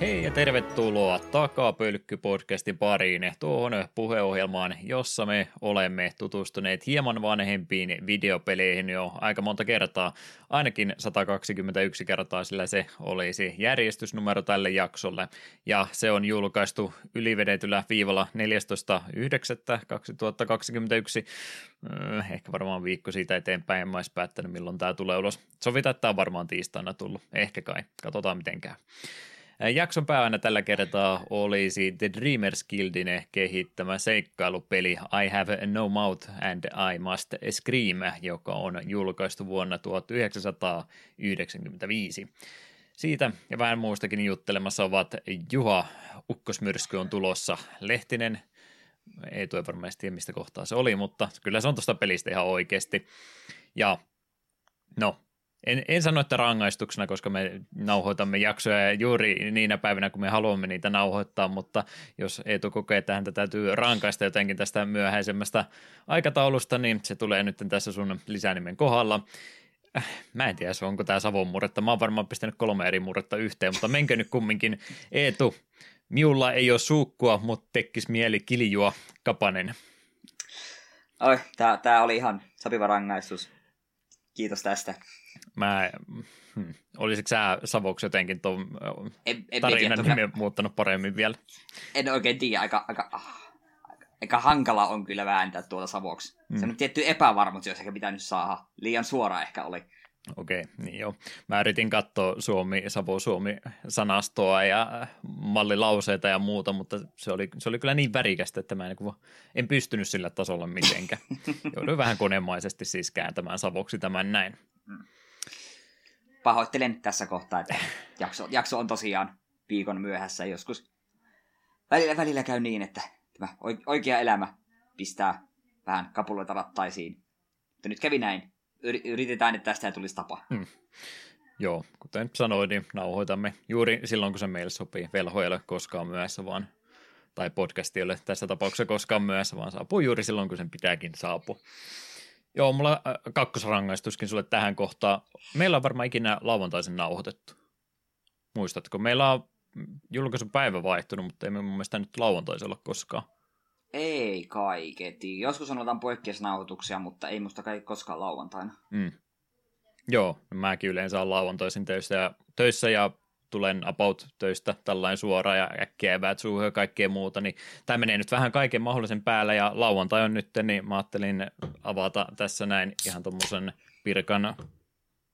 Hei ja tervetuloa Takaa pölkkypodcastin pariin tuohon puheohjelmaan, jossa me olemme tutustuneet hieman vanhempiin videopeleihin jo aika monta kertaa, ainakin 121 kertaa, sillä se olisi järjestysnumero tälle jaksolle. Ja se on julkaistu ylivedetyllä viivalla 14.9.2021, ehkä varmaan viikko siitä eteenpäin, en mä olisi päättänyt milloin tämä tulee ulos. Sovitaan, että tämä on varmaan tiistaina tullut, ehkä kai, katsotaan miten käy. Jakson pääaina tällä kertaa olisi The Dreamers Guildin kehittämä seikkailupeli I Have No Mouth and I Must Scream, joka on julkaistu vuonna 1995. Siitä ja vähän muustakin juttelemassa ovat Juha Ukkosmyrsky on tulossa, Lehtinen, ei tuo varmaan tiedä mistä kohtaa se oli, mutta kyllä se on tuosta pelistä ihan oikeasti. Ja no. En sano, että rangaistuksena, koska me nauhoitamme jaksoja juuri niinä päivinä, kun me haluamme niitä nauhoittaa, mutta jos Eetu kokee, että häntä täytyy rankaista jotenkin tästä myöhäisemmästä aikataulusta, niin se tulee nyt tässä sun lisänimen kohdalla. Mä en tiedä, onko tämä Savon murretta. Mä oon varmaan pistänyt 3 eri murretta yhteen, mutta menkö nyt kumminkin. Eetu, miulla ei ole suukkua, mutta tekkis mieli kiljua. Kapanen. Oi, tää oli ihan sopiva rangaistus. Kiitos tästä. Olisitko sä Savoksi jotenkin tuon tarinan nimen muuttanut paremmin vielä? En oikein tiedä, aika hankala on kyllä vääntää tuota Savoksi. Se on tietty epävarmuus, jos ehkä pitänyt saada. Liian suoraan ehkä oli. Okei, niin joo. Mä yritin katsoa Savo-Suomi-sanastoa ja mallilauseita ja muuta, mutta se oli kyllä niin värikästä, että mä en pystynyt sillä tasolla mitenkään. Jouduin vähän konemaisesti siis kääntämään Savoksi tämän näin. Pahoittelen tässä kohtaa, että jakso on tosiaan viikon myöhässä joskus. Välillä käy niin, että tämä oikea elämä pistää vähän kapuloita rattaisiin. Mutta nyt kävi näin. Yritetään, että tästä ei tulisi tapa. Joo, kuten sanoin, niin nauhoitamme juuri silloin, kun se meille sopii. Velho ei ole koskaan myöhässä vaan, tai podcast ei ole tässä tapauksessa koskaan myöhässä, vaan saapuu juuri silloin, kun sen pitääkin saapua. Joo, mulla kakkosrangaistuskin sulle tähän kohtaan. Meillä on varmaan ikinä lauantaisen nauhoitettu. Muistatko? Meillä on julkaisun päivä vaihtunut, mutta ei me mun mielestä nyt lauantaisella koskaan. Ei kaiketi. Joskus sanotaan poikkeusnauhoituksia, mutta ei musta kai koskaan lauantaina. Joo, mäkin yleensä olen lauantaisin töissä ja tulen about töistä tällainen suoraan ja äkkiä eväät suuhun ja kaikkea muuta, niin tämä menee nyt vähän kaiken mahdollisen päällä ja lauantai on nyt, niin mä ajattelin avata tässä näin ihan tommosen Pirkan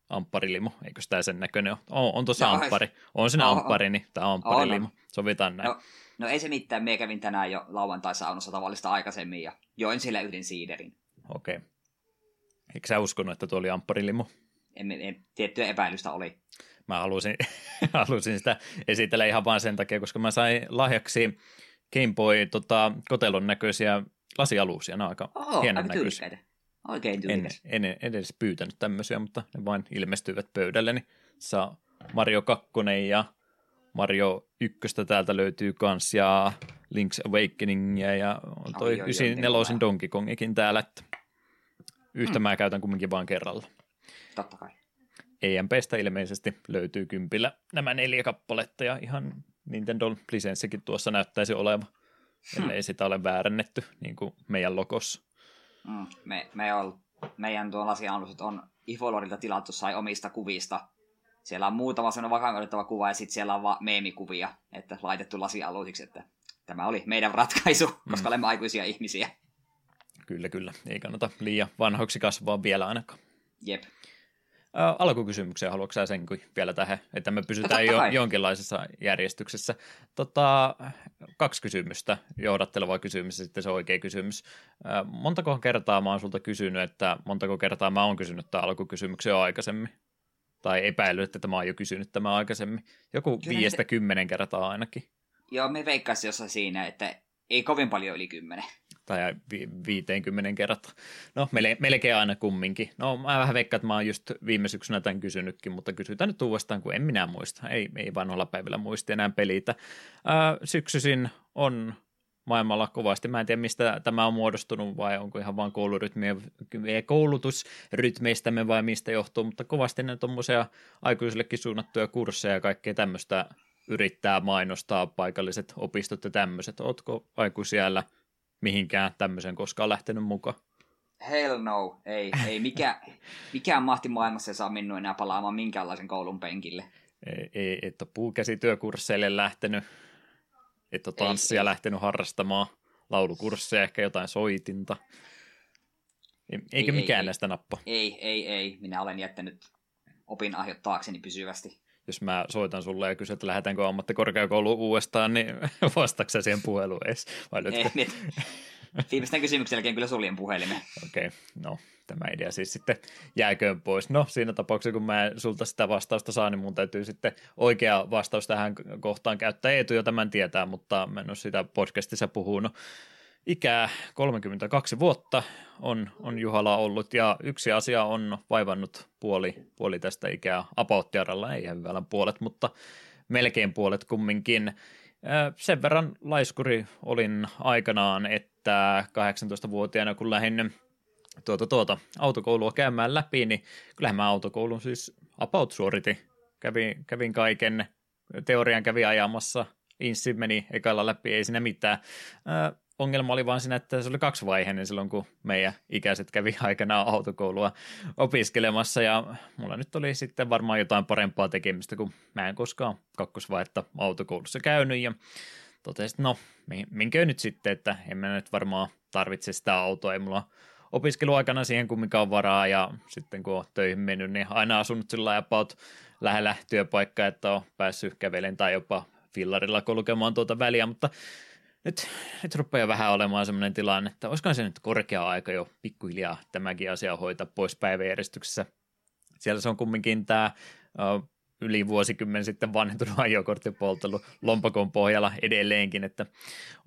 ampparilimu, eikös tää sen näköinen ole? On tuossa amppari, on siinä amppari, niin tää on amparilimu, sovitaan näin. No ei se mitään, me kävin tänään jo lauantai-saunassa tavallista aikaisemmin ja join siellä yhden siiderin. Okei. Eikö sä uskonut, että tuo oli ampparilimu? En, tiettyä epäilystä oli. Mä halusin sitä esitellä ihan vaan sen takia, koska mä sain lahjaksi Game Boy kotelon näköisiä lasialuusia. Ne on aika hienon näköisiä. Oikein tyylikäs. En edes pyytänyt tämmöisiä, mutta ne vain ilmestyivät pöydälleni. Saa Mario 2 ja Mario 1 täältä löytyy kans ja Link's Awakeningia ja on toi 94 Donkey Kongikin täällä. Että yhtä mä käytän kumminkin vaan kerralla. Totta kai. EMP:stä ilmeisesti löytyy 10 nämä 4 kappaletta ja ihan Nintendon lisenssikin tuossa näyttäisi olevan, ellei sitä ole väärännetty, niin kuin meidän logossa. Meidän tuon lasianalukset on Ifolorilta tilattu, sai omista kuvista. Siellä on muutama sellainen vakaankoitettava kuva ja sitten siellä on vaan meemikuvia, että laitettu lasialusiksi, että tämä oli meidän ratkaisu, koska olemme aikuisia ihmisiä. Kyllä, ei kannata liian vanhoiksi kasvaa vielä ainakaan. Jep. Alkukysymykseen haluatko sä sen vielä tähän, että me pysytään jonkinlaisessa järjestyksessä. 2 kysymystä, johdatteleva kysymys ja sitten se oikea kysymys. Montako kertaa mä oon sulta kysynyt, että montako kertaa mä oon kysynyt tämän alkukysymyksen aikaisemmin? Tai epäilyt, että mä oon jo kysynyt tämän aikaisemmin. Joku 5-10 kertaa ainakin. Joo, me veikkaisin jossain siinä, että ei kovin paljon yli 10. Tai 50 kertaa. No, melkein aina kumminkin. No, mä vähän veikkaan, että mä oon just viime syksynä tämän kysynytkin, mutta kysytään nyt uudestaan, kun en minä muista. Ei vanhoilla päivillä muisti enää pelitä. Syksyisin on maailmalla kovasti. Mä en tiedä, mistä tämä on muodostunut vai onko ihan vaan koulutusrytmeistämme vai mistä johtuu, mutta kovasti ne tuommoisia aikuisillekin suunnattuja kursseja ja kaikkea tämmöistä yrittää mainostaa paikalliset opistot ja tämmöiset. Ootko aikuisiällä mihinkään tämmöisen koskaan lähtenyt mukaan? Hell no, ei. Mikään mahti maailmassa ei saa minua enää palaamaan minkäänlaisen koulun penkille. Ei, et ole puukäsityökursseille lähtenyt, et ole tanssia lähtenyt harrastamaan, laulukursseja, ehkä jotain soitinta. Eikö mikään näistä nappa? Ei. Minä olen jättänyt opinahjot taakseni pysyvästi. Jos mä soitan sulle ja kysyn, että lähdetäänkö ammattikorkeakouluun uudestaan, niin vastaaksä siihen puheluun edes? Viimeisten kysymyksen jälkeen kyllä suljen puhelimen. Okei. No tämä idea siis sitten jääköön pois. No siinä tapauksessa, kun mä sulta sitä vastausta saan, niin mun täytyy sitten oikea vastaus tähän kohtaan käyttää. Eetu jo tämän tietää, mutta mä en ole sitä podcastissa puhunut. Ikää 32 vuotta on Juhala ollut, ja yksi asia on vaivannut puoli tästä ikää apauttiaralla, ei ihan hyvällä puolet, mutta melkein puolet kumminkin. Sen verran laiskuri olin aikanaan, että 18-vuotiaana kun lähdin autokoulua käymään läpi, niin kyllähän mä autokoulun siis apaut suoritin. Kävin kaiken, teorian kävin ajamassa, inssi meni ekalla läpi, ei siinä mitään. Ongelma oli vaan siinä, että se oli kaksivaiheinen silloin, kun meidän ikäiset kävi aikanaan autokoulua opiskelemassa, ja mulla nyt oli sitten varmaan jotain parempaa tekemistä, kun mä en koskaan kakkosvaihetta autokoulussa käynyt, ja totesin, että no, minkä nyt sitten, että en mä nyt varmaan tarvitse sitä autoa, ei mulla opiskeluaikana siihen kumminkaan varaa, ja sitten kun on töihin mennyt, niin aina asunut sillä lailla about lähellä työpaikkaa, että on päässyt kävelemään tai jopa fillarilla kulkemaan tuota väliä, mutta nyt rupeaa vähän olemaan semmoinen tilanne, että olisikohan se nyt korkea aika jo pikkuhiljaa tämäkin asia hoitaa pois päiväjärjestyksessä. Siellä se on kumminkin tämä yli vuosikymmen sitten vanhentunut ajokorttipoltelu lompakon pohjalla edelleenkin, että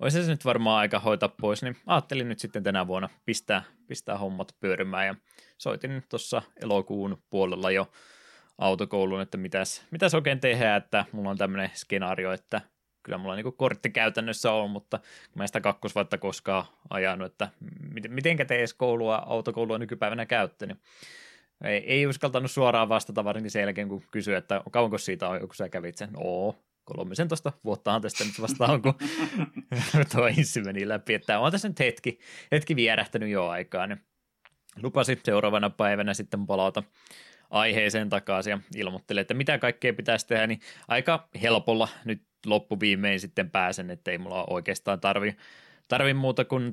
olisi se nyt varmaan aika hoitaa pois, niin ajattelin nyt sitten tänä vuonna pistää hommat pyörimään, ja soitin tuossa elokuun puolella jo autokouluun, että mitäs oikein tehdään, että mulla on tämmöinen skenaario, että kyllä mulla niin kortti käytännössä on, mutta mä en sitä kakkosvaihetta koskaan ajanut, että mitenkä te edes autokoulua nykypäivänä käytte, niin ei uskaltanut suoraan vastata, varsinkin sen jälkeen, kun kysyy, että kauanko siitä on, kun sä kävit sen. 13 vuottahan tästä nyt vastaan, kun tuo inssi meni läpi, että on tässä nyt hetki vierähtänyt jo aikaa, niin lupasin seuraavana päivänä sitten palata aiheeseen takaisin ja ilmoittelin, että mitä kaikkea pitäisi tehdä, niin aika helpolla nyt loppuviimein sitten pääsen, että ei mulla oikeastaan tarvi muuta kuin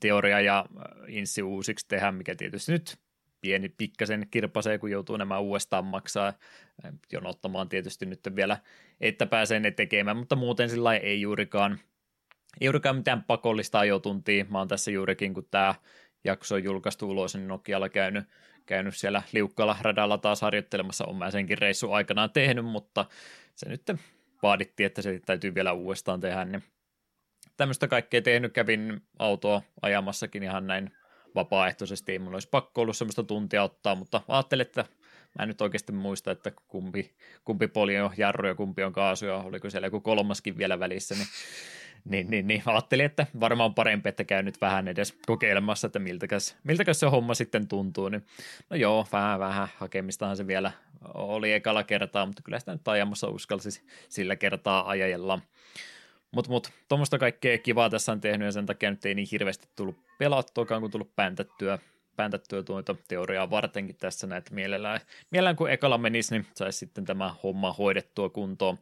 teoria ja inssi uusiksi tehdä, mikä tietysti nyt pikkasen kirpasee, kun joutuu nämä uudestaan maksaa, jonottamaan tietysti nyt vielä, että pääsee ne tekemään, mutta muuten sillä ei juurikaan mitään pakollista ajotuntia. Mä oon tässä juurikin, kun tämä jakso on julkaistu ulos, niin Nokialla käynyt siellä liukkaalla radalla taas harjoittelemassa, on mä senkin reissun aikanaan tehnyt, mutta se nyt vaadittiin, että se täytyy vielä uudestaan tehdä, niin tämmöistä kaikkea tehnyt, kävin autoa ajamassakin ihan näin vapaaehtoisesti, ei mulla olisi pakko ollut semmoista tuntia ottaa, mutta ajattelin, että mä en nyt oikeasti muista, että kumpi poli on jarru ja kumpi on kaasu, ja oliko siellä joku kolmaskin vielä välissä, niin ajattelin, että varmaan on parempi, että käy nyt vähän edes kokeilemassa, että miltäkäs se homma sitten tuntuu, niin no joo, vähän hakemistahan se vielä oli ekalla kertaa, mutta kyllä sitä nyt ajamassa uskalsi sillä kertaa ajajella. Mut tuommoista kaikkea kivaa tässä on tehnyt, ja sen takia nyt ei niin hirveästi tullut pelattuakaan, kun tullut pääntättyä tuota teoriaa vartenkin tässä näitä mielellään kun ekalla menisi, niin saisi sitten tämä homma hoidettua kuntoon,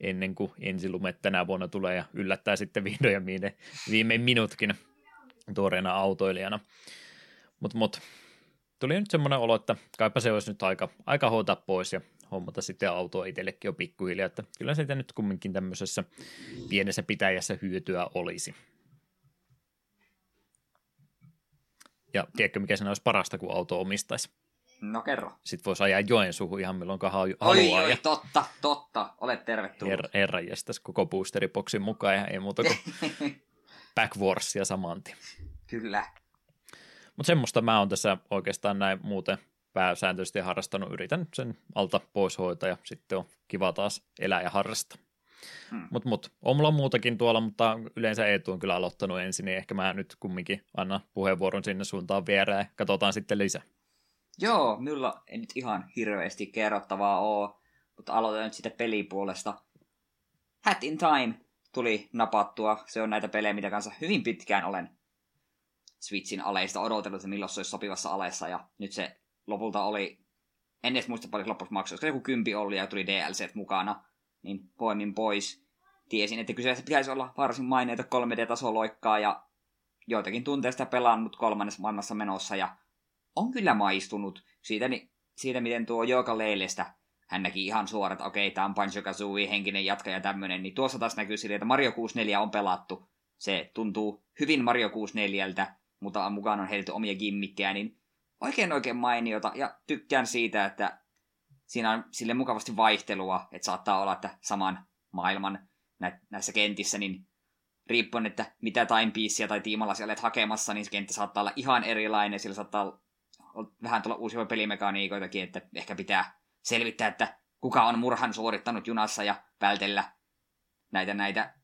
ennen kuin ensilumet tänä vuonna tulee ja yllättää sitten vihdoin ja viimein minutkin tuoreena autoilijana. Mut tuli nyt semmoinen olo, että kaipa se olisi nyt aika hoitaa pois ja hommata sitten autoa itsellekin jo pikkuhiljaa, että kyllä sitä nyt kumminkin tämmöisessä pienessä pitäjässä hyötyä olisi. Ja tiedätkö, mikä siinä olisi parasta, kun auto omistaisi? No kerro. Sitten voisi ajaa Joensuuhun ihan milloinkaan haluaa. Oi, totta. Olet tervetullut. Herranjestas, koko boosteriboksin mukaan ja ei muuta kuin backwarsia samanti. Kyllä. Mutta semmoista mä oon tässä oikeastaan näin muuten pääsääntöisesti harrastanut. Yritän sen alta pois hoitaa ja sitten on kiva taas elää ja harrastaa. Mut. On mulla muutakin tuolla, mutta yleensä Eetu on kyllä aloittanut ensin, niin ehkä mä nyt kumminkin annan puheenvuoron sinne suuntaan viereen ja katsotaan sitten lisää. Joo, minulla ei nyt ihan hirveästi kerrottavaa ole. mutta aloitetaan nyt sitä pelipuolesta. Hat in Time tuli napattua. Se on näitä pelejä, mitä kanssa hyvin pitkään olen Switchin aleista odotellut, että milloin se olisi sopivassa aleessa. Ja nyt se lopulta oli, en edes muista paljon loppuksi maksoi, koska joku 10 oli ja tuli DLCt mukana, niin poimin pois. Tiesin, että kyseessä pitäisi olla varsin maineita 3D-tasoloikkaa ja joitakin tunteista pelannut kolmannessa maailmassa menossa ja on kyllä maistunut siitä miten tuo Yooka-Laylestä hän näki ihan suorat, okei, tää on Banjo-Kazooie henkinen jatka ja tämmönen, niin tuossa taas näkyy silleen, että Mario 64 on pelattu. Se tuntuu hyvin Mario 64ltä, mutta mukaan on heiltä omia gimmikkejä, niin oikein mainiota ja tykkään siitä, että siinä on sille mukavasti vaihtelua, että saattaa olla, että saman maailman näissä kentissä, niin riippuen, että mitä Time Piecea tai tiimalasi olet hakemassa, niin se kenttä saattaa olla ihan erilainen, sillä saattaa vähän tulla uusia pelimekaniikoitakin, että ehkä pitää selvittää, että kuka on murhan suorittanut junassa ja vältellä näitä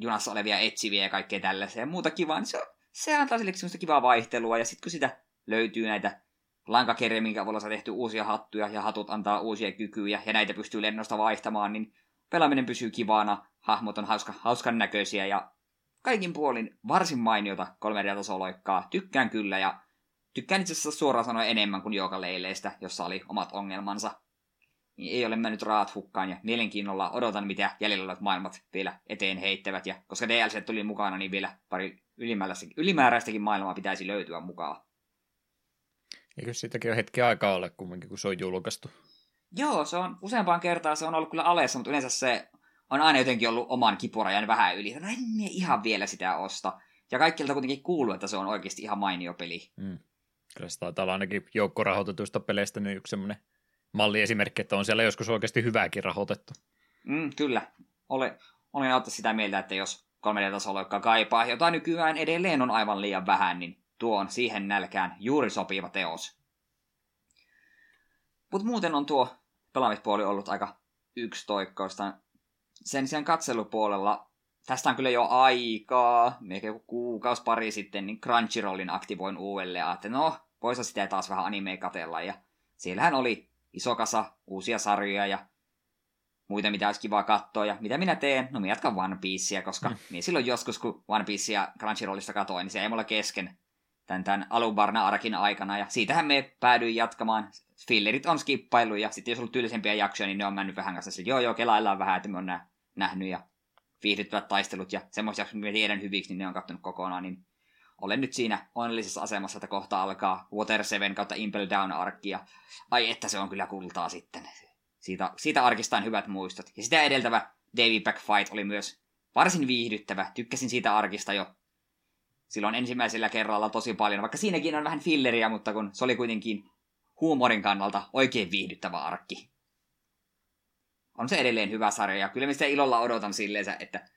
junassa olevia etsiviä ja kaikkea tällaisia ja muuta kivaa, niin se antaa sille semmoista kivaa vaihtelua ja sitten kun sitä löytyy näitä lankakerjejä, minkä avulla saa tehty uusia hattuja ja hatut antaa uusia kykyjä ja näitä pystyy lennosta vaihtamaan, niin pelaaminen pysyy kivana, hahmot on hauskan näköisiä ja kaikin puolin varsin mainiota 3D-tasoloikkaa. Tykkään kyllä ja tykkään itse asiassa suoraan sanoa enemmän kuin Yooka-Layleistä, jossa oli omat ongelmansa. Ei ole mennyt raat hukkaan ja mielenkiinnolla odotan, mitä jäljellä olevat maailmat vielä eteen heittävät. Ja koska DLC tuli mukana, niin vielä pari ylimääräistäkin maailmaa pitäisi löytyä mukaan. Eikö siitäkin ole hetki aikaa ole kumminkin, kun se on julkaistu? Joo, se on useampaan kertaan, se on ollut kyllä aleessa, mutta yleensä se on aina jotenkin ollut oman kipurajan vähän yli. No en minä ihan vielä sitä osta. Ja kaikkialta kuitenkin kuuluu, että se on oikeasti ihan mainio peli. Mm. Kyllä se taitaa olla ainakin joukkorahoitetuista peleistä niin yksi semmoinen malliesimerkki, että on siellä joskus oikeasti hyvääkin rahoitettu. Kyllä. Olen auttaa sitä mieltä, että jos 3D-tasolla, joka kaipaa, jota nykyään edelleen on aivan liian vähän, niin tuo on siihen nälkään juuri sopiva teos. Mutta muuten on tuo pelaamispuoli ollut aika yksitoikkoista. Sen sijaan katselupuolella, tästä on kyllä jo aikaa, ehkä joku kuukausi pari sitten, niin Crunchyrollin aktivoin uudelleen. Että no, voisi sitä taas vähän animea katella. Ja siellähän oli iso kasa uusia sarjoja ja muita, mitä olisi kivaa katsoa. Ja mitä minä teen? No, minä jatkan One Piecea, koska minä silloin joskus, kun One Piecea Crunchyrollista katsoin, niin se ei mulla kesken tämän Alubarna-arkin aikana. Ja siitähän me päädyin jatkamaan. Fillerit on skippailu ja sitten jos on ollut tyylisempiä jaksoja, niin ne on mennyt vähän kanssa. Joo, kelaillaan vähän, että me on nähnyt ja viihdyttävät taistelut ja semmoiset jaksot, mitä tiedän hyviksi, niin ne on katsonut kokonaan. Niin olen nyt siinä onnellisessa asemassa, että kohta alkaa Water 7 kautta Impel Down arkki ja ai että se on kyllä kultaa sitten. Siitä arkistaan hyvät muistot. Ja sitä edeltävä Davy Back Fight oli myös varsin viihdyttävä. Tykkäsin siitä arkista jo silloin ensimmäisellä kerralla tosi paljon, vaikka siinäkin on vähän filleriä, mutta kun se oli kuitenkin huumorin kannalta oikein viihdyttävä arkki. On se edelleen hyvä sarja, ja kyllä minä ilolla odotan silleensä, että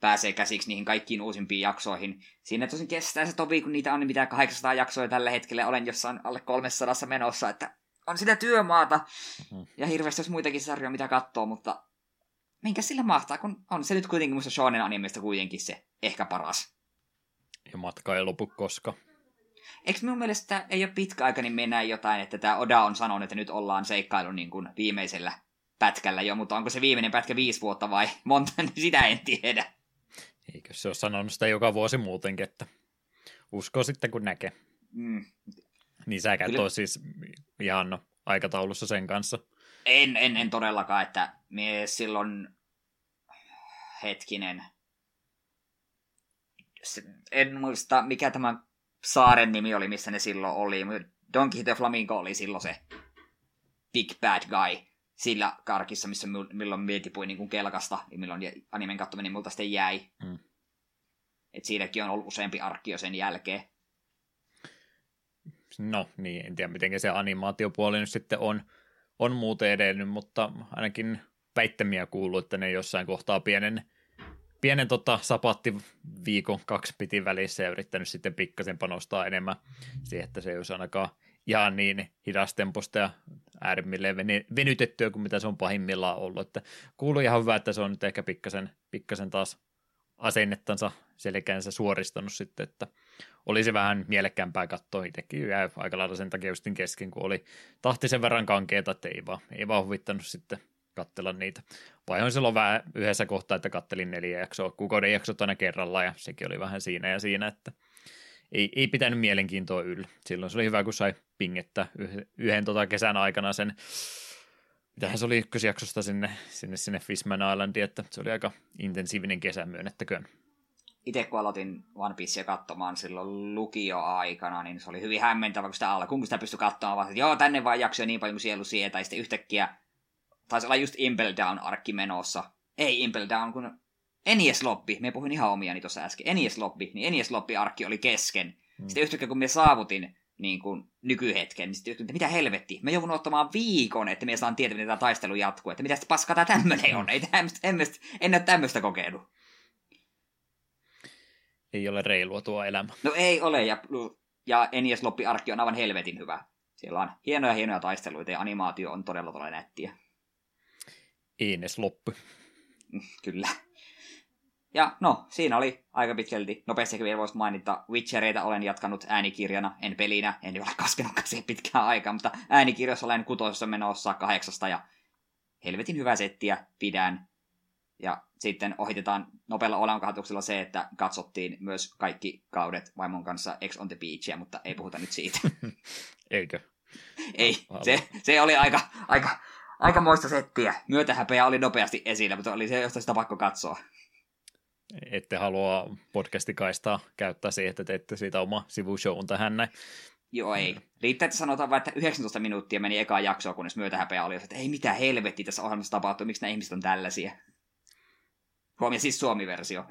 pääsee käsiksi niihin kaikkiin uusimpiin jaksoihin. Siinä tosin kestää se tovi, kun niitä on mitä 800 jaksoja tällä hetkellä, olen jossain alle 300 menossa, että on sitä työmaata, ja hirveästi olisi muitakin sarjoja, mitä katsoo, mutta minkä sillä mahtaa, kun on se nyt kuitenkin musta shonen animeista kuitenkin se ehkä paras. Ja matka ei lopu koskaan. Eikö minun mielestä ei ole pitkä aika, niin mennä jotain, että tämä Oda on sanonut, että nyt ollaan seikkailu niin kuin viimeisellä pätkällä jo, mutta onko se viimeinen pätkä 5 vuotta vai monta, niin sitä en tiedä. Eikö se ole sanonut sitä joka vuosi muutenkin, että uskoo sitten kun näkee. Niin sä käyt siis ihan aikataulussa sen kanssa. En todellakaan, että mie silloin hetkinen, en muista mikä tämä saaren nimi oli, missä ne silloin oli. Don Quijote Flamingo oli silloin se big bad guy sillä karkissa, missä milloin mietipui niin kuin kelkasta ja milloin animen katsominen multa sitten jäi. Et siinäkin on ollut useampi arkki jo sen jälkeen. No niin, en tiedä miten se animaatiopuoli nyt sitten on muuten edennyt, mutta ainakin väittämiä kuuluu, että ne jossain kohtaa pienen sapatti viikon 2 piti välissä ja yrittänyt sitten pikkasen panostaa enemmän siihen, että se ei olisi ainakaan ihan niin hidastemposta ja äärimmilleen venytettyä kuin mitä se on pahimmillaan ollut. Että kuuluu ihan hyvä, että se on nyt ehkä pikkasen taas asennettansa selkäänsä suoristanut sitten, että oli se vähän mielekkäämpää katsoa itsekin. Jäi aika lailla sen takia justin kesken, kun oli tahti sen verran kankeeta, että ei vaan huvittanut sitten katsella niitä. Vaihoin silloin vähän yhdessä kohtaa, että kattelin 4 jaksoa, kuukauden jaksot aina kerrallaan, ja sekin oli vähän siinä ja siinä, että ei pitänyt mielenkiintoa yllä. Silloin se oli hyvä, kun sai pingettä yhden kesän aikana sen, mitähän se oli ykkösjaksosta sinne Fishman Islandiin, että se oli aika intensiivinen kesä, myönnettäköön. Itse kun aloitin One Piecea katsomaan silloin lukioaikana, niin se oli hyvin hämmentävä, kun sitä alkuun, kun sitä pystyi katsomaan, vaan, että joo, tänne vaan jaksoja niin paljon kuin sielu sietää, ja sitten yhtäkkiä taisi olla just Impel Down-arkki menossa. Ei Impel Down, kun Enies Lobby, me puhuin ihan omiani tuossa äsken, Enies Lobby-arkki oli kesken. Sitten yhtäkkiä kun me saavutin niin kuin nykyhetken, niin sitten yhtäkkiä, mitä helvetti, me joudun ottamaan viikon, että me saan tietää, miten tämä taistelu jatkuu, että mitä sitten paskaa tämä tämmöinen on, en ole tämmöistä kokenut. Ei ole reilua tuo elämä. No ei ole, ja Enies Lobby-arkki on aivan helvetin hyvä. Siellä on hienoja taisteluita, ja animaatio on todella nättiä. Enies Lobby. Kyllä. Ja no, siinä oli aika pitkälti. Nopeasti vielä voisi mainita, Witchereitä olen jatkanut äänikirjana, en pelinä, en ole koskenutkaan siihen pitkään aikaa, mutta äänikirjassa olen 6 menossa 8, ja helvetin hyvää settiä pidän. Ja sitten ohitetaan nopealla olenkahatuksella se, että katsottiin myös kaikki kaudet vaimon kanssa Ex on the Beachia, mutta ei puhuta nyt siitä. Eikö? Ei, se oli aika moista settiä. Myötähäpeä oli nopeasti esillä, mutta oli se, josta sitä pakko katsoa. Ette halua podcastikaistaa käyttää siihen, että teette siitä oma sivushown tähän näin. Joo, ei. Riittää, että sanotaan vaan, että 19 minuuttia meni ekaa jaksoa, kunnes myötähäpeä oli, että ei mitään helvettiä tässä ohjelmassa tapahtuu, miksi nämä ihmiset on tällaisia. Huomio siis suomi-versio,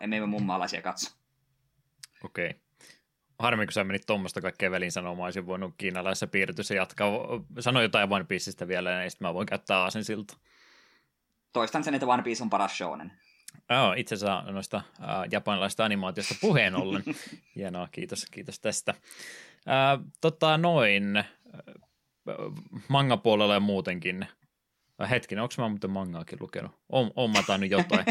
emme mummaalaisia katso. Okei. Harmi, kun sä menit tuommoista kaikkea väliin sanomaan, olisin voinut kiinalaisessa piirrytyssä jatkaa. Sano jotain One Pieceistä vielä, ja sitten mä voin käyttää aasinsilta. Toistan sen, että One Piece on paras shounen. Itse asiassa noista japanilaisista animaatiosta puheen ollen. Hienoa, kiitos tästä. Manga-puolella ja muutenkin. Hetkinen, onko mä muuten mangaakin lukenut? Oon mä tainnut jotain.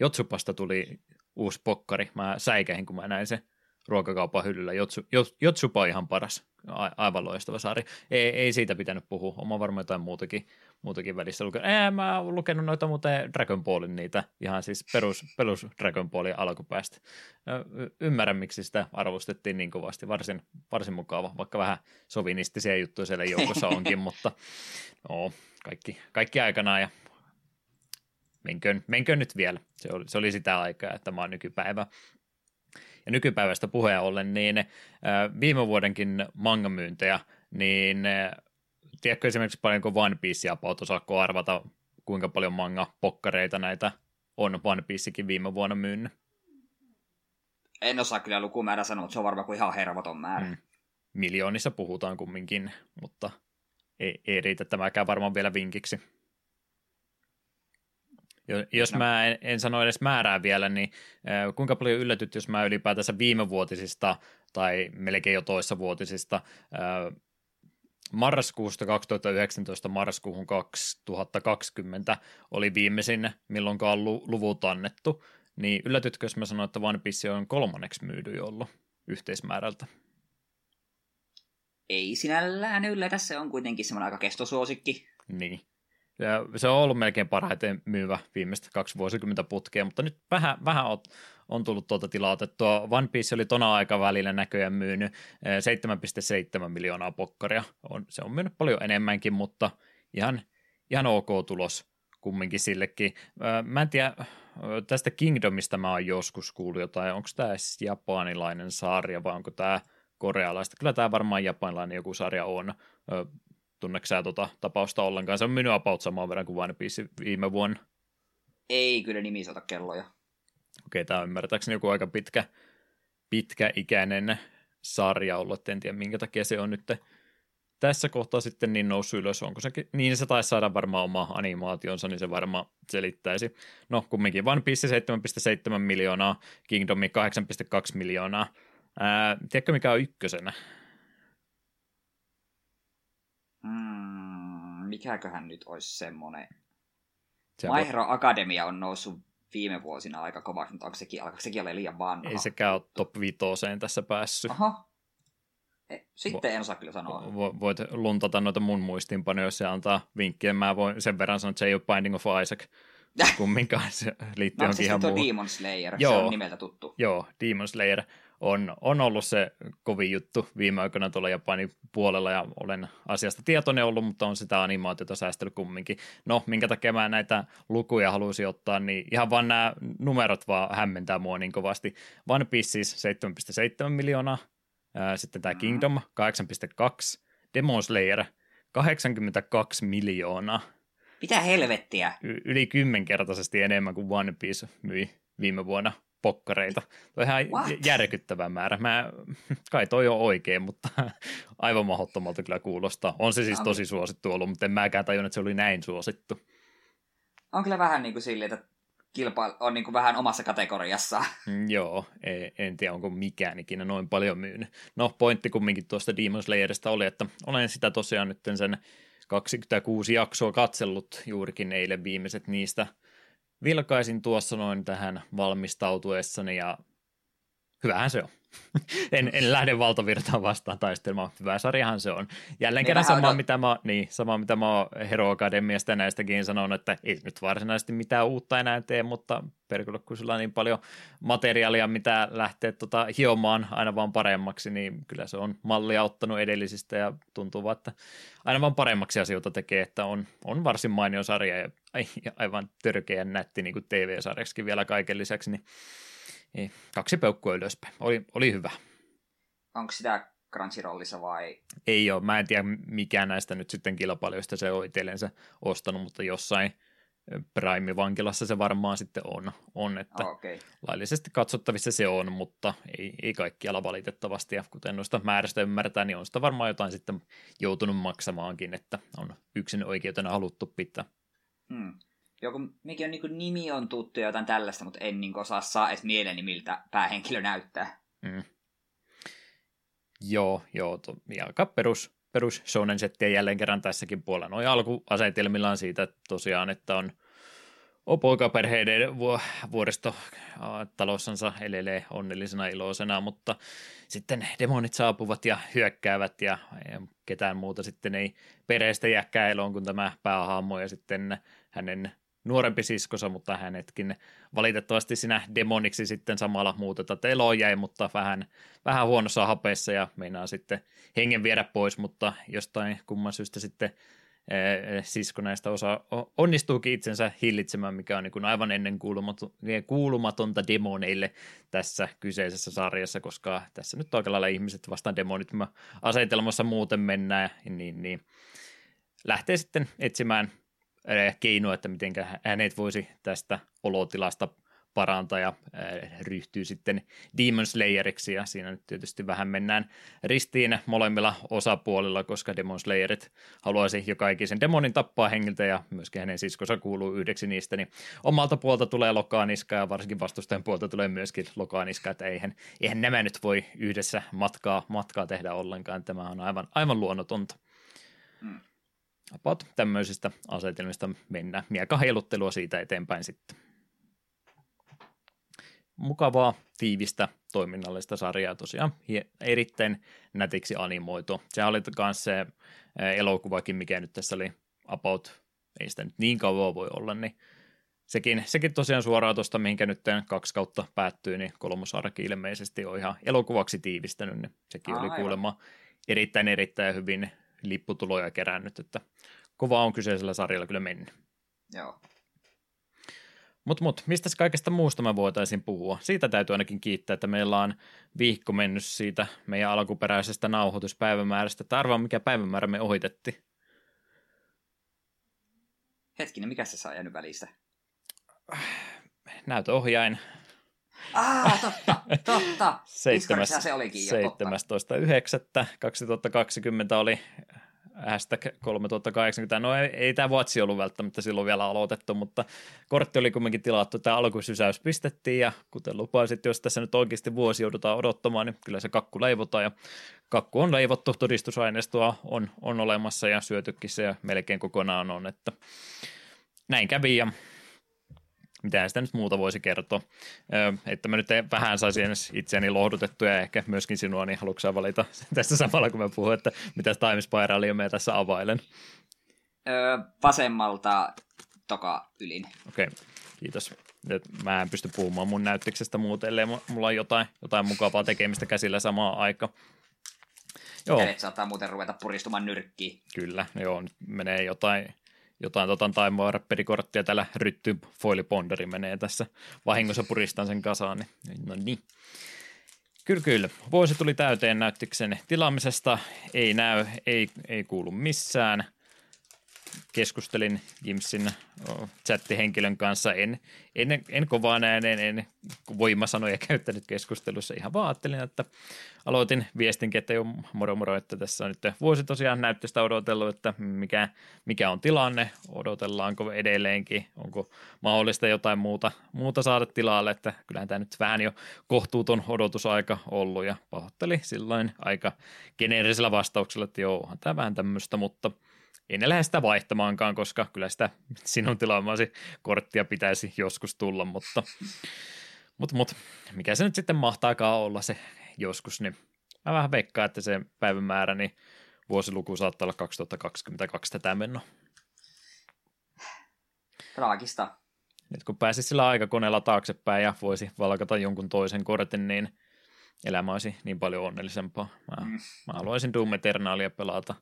Jotsupasta tuli uusi pokkari. Mä säikähin, kun mä näin sen ruokakaupan hyllyllä. Jotsupa on ihan paras. Aivan loistava sarja. Ei siitä pitänyt puhua. Oon mä varmaan jotain muutakin välissä lukenut. Mä oon lukenut noita muuten Dragon Ballin niitä. Ihan siis perus Dragon Ballin alkupäästä. Ymmärrän, miksi sitä arvostettiin niin kovasti. Varsin mukava, vaikka vähän sovinistisia juttuja siellä joukossa onkin, mutta no. Kaikki aikanaan, ja menköön nyt vielä. Se oli sitä aikaa, että mä oon nykypäivä. Ja nykypäivästä puheen ollen, niin viime vuodenkin mangamyyntejä, niin tiedätkö esimerkiksi paljonko One Piecea paut, osaako arvata, kuinka paljon manga-pokkareita näitä on One Piecekin viime vuonna myynyt? En osaa kyllä lukumäärä sanoa, mutta se on varmaan kuin ihan hervoton määrä. Miljoonissa puhutaan kumminkin, mutta ei riitä tämäkään varmaan vielä vinkiksi. Jos mä en sano edes määrää vielä, niin kuinka paljon yllätyt, jos mä ylipäätänsä viimevuotisista tai melkein jo toissavuotisista marraskuusta 2019 marraskuuhun 2020 oli viimeisin, milloinkaan luvut annettu, niin yllätytkö, jos mä sanoin, että One Piece on 3. myydy ollut yhteismäärältä? Ei sinällään yllätä, se on kuitenkin semmoinen aika kestosuosikki. Niin. Ja se on ollut melkein parhaiten myyvä viimeistä 2 vuosikymmentä putkea, mutta nyt vähän on tullut tuota tilautettua. One Piece oli tona aikavälillä näköjään myynyt 7,7 miljoonaa pokkaria. Se on myynyt paljon enemmänkin, mutta ihan ok tulos kumminkin sillekin. Mä en tiedä, tästä Kingdomista mä oon joskus kuullut jotain. Onko tämä japanilainen sarja vai onko tämä korealaista? Kyllä tämä varmaan japanilainen joku sarja on. Tunneeko sä tuota tapausta ollenkaan? Se on myynyt about samaan verran kuin One Piece viime vuonna. Ei kyllä nimi sota kelloja. Okei, tämä on ymmärtääkseni joku aika pitkäikäinen sarja ollut. En tiedä, minkä takia se on nyt tässä kohtaa sitten niin noussut ylös. Onko sekin? Niin se taisi saada varmaan oma animaationsa, niin se varmaan selittäisi. No kumminkin One Piece 7,7 miljoonaa, Kingdomi 8,2 miljoonaa. Tiedätkö, mikä on ykkösenä? Mikäköhän nyt olisi semmoinen? My Hero Academia on noussut viime vuosina aika kovaksi, mutta alkaako sekin ole liian vanha? Ei sekään ole top 5:een tässä päässyt. Aha. Sitten en osaa kyllä sanoa. Voit luntata noita mun muistiinpanoja, jos se antaa vinkkiä. Mä voin sen verran sanoa, että se ei ole Binding of Isaac kumminkaan. Se liittyy johonkin ihan muuhun. No, se on Demon Slayer, joo, se on nimeltä tuttu. Joo, Demon Slayer on ollut se kovin juttu viime aikoina tuolla Japanin puolella, ja olen asiasta tietoinen ollut, mutta on sitä animaatiota säästellyt kumminkin. No, minkä takia mä näitä lukuja halusin ottaa, niin ihan vaan nämä numerot vaan hämmentää mua niin kovasti. One Piece siis 7,7 miljoonaa. Sitten tämä Kingdom, 8,2. Demon Slayer, 82 miljoonaa. Mitä helvettiä? Yli 10-kertaisesti enemmän kuin One Piece myi viime vuonna pokkareita. Tuo on ihan järkyttävä määrä. Kai toi on oikein, mutta aivan mahdottomalta kyllä kuulostaa. On se siis tosi suosittu ollut, mutta en mäkään tajunnut, että se oli näin suosittu. On kyllä vähän niin kuin silleen, että kilpailu on niin kuin vähän omassa kategoriassaan. Joo, en tiedä onko mikään ikinä noin paljon myynyt. No, pointti kumminkin tuosta Demon Slayerista oli, että olen sitä tosiaan nyt sen 26 jaksoa katsellut juurikin eilen viimeiset niistä. Vilkaisin tuossa noin tähän valmistautuessani ja hyvähän se on. En lähde valtavirtaan vastaan taistelemaan. Hyvä sarjahan se on. Jälleen kerran samaa, mitä mä oon Hero Academiasta näistäkin sanonut, että ei nyt varsinaisesti mitään uutta enää tee, mutta perkele, kun sulla on niin paljon materiaalia, mitä lähtee hiomaan aina vaan paremmaksi, niin kyllä se on mallia ottanut edellisistä ja tuntuu vaan, että aina vaan paremmaksi asioita tekee, että on varsin mainio sarja ja aivan törkeä nätti niin kuin TV-sarjaksikin vielä kaiken lisäksi, niin 2 peukkua ylöspäin. Oli hyvä. Onko sitä Crunchyrollissa vai? Ei ole. Mä en tiedä mikä näistä nyt sitten kilpailijoista se on itsellensä ostanut, mutta jossain Prime-vankilassa se varmaan sitten on että okay. Laillisesti katsottavissa se on, mutta ei kaikkialla valitettavasti. Ja kuten noista määrästä ymmärtää, niin on sitä varmaan jotain sitten joutunut maksamaankin, että on yksin oikeutena haluttu pitää. Mekin on niin nimi on tuttu ja jotain tällaista, mutta en niin osaa saa edes mieleeni, miltä päähenkilö näyttää. Mm. Joo, aika perus shonen-settiä jälleen kerran tässäkin puolella. Noin alkuasetelmillaan siitä että tosiaan, että on poikaperheiden vuoristotalossansa elelee onnellisena iloisena, mutta sitten demonit saapuvat ja hyökkäävät ja ketään muuta sitten ei perheestä jääkään eloon kuin tämä päähaamo ja sitten hänen nuorempi siskonsa, mutta hänetkin valitettavasti sinä demoniksi sitten samalla muutetaan eloon jäi, mutta vähän huonossa hapeessa ja meinaa sitten hengen viedä pois, mutta jostain kumman syystä sitten sisko näistä osa onnistuukin itsensä hillitsemään, mikä on niin kuin aivan ennen kuulumatonta demoneille tässä kyseisessä sarjassa, koska tässä nyt aika lailla ihmiset vastaan demonit, mä asetelmassa muuten mennään, niin lähtee sitten etsimään keinoa, että miten hänet voisi tästä olotilasta parantaa ja ryhtyy sitten Demon Slayeriksi ja siinä nyt tietysti vähän mennään ristiin molemmilla osapuolilla, koska Demon Slayerit haluaisi joka ikisen demonin tappaa hengiltä ja myöskin hänen siskonsa kuuluu yhdeksi niistä, niin omalta puolta tulee lokaaniska ja varsinkin vastustajan puolta tulee myöskin lokaaniska, että eihän nämä nyt voi yhdessä matkaa tehdä ollenkaan, tämä on aivan luonnotonta. About tämmöisistä asetelmista mennään. Miekka heiluttelua siitä eteenpäin sitten. Mukavaa, tiivistä, toiminnallista sarjaa tosiaan. Erittäin nätiksi animoitu. Se oli myös se elokuvakin, mikä nyt tässä oli about, ei sitä nyt niin kauan voi olla, niin sekin tosiaan suoraan tuosta, mihinkä nyt 2 kautta päättyy, niin 3. arki ilmeisesti on ihan elokuvaksi tiivistänyt, niin sekin oli kuulemma erittäin hyvin lipputuloja kerännyt, että kova on kyseisellä sarjalla kyllä mennyt. Joo. Mut, mistäs kaikesta muusta mä voitaisiin puhua? Siitä täytyy ainakin kiittää, että meillä on viikko mennyt siitä meidän alkuperäisestä nauhoituspäivämäärästä. Arvaa, mikä päivämäärä me ohitettiin. Hetkinen, mikä se saa jäänyt välistä? Näytöohjain. Totta. 17.9.2020 oli #3080. No ei tämä vuotsi ollut välttämättä silloin vielä aloitettu, mutta kortti oli kuitenkin tilattu. Tämä alkusysäys pistettiin ja kuten lupasit, jos tässä nyt oikeasti vuosi joudutaan odottamaan, niin kyllä se kakku leivotaan ja kakku on leivottu, todistusaineistoa on olemassa ja syötykin se ja melkein kokonaan on, että näin kävi ja Mitä sitä nyt muuta voisi kertoa. Että mä nyt vähän saisin itseäni lohdutettua ja ehkä myöskin sinua, niin haluatko sä valita tässä samalla, kun mä puhun, että mitä Time Spiralia mä tässä availen? Vasemmalta toka ylin. Okei, kiitos. Mä en pysty puhumaan mun näyttiksestä muuten, ellei mulla on jotain mukavaa tekemistä käsillä samaan aikaan. Joo. Ja et saattaa muuten ruveta puristumaan nyrkkiin. Kyllä, joo, nyt menee jotain taimavarapperikorttia täällä ryttyyn, foiliponderi menee tässä. Vahingossa puristan sen kasaan, niin no niin. Kyllä. Vuosi tuli täyteen näyttiksen tilaamisesta. Ei näy, ei kuulu missään. Keskustelin Jimsin chattihenkilön kanssa. En kovaan ääneen, en voimasanoja käyttänyt keskustelussa. Ihan vaan ajattelin, että aloitin viestinkin, että jo moro, että tässä on nyt vuosi tosiaan näyttöstä odotellut, että mikä on tilanne, odotellaanko edelleenkin, onko mahdollista jotain muuta saada tilalle, että kyllähän tämä nyt vähän jo kohtuuton odotusaika ollut ja pahoitteli silloin aika geneerisellä vastauksella, että joo, onhan tämä vähän tämmöistä, mutta en lähde sitä vaihtamaankaan, koska kyllä sitä sinun tilaamasi korttia pitäisi joskus tulla, mutta mikä se nyt sitten mahtaakaan olla se joskus, niin mä vähän veikkaan, että se päivämäärä, niin vuosiluku saattaa olla 2022 tätä mennä. Traagista. Nyt kun pääsisi sillä aikakoneella taaksepäin ja voisi valkata jonkun toisen kortin, niin elämä olisi niin paljon onnellisempaa. Mä haluaisin Doom Eternalia pelata.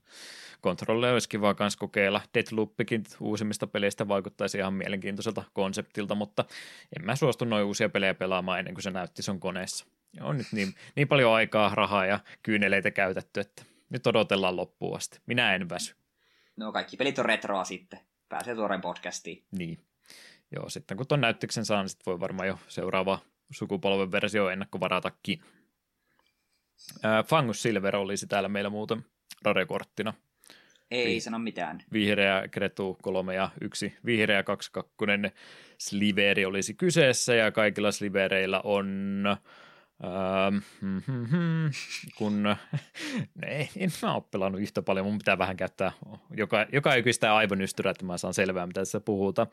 Controlle olisi kiva myös kokeilla. Deadloopkin uusimmista peleistä vaikuttaisi ihan mielenkiintoiselta konseptilta, mutta en mä suostu noin uusia pelejä pelaamaan ennen kuin se näytti sun koneessa. Ja on nyt niin paljon aikaa, rahaa ja kyyneleitä käytetty, että nyt odotellaan loppuun asti. Minä en väsy. No kaikki pelit on retroa sitten. Pääsee tuoreen podcastiin. Niin. Joo, sitten kun ton näyttiksen saa, niin sit voi varmaan jo seuraava sukupolven versio ennakkovaratakin. Fangus Silver olisi täällä meillä muuten rarekorttina. Ei sano mitään. Vihreä Kretu 3 ja 1, vihreä 22 Sliveri olisi kyseessä ja kaikilla Slivereillä on, kun en mä ole pelannut yhtä paljon, mun pitää vähän käyttää joka ykistä aivonystyrää, että mä saan selvää mitä tässä puhutaan.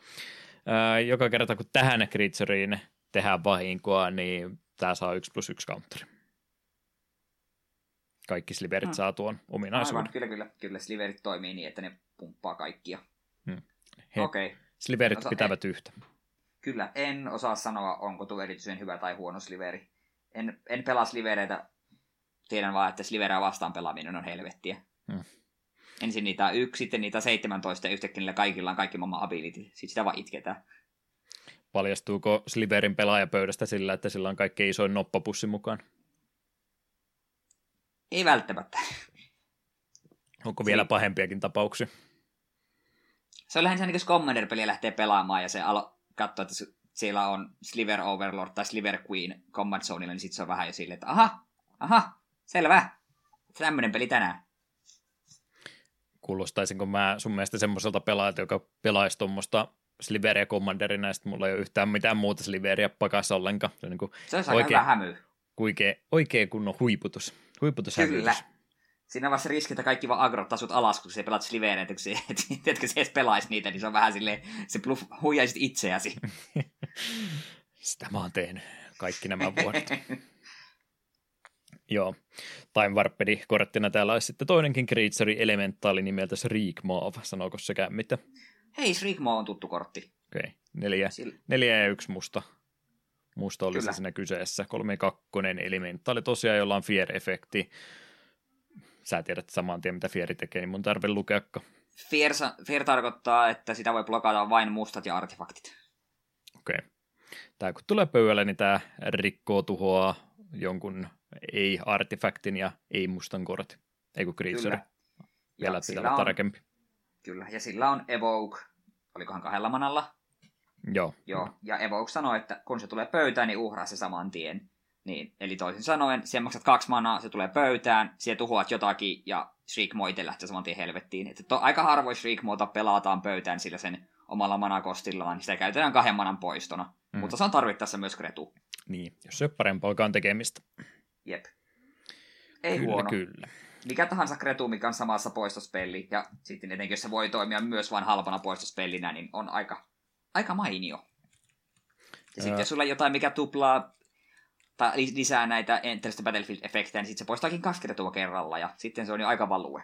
Joka kerta kun tähän Creaturiin tehdään vahinkoa, niin tää saa 1+1 counteri. Kaikki sliverit saa tuon ominaisuuden. Aivan, kyllä sliverit toimii niin, että ne pumppaa kaikkia. Okei. Sliverit pitävät yhtä. Kyllä, en osaa sanoa, onko tuo erityisen hyvä tai huono sliveri. En pelaa slivereitä, tiedän vaan, että slivereä vastaan pelaaminen on helvettiä. Ensin niitä 1, sitten niitä 17 ja yhtäkkiä niillä kaikilla on kaikki mamma ability. Sitten sitä vaan itketään. Paljastuuko sliverin pelaajapöydästä sillä, että sillä on kaikkein isoin noppapussi mukaan? Ei välttämättä. Onko vielä pahempiakin tapauksia? Se on lähinnä, jos Commander-peliä lähtee pelaamaan ja se katsoo, että siellä on Sliver Overlord tai Sliver Queen Command Zonella, niin sitten se on vähän jo silleen, että aha, selvä. Tämmöinen peli tänään. Kuulostaisinko mä sun mielestä semmoiselta pelaajalta, joka pelaisi tuommoista Sliveria Commanderina, ja sitten mulla ei ole yhtään mitään muuta Sliveria pakassa ollenkaan. Se on niin kuin oikein hyvä hämy. Oikein kunnon huiputushävytys. Kyllä. Siinä on vasta riski, että kaikki vaan agrotasut alas, kun sä pelaat slivereitä, kun sä edes pelaisi niitä, niin se on vähän silleen, se bluff huijaisit itseäsi. Sitä mä oon tehnyt kaikki nämä vuodet. Joo, Time Warped-korttina täällä olisi sitten toinenkin creature elementaali nimeltä Shriekmaw, sanooko sekään mitä? Hei, Shriekmaw on tuttu kortti. Okei, 4 ja 1 musta. Musta olisi siinä kyseessä. 3-2 elementaali tosiaan, jolla on Fear-efekti. Sä tiedät saman tien, mitä Fear tekee, niin mun tarve lukeakka. Fear tarkoittaa, että sitä voi blokata vain mustat ja artefaktit. Okei. Tää kun tulee pöydälle, niin tää rikkoo tuhoa jonkun ei-artefaktin ja ei-mustan kortin. Eiku creature. Vielä pitää on tarkempi. Kyllä, ja sillä on evoke. Olikohan 2 manalla? Joo. Ja Evoke sanoi, että kun se tulee pöytään, niin uhraa se saman tien. Niin, eli toisin sanoen, siellä maksat 2 manaa, se tulee pöytään, siellä tuhoat jotakin, ja Shriekmaw itse lähtee saman tien helvettiin. Että aika harvoin Shriekmawta pelataan pöydään sillä sen omalla manakostillaan, niin sitä käytetään 2 manan poistona. Mutta se on tarvittaessa myös kretu. Niin, jos se on parempaakaan tekemistä. Jep. Ei kyllä, huono. Kyllä. Mikä tahansa kretu, mikä on samassa poistospelli, ja sitten etenkin, jos se voi toimia myös vain halpana poistospellinä, niin on aika mainio. Ja sitten jos sulla on jotain, mikä tuplaa tai lisää näitä Enter the Battlefield-efektejä, niin sitten se poistaakin kaksi kertaa kerralla, ja sitten se on jo aika value.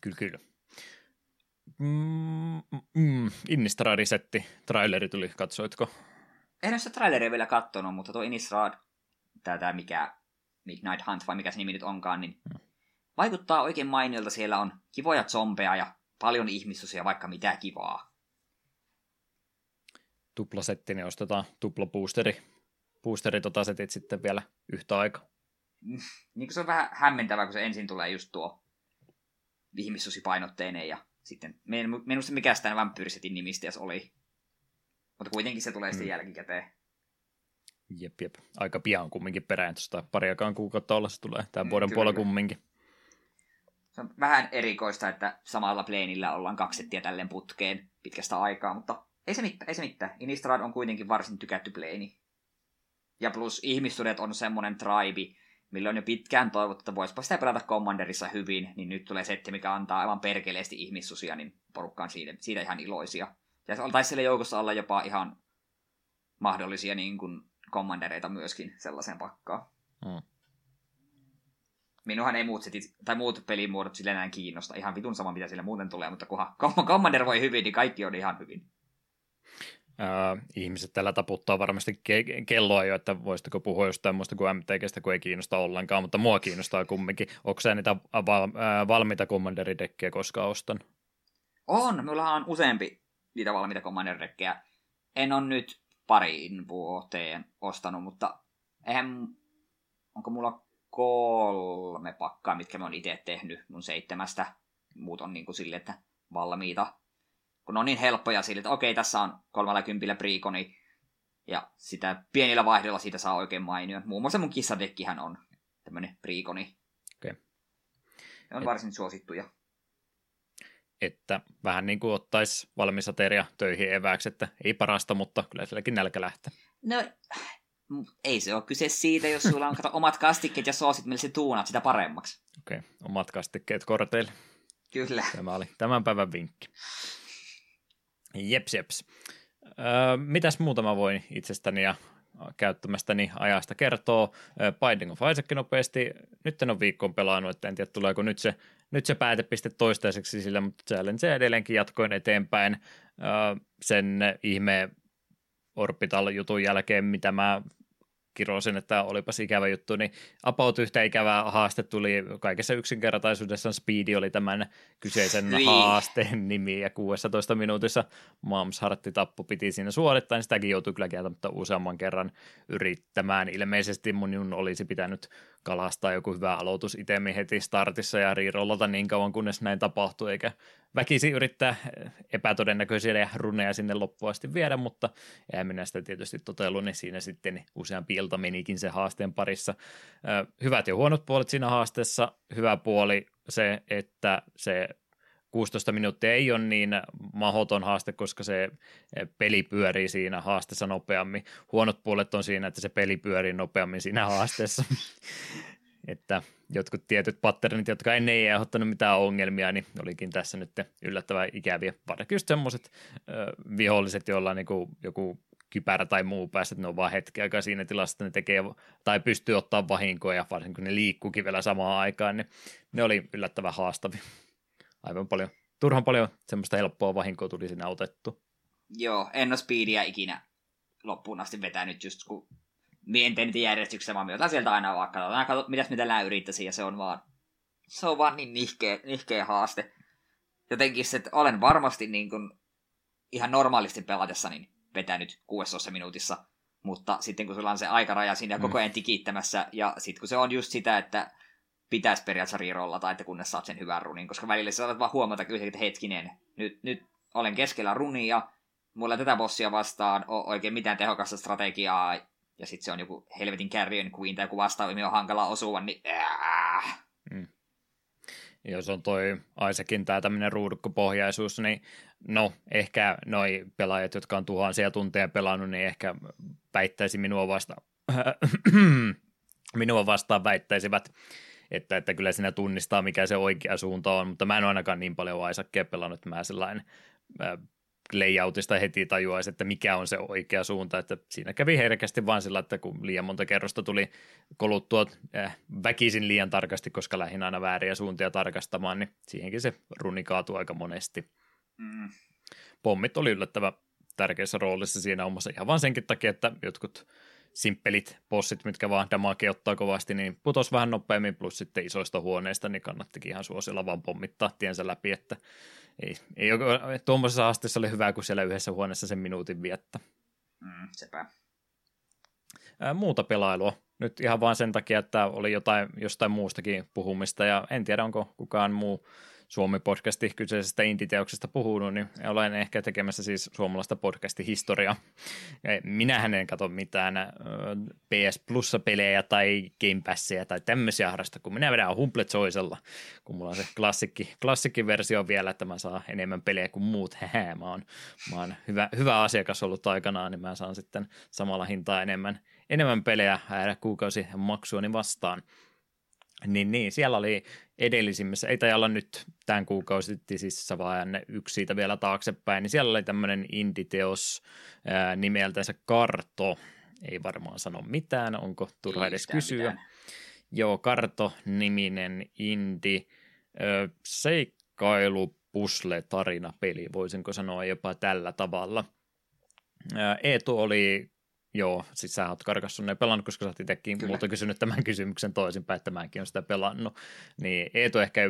Kyllä. Innistrad-setti, traileri tuli, katsoitko? En ole sitä traileria vielä katsonut, mutta tuo Innistrad, tämä mikä Midnight Hunt, vai mikä se nimi nyt onkaan, niin vaikuttaa oikein mainiolta. Siellä on kivoja zombeja ja paljon ihmistysiä, vaikka mitä kivaa. Tuplasetti, niin ostetaan tuplaboosteri. Setit sitten vielä yhtä aikaa. Niin se on vähän hämmentävää, kun se ensin tulee just tuo ihmistysipainotteinen ja sitten, minusta mikä sitä vampyyrisetin nimistäs oli. Mutta kuitenkin se tulee sitten jälkikäteen. Jep. Aika pian kumminkin perään, tuosta pariakaan kuukautta olla se tulee. Tämän vuoden puolella kumminkin. Se on vähän erikoista, että samalla pleenillä ollaan kaksi settiä tälleen putkeen pitkästä aikaa, mutta ei se mitään. Innistrad on kuitenkin varsin tykätty pleeni. Ja plus ihmistudet on semmoinen tribe, millä on jo pitkään toivottu, että voisipa sitä pelata Commanderissa hyvin, niin nyt tulee setti, mikä antaa aivan perkeleesti ihmissusia, niin porukka on siitä ihan iloisia. Ja taisi siellä joukossa olla jopa ihan mahdollisia niin kuin Commandereita myöskin sellaiseen pakkaan. Minuhan ei muut pelimuodot sillä enää kiinnosta. Ihan vitun sama, mitä sillä muuten tulee, mutta kunhan Commander voi hyvin, niin kaikki on ihan hyvin. Ihmiset tällä taputtaa varmasti kelloa jo, että voisitko puhua jostain muusta kuin MTGstä, kun ei kiinnosta ollenkaan, mutta mua kiinnostaa kumminkin. Onko sä niitä valmiita Commander-dekkejä koskaan ostan? On, minulla on useampi niitä valmiita Commander-dekkejä. En ole nyt pariin vuoteen ostanut, mutta onko mulla 3 pakkaa, mitkä mä oon itse tehnyt mun 7. Muut on niin kuin sille, että valmiita. Kun on niin helppoja sille, että okei, tässä on 30 priikoni, ja sitä pienillä vaihdolla siitä saa oikein mainion. Muun muassa mun kissadekkihän on tämmönen priikoni. Okay. Ne on varsin suosittuja. Että vähän niin kuin ottaisi valmisateria töihin evääksi, että ei parasta, mutta kyllä silläkin nälkä lähtee. No, ei se ole kyse siitä, jos sulla on omat kastikkeet ja soosit, millä se tuunaat sitä paremmaksi. Okei, omat kastikkeet korteille. Kyllä. Tämä oli tämän päivän vinkki. Jeps. Mitäs muuta mä voin itsestäni ja käyttämästäni ajasta kertoo? Binding of Isaac nopeasti. Nyt en ole viikkoon pelannut, että en tiedä tuleeko nyt se päätepiste toistaiseksi sillä, mutta challenge edelleenkin jatkoin eteenpäin sen ihme Orbital-jutun jälkeen, mitä mä kirosin, että olipas ikävä juttu, niin about yhtä ikävää haaste tuli kaikessa yksinkertaisuudessaan. Speedi oli tämän kyseisen haasteen nimi, ja 16 minuutissa Mom's Heart-tappu piti siinä suorittain. Sitäkin joutui kyllä kieltämättä useamman kerran yrittämään. Ilmeisesti mun olisi pitänyt kalastaa joku hyvä aloitus itemi heti startissa ja riirollata niin kauan, kunnes näin tapahtui, eikä väkisi yrittää epätodennäköisiä runeja sinne loppuun asti viedä, mutta en minä sitä tietysti totellut, niin siinä sitten useampi ilta menikin se haasteen parissa. Hyvät ja huonot puolet siinä haasteessa. Hyvä puoli se, että se 16 minuuttia ei ole niin mahdoton haaste, koska se peli pyörii siinä haasteessa nopeammin. Huonot puolet on siinä, että se peli pyörii nopeammin siinä haasteessa. Että jotkut tietyt patternit, jotka ennen ei aiheuttanut mitään ongelmia, niin olikin tässä nyt yllättävän ikäviä. Varsinkin just semmoiset viholliset, joilla on niinku joku kypärä tai muu päässä, että ne on vaan hetki aikaa siinä tilassa, ne tekee tai pystyy ottaa vahinkoja, varsinkin kun ne liikkuukin vielä samaan aikaan, niin ne oli yllättävän haastavia. Aivan paljon, turhan paljon semmoista helppoa vahinkoa tuli siinä otettu. Joo, en ole speediä ikinä loppuun asti vetänyt, just kun mienten niitä järjestyksessä, vaan me otan sieltä aina vaan katsotaan, mitäs me tällä yrittäisiin, ja se on vaan niin nihkeä haaste. Jotenkin se, että olen varmasti niin kuin ihan normaalisti pelatessa niin vetänyt 16 minuutissa, mutta sitten kun sulla on se aikaraja siinä ja koko ajan tikittämässä, ja sitten kun se on just sitä, että pitäisi periaatteessa rirollata, että kunnes saat sen hyvän runin, koska välillä sä saatat vaan huomata, että hetkinen, nyt olen keskellä runia, mulla tätä bossia vastaan on oikein mitään tehokasta strategiaa, ja sitten se on joku helvetin carrion queen tai joku vastaava, mihin on hankala osua, niin Jos on toi Isaacin tämä tämmöinen ruudukkopohjaisuus, niin no ehkä noi pelaajat, jotka on tuhansia tunteja pelannut, niin ehkä väittäisi minua vastaan väittäisivät, että kyllä siinä tunnistaa, mikä se oikea suunta on, mutta mä en ole ainakaan niin paljon Isaacia pelannut, että mä sellainen layoutista heti tajuaisi, että mikä on se oikea suunta, että siinä kävi herkästi vaan sillä, että kun liian monta kerrosta tuli koluttua väkisin liian tarkasti, koska lähdin aina vääriä suuntia tarkastamaan, niin siihenkin se runi kaatui aika monesti. Mm. Pommit oli yllättävän tärkeässä roolissa siinä omassa ihan vaan senkin takia, että jotkut simppelit bossit, mitkä vaan damage ottaa kovasti, niin putosi vähän nopeammin, plus sitten isoista huoneista, niin kannattikin ihan suosilla vaan pommittaa tiensä läpi, että ei tuommoisessa haasteessa oli hyvä, kun siellä yhdessä huoneessa sen minuutin viettä. Mm, sepä. Muuta pelailua. Nyt ihan vaan sen takia, että oli jostain muustakin puhumista, ja en tiedä, onko kukaan muu Suomi-podcasti kyseisestä inditeoksesta puhunut, niin olen ehkä tekemässä siis suomalaista podcastihistoriaa. Minähän en katso mitään PS Plus-pelejä tai Game Passia tai tämmöisiä harrasta, kun minä vedän humplet soisella, kun mulla on se klassikkiversio vielä, että mä saan enemmän pelejä kuin muut. Mä oon hyvä asiakas ollut aikanaan, niin mä saan sitten samalla hintaa enemmän pelejä kuukausi maksuani vastaan. Niin, siellä oli edellisimmässä, ei tajalla nyt tämän kuukausittisissa, vaan yksi siitä vielä taaksepäin, niin siellä oli tämmöinen inditeos nimeltänsä Karto, ei varmaan sano mitään, onko turha ei edes kysyä. Mitään. Joo, Karto-niminen indie seikkailu, pusle, tarina, peli, voisinko sanoa jopa tällä tavalla. Eetu oli... Joo, siis sä oot karkassut ne pelannut, koska sä oot itsekin multa kysynyt tämän kysymyksen toisinpäin, että mäkin olen sitä pelannut. Niin Eetu ehkä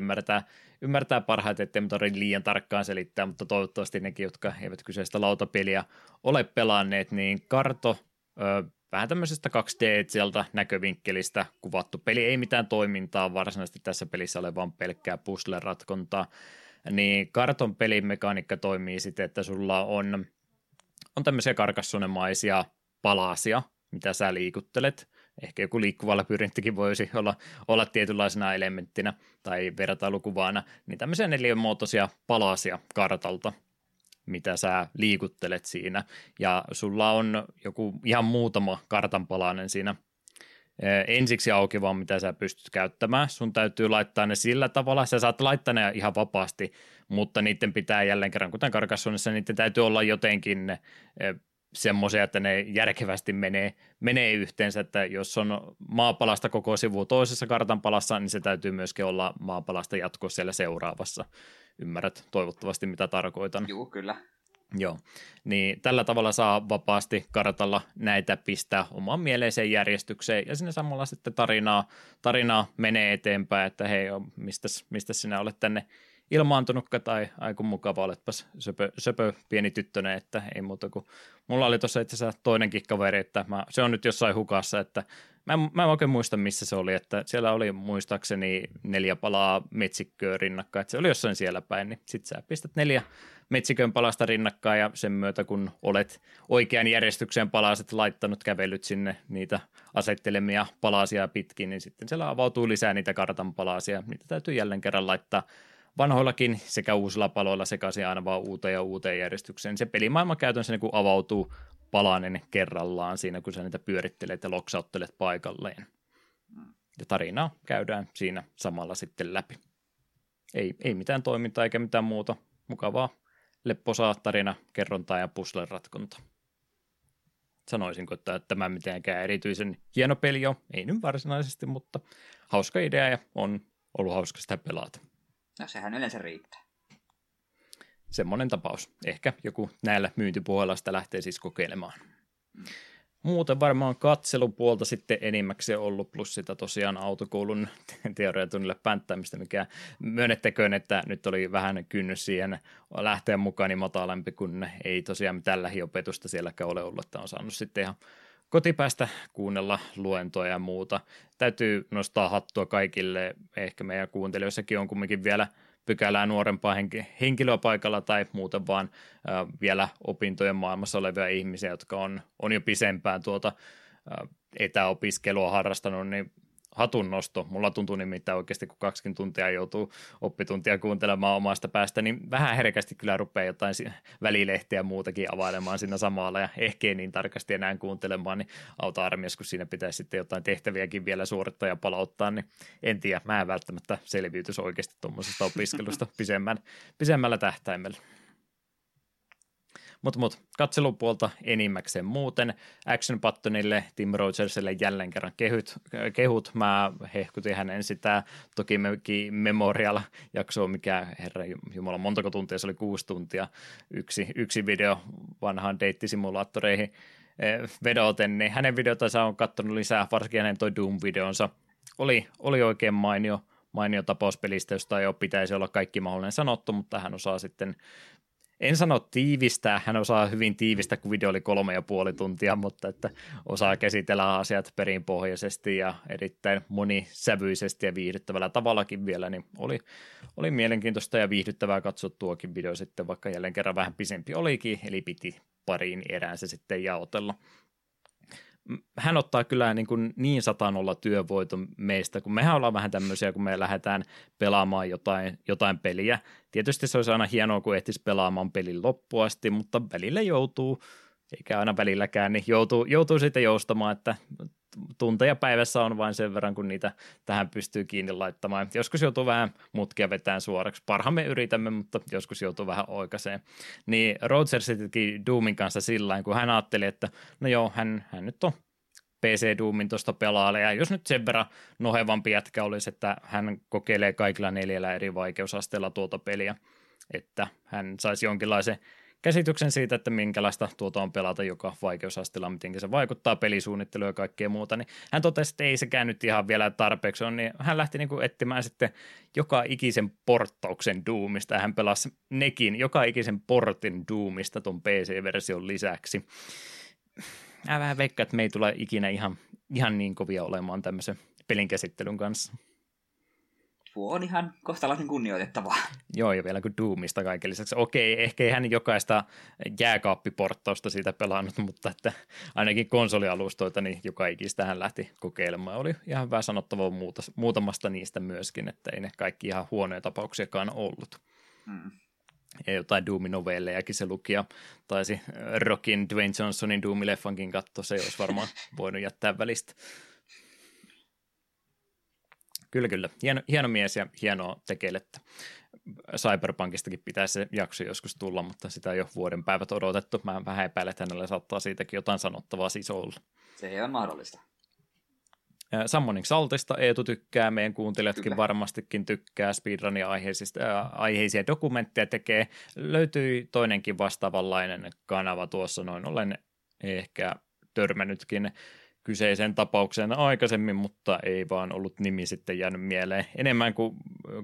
ymmärtää parhaiten, ettei mä tarvitse liian tarkkaan selittää, mutta toivottavasti nekin, jotka eivät kyseistä lautapeliä ole pelanneet, niin Karto, vähän tämmöisestä 2D-sieltä näkövinkkelistä kuvattu peli, ei mitään toimintaa varsinaisesti tässä pelissä ole, vaan pelkkää puzzle-ratkontaa. Niin Karton pelimekaniikka toimii sitten, että sulla on tämmöisiä karkassunemaisia palasia, mitä sä liikuttelet. Ehkä joku liikkuva labyrinttikin voisi olla tietynlaisena elementtinä tai vertailukuvana, niin tämmöisiä neliömuotoisia palasia kartalta, mitä sä liikuttelet siinä. Ja sulla on joku ihan muutama kartanpalainen siinä ensiksi auki vaan, mitä sä pystyt käyttämään. Sun täytyy laittaa ne sillä tavalla, sä saat laittaa ne ihan vapaasti, mutta niiden pitää jälleen kerran, kuten Carcassonnessa, niiden täytyy olla jotenkin semmoisia, että ne järkevästi menee yhteensä, että jos on maapalasta koko sivu toisessa kartanpalassa, niin se täytyy myöskin olla maapalasta jatkoa siellä seuraavassa. Ymmärrät toivottavasti, mitä tarkoitan. Joo, kyllä. Joo, niin tällä tavalla saa vapaasti kartalla näitä pistää oman mieleiseen järjestykseen, ja sinne samalla sitten tarinaa menee eteenpäin, että hei, mistä sinä olet tänne ilmaantunutkaan, tai aikun mukava, oletpas söpö pieni tyttönen, että ei muuta kuin, mulla oli tuossa itse asiassa toinenkin kaveri, että se on nyt jossain hukassa, että mä en oikein muista, missä se oli, että siellä oli muistaakseni 4 palaa metsikköä rinnakkain, että se oli jossain siellä päin, niin sit sä pistät 4 metsikön palasta rinnakkain, ja sen myötä, kun olet oikean järjestykseen palaset laittanut, kävelyt sinne niitä asettelemia palasia pitkin, niin sitten siellä avautuu lisää niitä kartan palasia, niitä täytyy jälleen kerran laittaa vanhoillakin sekä uusilla paloilla sekaisin aina vaan uuteen järjestykseen. Se pelimaailma käytännössä niin kuin avautuu palanen kerrallaan siinä, kun sä niitä pyörittelet ja loksauttelet paikalleen. Ja tarinaa käydään siinä samalla sitten läpi. Ei mitään toimintaa eikä mitään muuta. Mukavaa lepposaa tarina, kerrontaa ja puzzlen ratkonta. Sanoisinko, että tämä mitenkään erityisen hieno peli on. Ei nyt varsinaisesti, mutta hauska idea ja on ollut hauska sitä pelata. No sehän yleensä riittää. Semmoinen tapaus. Ehkä joku näillä myyntipuheilla sitä lähtee siis kokeilemaan. Muuten varmaan katselupuolta sitten enimmäkseen ollut, plus sitä tosiaan autokoulun teoriatunnille pänttämistä, mikä myönnettäköön, että nyt oli vähän kynnys siihen lähteä mukaan niin matalampi, kun ei tosiaan mitään lähiopetusta sielläkään ole ollut, että on saanut sitten ihan kotipäästä kuunnella luentoja ja muuta. Täytyy nostaa hattua kaikille, ehkä meidän kuuntelijoissakin on kumminkin vielä pykälää nuorempaa henkilöä paikalla tai muuten vaan vielä opintojen maailmassa olevia ihmisiä, jotka on jo pisempään tuota etäopiskelua harrastanut, niin hatun nosto. Mulla tuntuu nimittäin oikeasti, kun 2 tuntia joutuu oppituntia kuuntelemaan omasta päästä, niin vähän herkästi kyllä rupeaa jotain välilehtiä ja muutakin availemaan siinä samalla, ja ehkä ei niin tarkasti enää kuuntelemaan, niin auta armias, kun siinä pitäisi sitten jotain tehtäviäkin vielä suorittaa ja palauttaa, niin en tiedä, mä en välttämättä selviytyisi oikeasti tuommoisesta opiskelusta pisemmällä tähtäimellä. Mut katselupuolta enimmäkseen muuten. Action Pattonille, Tim Rogersille jälleen kerran kehut. Mä hehkutin hänen sitä. Toki Memorial-jaksoa, mikä herra jumala, montako tuntia, se oli 6 tuntia. Yksi video vanhaan deittisimulaattoreihin vedoten, niin hänen videotansa on katsonut lisää, varsinkin hänen toi Doom-videonsa. Oli oikein mainio tapaus pelistä, josta ei ole pitäisi olla kaikki mahdollinen sanottu, mutta hän osaa sitten, en sano tiivistää, hän osaa hyvin tiivistää, kun video oli 3,5 tuntia, mutta että osaa käsitellä asiat perinpohjaisesti ja erittäin monisävyisesti ja viihdyttävällä tavallakin vielä, niin oli mielenkiintoista ja viihdyttävää katsoa tuokin video sitten, vaikka jälleen kerran vähän pisempi olikin, eli piti pariin erään se sitten jaotella. Hän ottaa kyllä niin 100% työvoiton meistä, kun mehän ollaan vähän tämmöisiä, kun me lähdetään pelaamaan jotain peliä. Tietysti se olisi aina hienoa, kun ehtisi pelaamaan pelin loppuun asti, mutta välillä joutuu, eikä aina välilläkään, niin joutuu siitä joustamaan, että tunteja päivässä on vain sen verran, kun niitä tähän pystyy kiinni laittamaan. Joskus joutuu vähän mutkia vetämään suoraksi. Parhaamme yritämme, mutta joskus joutuu vähän oikaiseen. Niin Rogers teki Doomin kanssa sillain, kun hän ajatteli, että no joo, hän nyt on PC Doomin tuosta pelaalle. Ja jos nyt sen verran nohevampi jätkä olisi, että hän kokeilee kaikilla 4 eri vaikeusasteella tuota peliä, että hän saisi jonkinlaisen käsityksen siitä, että minkälaista tuota on pelata joka vaikeusasteella, miten se vaikuttaa pelisuunnitteluun ja kaikkea muuta, niin hän totesi, että ei sekään nyt ihan vielä tarpeeksi on, niin hän lähti etsimään sitten joka ikisen porttauksen Doomista, ja hän pelasi nekin joka ikisen portin Doomista ton PC-version lisäksi. Mä vähän veikkaan, että me ei tule ikinä ihan niin kovia olemaan tämmöisen pelin käsittelyn kanssa. Tuo on ihan kohtalaisen kunnioitettavaa. Joo, ja vielä kuin Doomista kaiken lisäksi. Okei, ehkä ei hän jokaista jääkaappiporttausta siitä pelannut, mutta että ainakin konsolialustoita, niin joka ikistä hän lähti kokeilemaan. Oli ihan vähän sanottavaa muutamasta niistä myöskin, että ei ne kaikki ihan huonoja tapauksiakaan ollut. Mm. Ja jotain Doom-novellejakin se lukija taisi Rockin Dwayne Johnsonin Doom-leffankin katsoa, se olisi varmaan voinut jättää välistä. Kyllä. Hieno mies ja hienoa tekelettä. Cyberpunkistakin pitäisi se jakso joskus tulla, mutta sitä ei ole vuoden päivät odotettu. Mä vähän epäilen, että hänellä saattaa siitäkin jotain sanottavaa siis olla. Se ei ole mahdollista. Summoning Saltista Eetu tykkää, meidän kuuntelijatkin kyllä varmastikin tykkää, speedrunia aiheisia dokumentteja tekee. Löytyy toinenkin vastaavanlainen kanava tuossa noin. Olen ehkä törmännytkin kyseisen tapaukseen aikaisemmin, mutta ei vaan ollut nimi sitten jäänyt mieleen. Enemmän kuin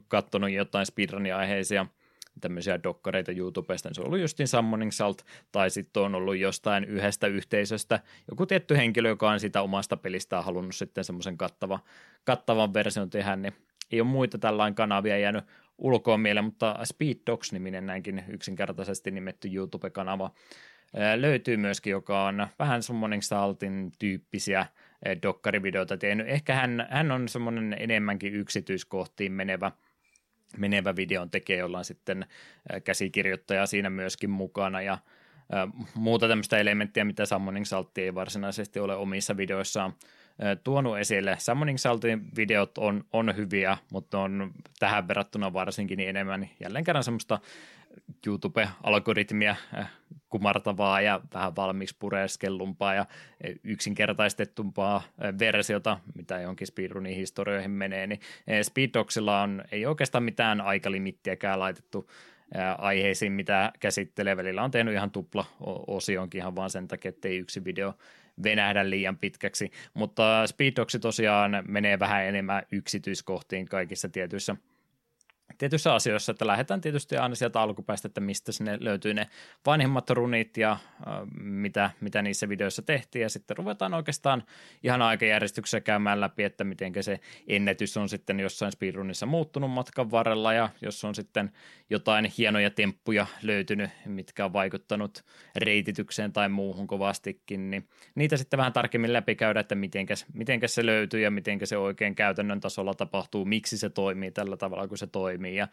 katsonut jotain speedrun-aiheisia tämmöisiä dokkareita YouTubesta, niin se on ollut justin Summoning Salt, tai sitten on ollut jostain yhdestä yhteisöstä joku tietty henkilö, joka on sitä omasta pelistään halunnut sitten semmoisen kattavan version tehdä, niin ei ole muita tällainen kanavia jäänyt ulkoon mieleen, mutta Speed Dogs-niminen näinkin yksinkertaisesti nimetty YouTube-kanava löytyy myöskin, joka on vähän Summoning Saltin tyyppisiä dokkarivideoita tehnyt. Ehkä hän on semmoinen enemmänkin yksityiskohtiin menevä videon tekee, jolla on sitten käsikirjoittaja siinä myöskin mukana ja muuta tämmöistä elementtiä, mitä Summoning Salt ei varsinaisesti ole omissa videoissaan tuonut esille. Summoning Saltin videot on hyviä, mutta on tähän verrattuna varsinkin enemmän jälleen kerran semmoista YouTube-algoritmia kumartavaa ja vähän valmiiksi pureskellumpaa ja yksinkertaistetumpaa versiota, mitä johonkin speedrunin historioihin menee, niin Speeddogsilla ei oikeastaan mitään aikalimittiäkään laitettu aiheisiin, mitä käsittelee. Välillä on tehnyt ihan tupla osionkin ihan vaan sen takia, ettei yksi video venähdä liian pitkäksi, mutta Speeddogs tosiaan menee vähän enemmän yksityiskohtiin kaikissa tietyissä asioissa, että lähdetään tietysti aina sieltä alkupäästä, että mistä sinne löytyy ne vanhimmat runit ja mitä niissä videoissa tehtiin, ja sitten ruvetaan oikeastaan ihan aikajärjestyksessä käymään läpi, että miten se ennätys on sitten jossain speedrunissa muuttunut matkan varrella, ja jos on sitten jotain hienoja temppuja löytynyt, mitkä on vaikuttanut reititykseen tai muuhun kovastikin, niin niitä sitten vähän tarkemmin läpikäydä, että mitenkäs se löytyy ja mitenkä se oikein käytännön tasolla tapahtuu, miksi se toimii tällä tavalla, kun se toimii. Ja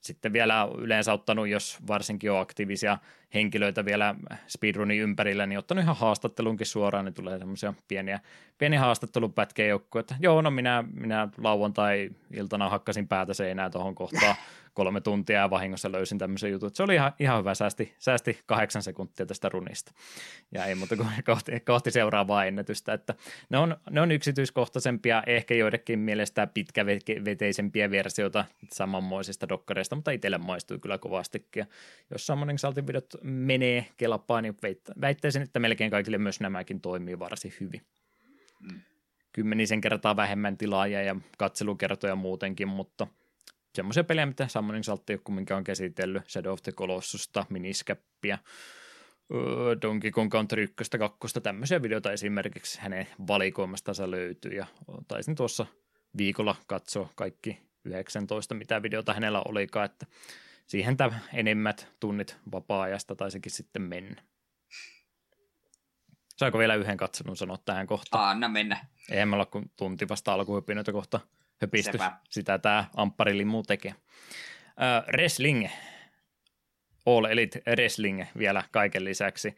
sitten vielä yleensä ottanut, jos varsinkin on aktiivisia henkilöitä vielä speedrunin ympärillä, niin ottanut ihan haastattelunkin suoraan, niin tulee semmoisia pieniä haastattelupätkiä joukkoja, että joo, no minä lauantai-iltana hakkasin päätä seinää tuohon kohtaan 3 tuntia ja vahingossa löysin tämmöisen jutun. Se oli ihan hyvä, säästi 8 sekuntia tästä runista. Ja ei muuta kuin kohti seuraavaa ennätystä. Että ne on yksityiskohtaisempia, ehkä joidenkin mielestä pitkäveteisempiä versioita samanmoisista dokkareista, mutta itselle maistui kyllä kovastikin. Ja jos Summoning Saltin videot menee kelpaa, niin väittäisin, että melkein kaikille myös nämäkin toimii varsin hyvin. Kymmenisen kertaa vähemmän tilaajia ja katselukertoja muutenkin, mutta semmoisia pelejä, mitä Summoning Salt ei ole kumminkaan on käsitellyt, Shadow of the Colossusta, Miniscapia, Donkey Kong Country 1, 2, tämmöisiä videoita esimerkiksi hänen valikoimastansa löytyy, ja taisin tuossa viikolla katsoa kaikki 19, mitä videota hänellä olikaan, että siihen tämä enemmät tunnit vapaa-ajasta taisikin sitten mennä. Saiko vielä yhden katselun sanoa tähän kohtaan? Anna mennä. Eihän me olla kuin tunti vasta alkuhypinoita kohta höpisty. Sepä. Sitä tämä ampparilimuu tekee. Wrestling. All Elite Wrestling vielä kaiken lisäksi.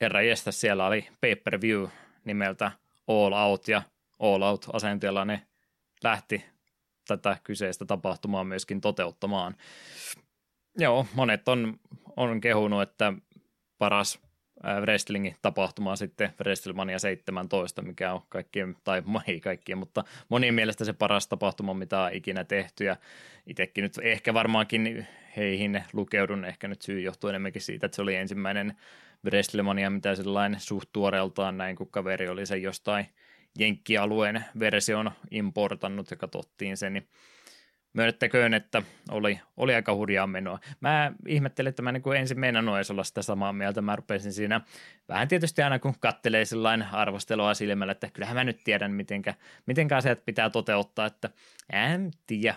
Herra jestä, siellä oli pay-per-view nimeltä All Out, ja All Out asenteella ne lähti tätä kyseistä tapahtumaa myöskin toteuttamaan. Joo, monet on kehunut, että paras wrestlingin tapahtumaan sitten WrestleMania 17, mikä on kaikkien, tai ei kaikkien, mutta monien mielestä se paras tapahtuma, mitä on ikinä tehty, ja itsekin nyt ehkä varmaankin heihin lukeudun, ehkä nyt syy johtuu enemmänkin siitä, että se oli ensimmäinen WrestleMania, mitä sellainen suht tuoreeltaan näin, kun kaveri oli sen jostain jenkkialueen version importannut ja katsottiin sen, niin myönnettäköön, että oli aika hurjaa menoa. Mä ihmettelin, että mä niin ensin meinannut edes olla sitä samaa mieltä. Mä rupesin siinä vähän tietysti aina, kun kattelee sellainen arvostelua silmällä, että kyllähän mä nyt tiedän, mitenkä asiat pitää toteuttaa, että en tiedä,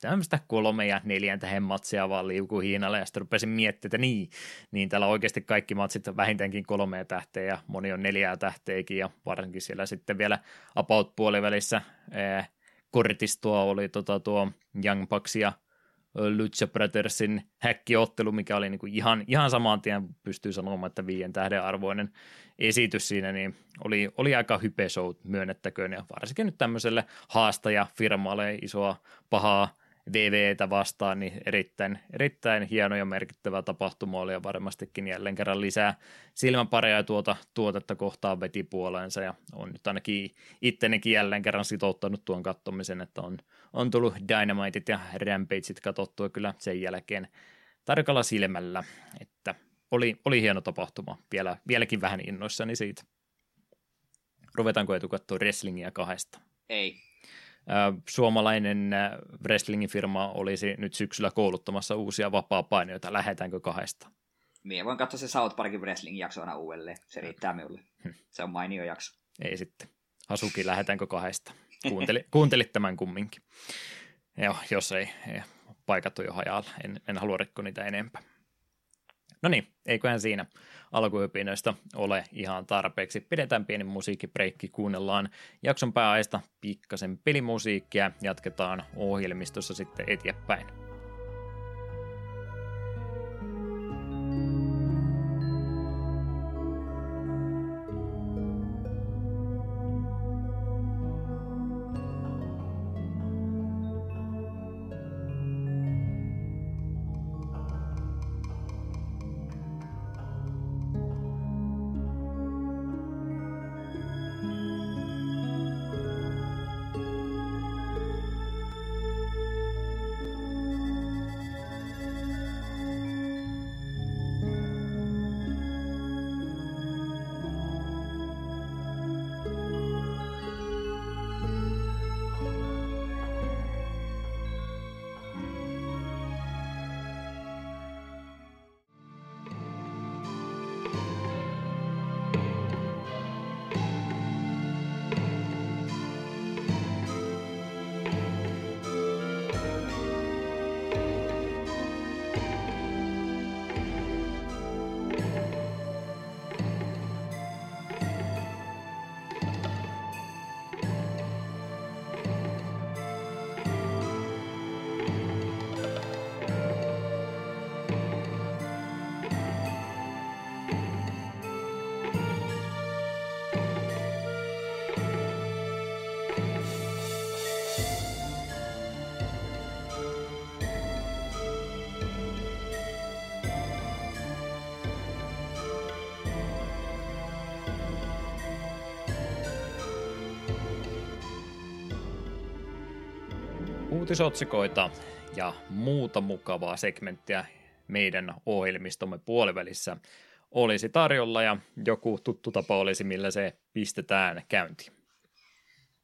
tämmöistä 3 ja 4 matsia vaan liukuu Hiinalle, ja sitten rupesin miettimään, että niin täällä oikeasti kaikki matsit vähintäänkin 3 tähteä, ja moni on 4 tähteäkin, ja varsinkin siellä sitten vielä about puolivälissä kortistoa oli tuo Young Bucks ja Lucha Brothersin häkkiottelu, mikä oli niinku ihan saman tien, pystyy sanomaan, että 5 tähden arvoinen esitys siinä, niin oli aika hype-show, myönnettäköön, ja varsinkin nyt tämmöiselle haastajafirmalle isoa pahaa VV:tä vastaan, niin erittäin hieno ja merkittävä tapahtuma oli, ja varmastikin jälleen kerran lisää silmäpareja tuota tuotetta kohtaan veti puoleensa, ja on nyt ainakin itsenekin jälleen kerran sitouttanut tuon katsomisen, että on tullut Dynamiteit ja Rampageit katsottua kyllä sen jälkeen tarkalla silmällä, että oli hieno tapahtuma, vieläkin vähän innoissani siitä. Ruvetaanko etukattoa wrestlingiä 2? Ei. Suomalainen wrestling-firma olisi nyt syksyllä kouluttamassa uusia vapaa-painijoita. Lähetäänkö 2? Minä voin katsoa se South Parkin wrestling-jakso aina uudelleen. Se riittää minulle. Se on mainio jakso. Ei sitten. Hasuki, lähetäänkö 2? Kuuntelit tämän kumminkin. Joo, jos ei. Paikat on jo hajalla. En halua rikkoa niitä enempää. No niin, eiköhän siinä alkuhypinöistä ole ihan tarpeeksi. Pidetään pieni musiikkibreikki, kuunnellaan jakson pääaiheesta pikkasen pelimusiikkia, jatketaan ohjelmistossa sitten eteenpäin. uutisotsikoita ja muuta mukavaa segmenttiä meidän ohjelmistomme puolivälissä olisi tarjolla ja joku tuttu tapa olisi, millä se pistetään käyntiin.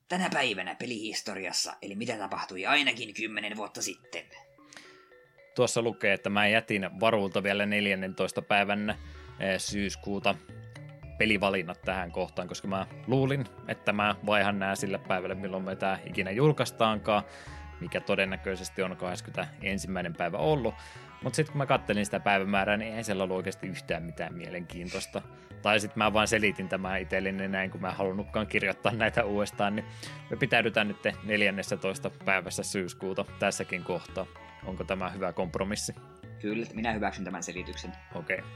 Tänä päivänä pelihistoriassa, eli mitä tapahtui ainakin 10 vuotta sitten. Tuossa lukee, että mä jätin varulta vielä 14. päivän syyskuuta pelivalinnat tähän kohtaan, koska mä luulin, että mä vaihan nää sillä päivällä, milloin me tää ikinä julkaistaankaan, mikä todennäköisesti on 21. päivä ollut. Mutta sitten kun mä kattelin sitä päivämäärää, niin eihän siellä ollut oikeasti yhtään mitään mielenkiintoista. Tai sitten mä vaan selitin tämän itselleni näin, kun mä en halunnutkaan kirjoittaa näitä uudestaan, niin me pitäydytään nyt 14. päivässä syyskuuta tässäkin kohtaa. Onko tämä hyvä kompromissi? Kyllä, minä hyväksyn tämän selityksen. Okei. Okay.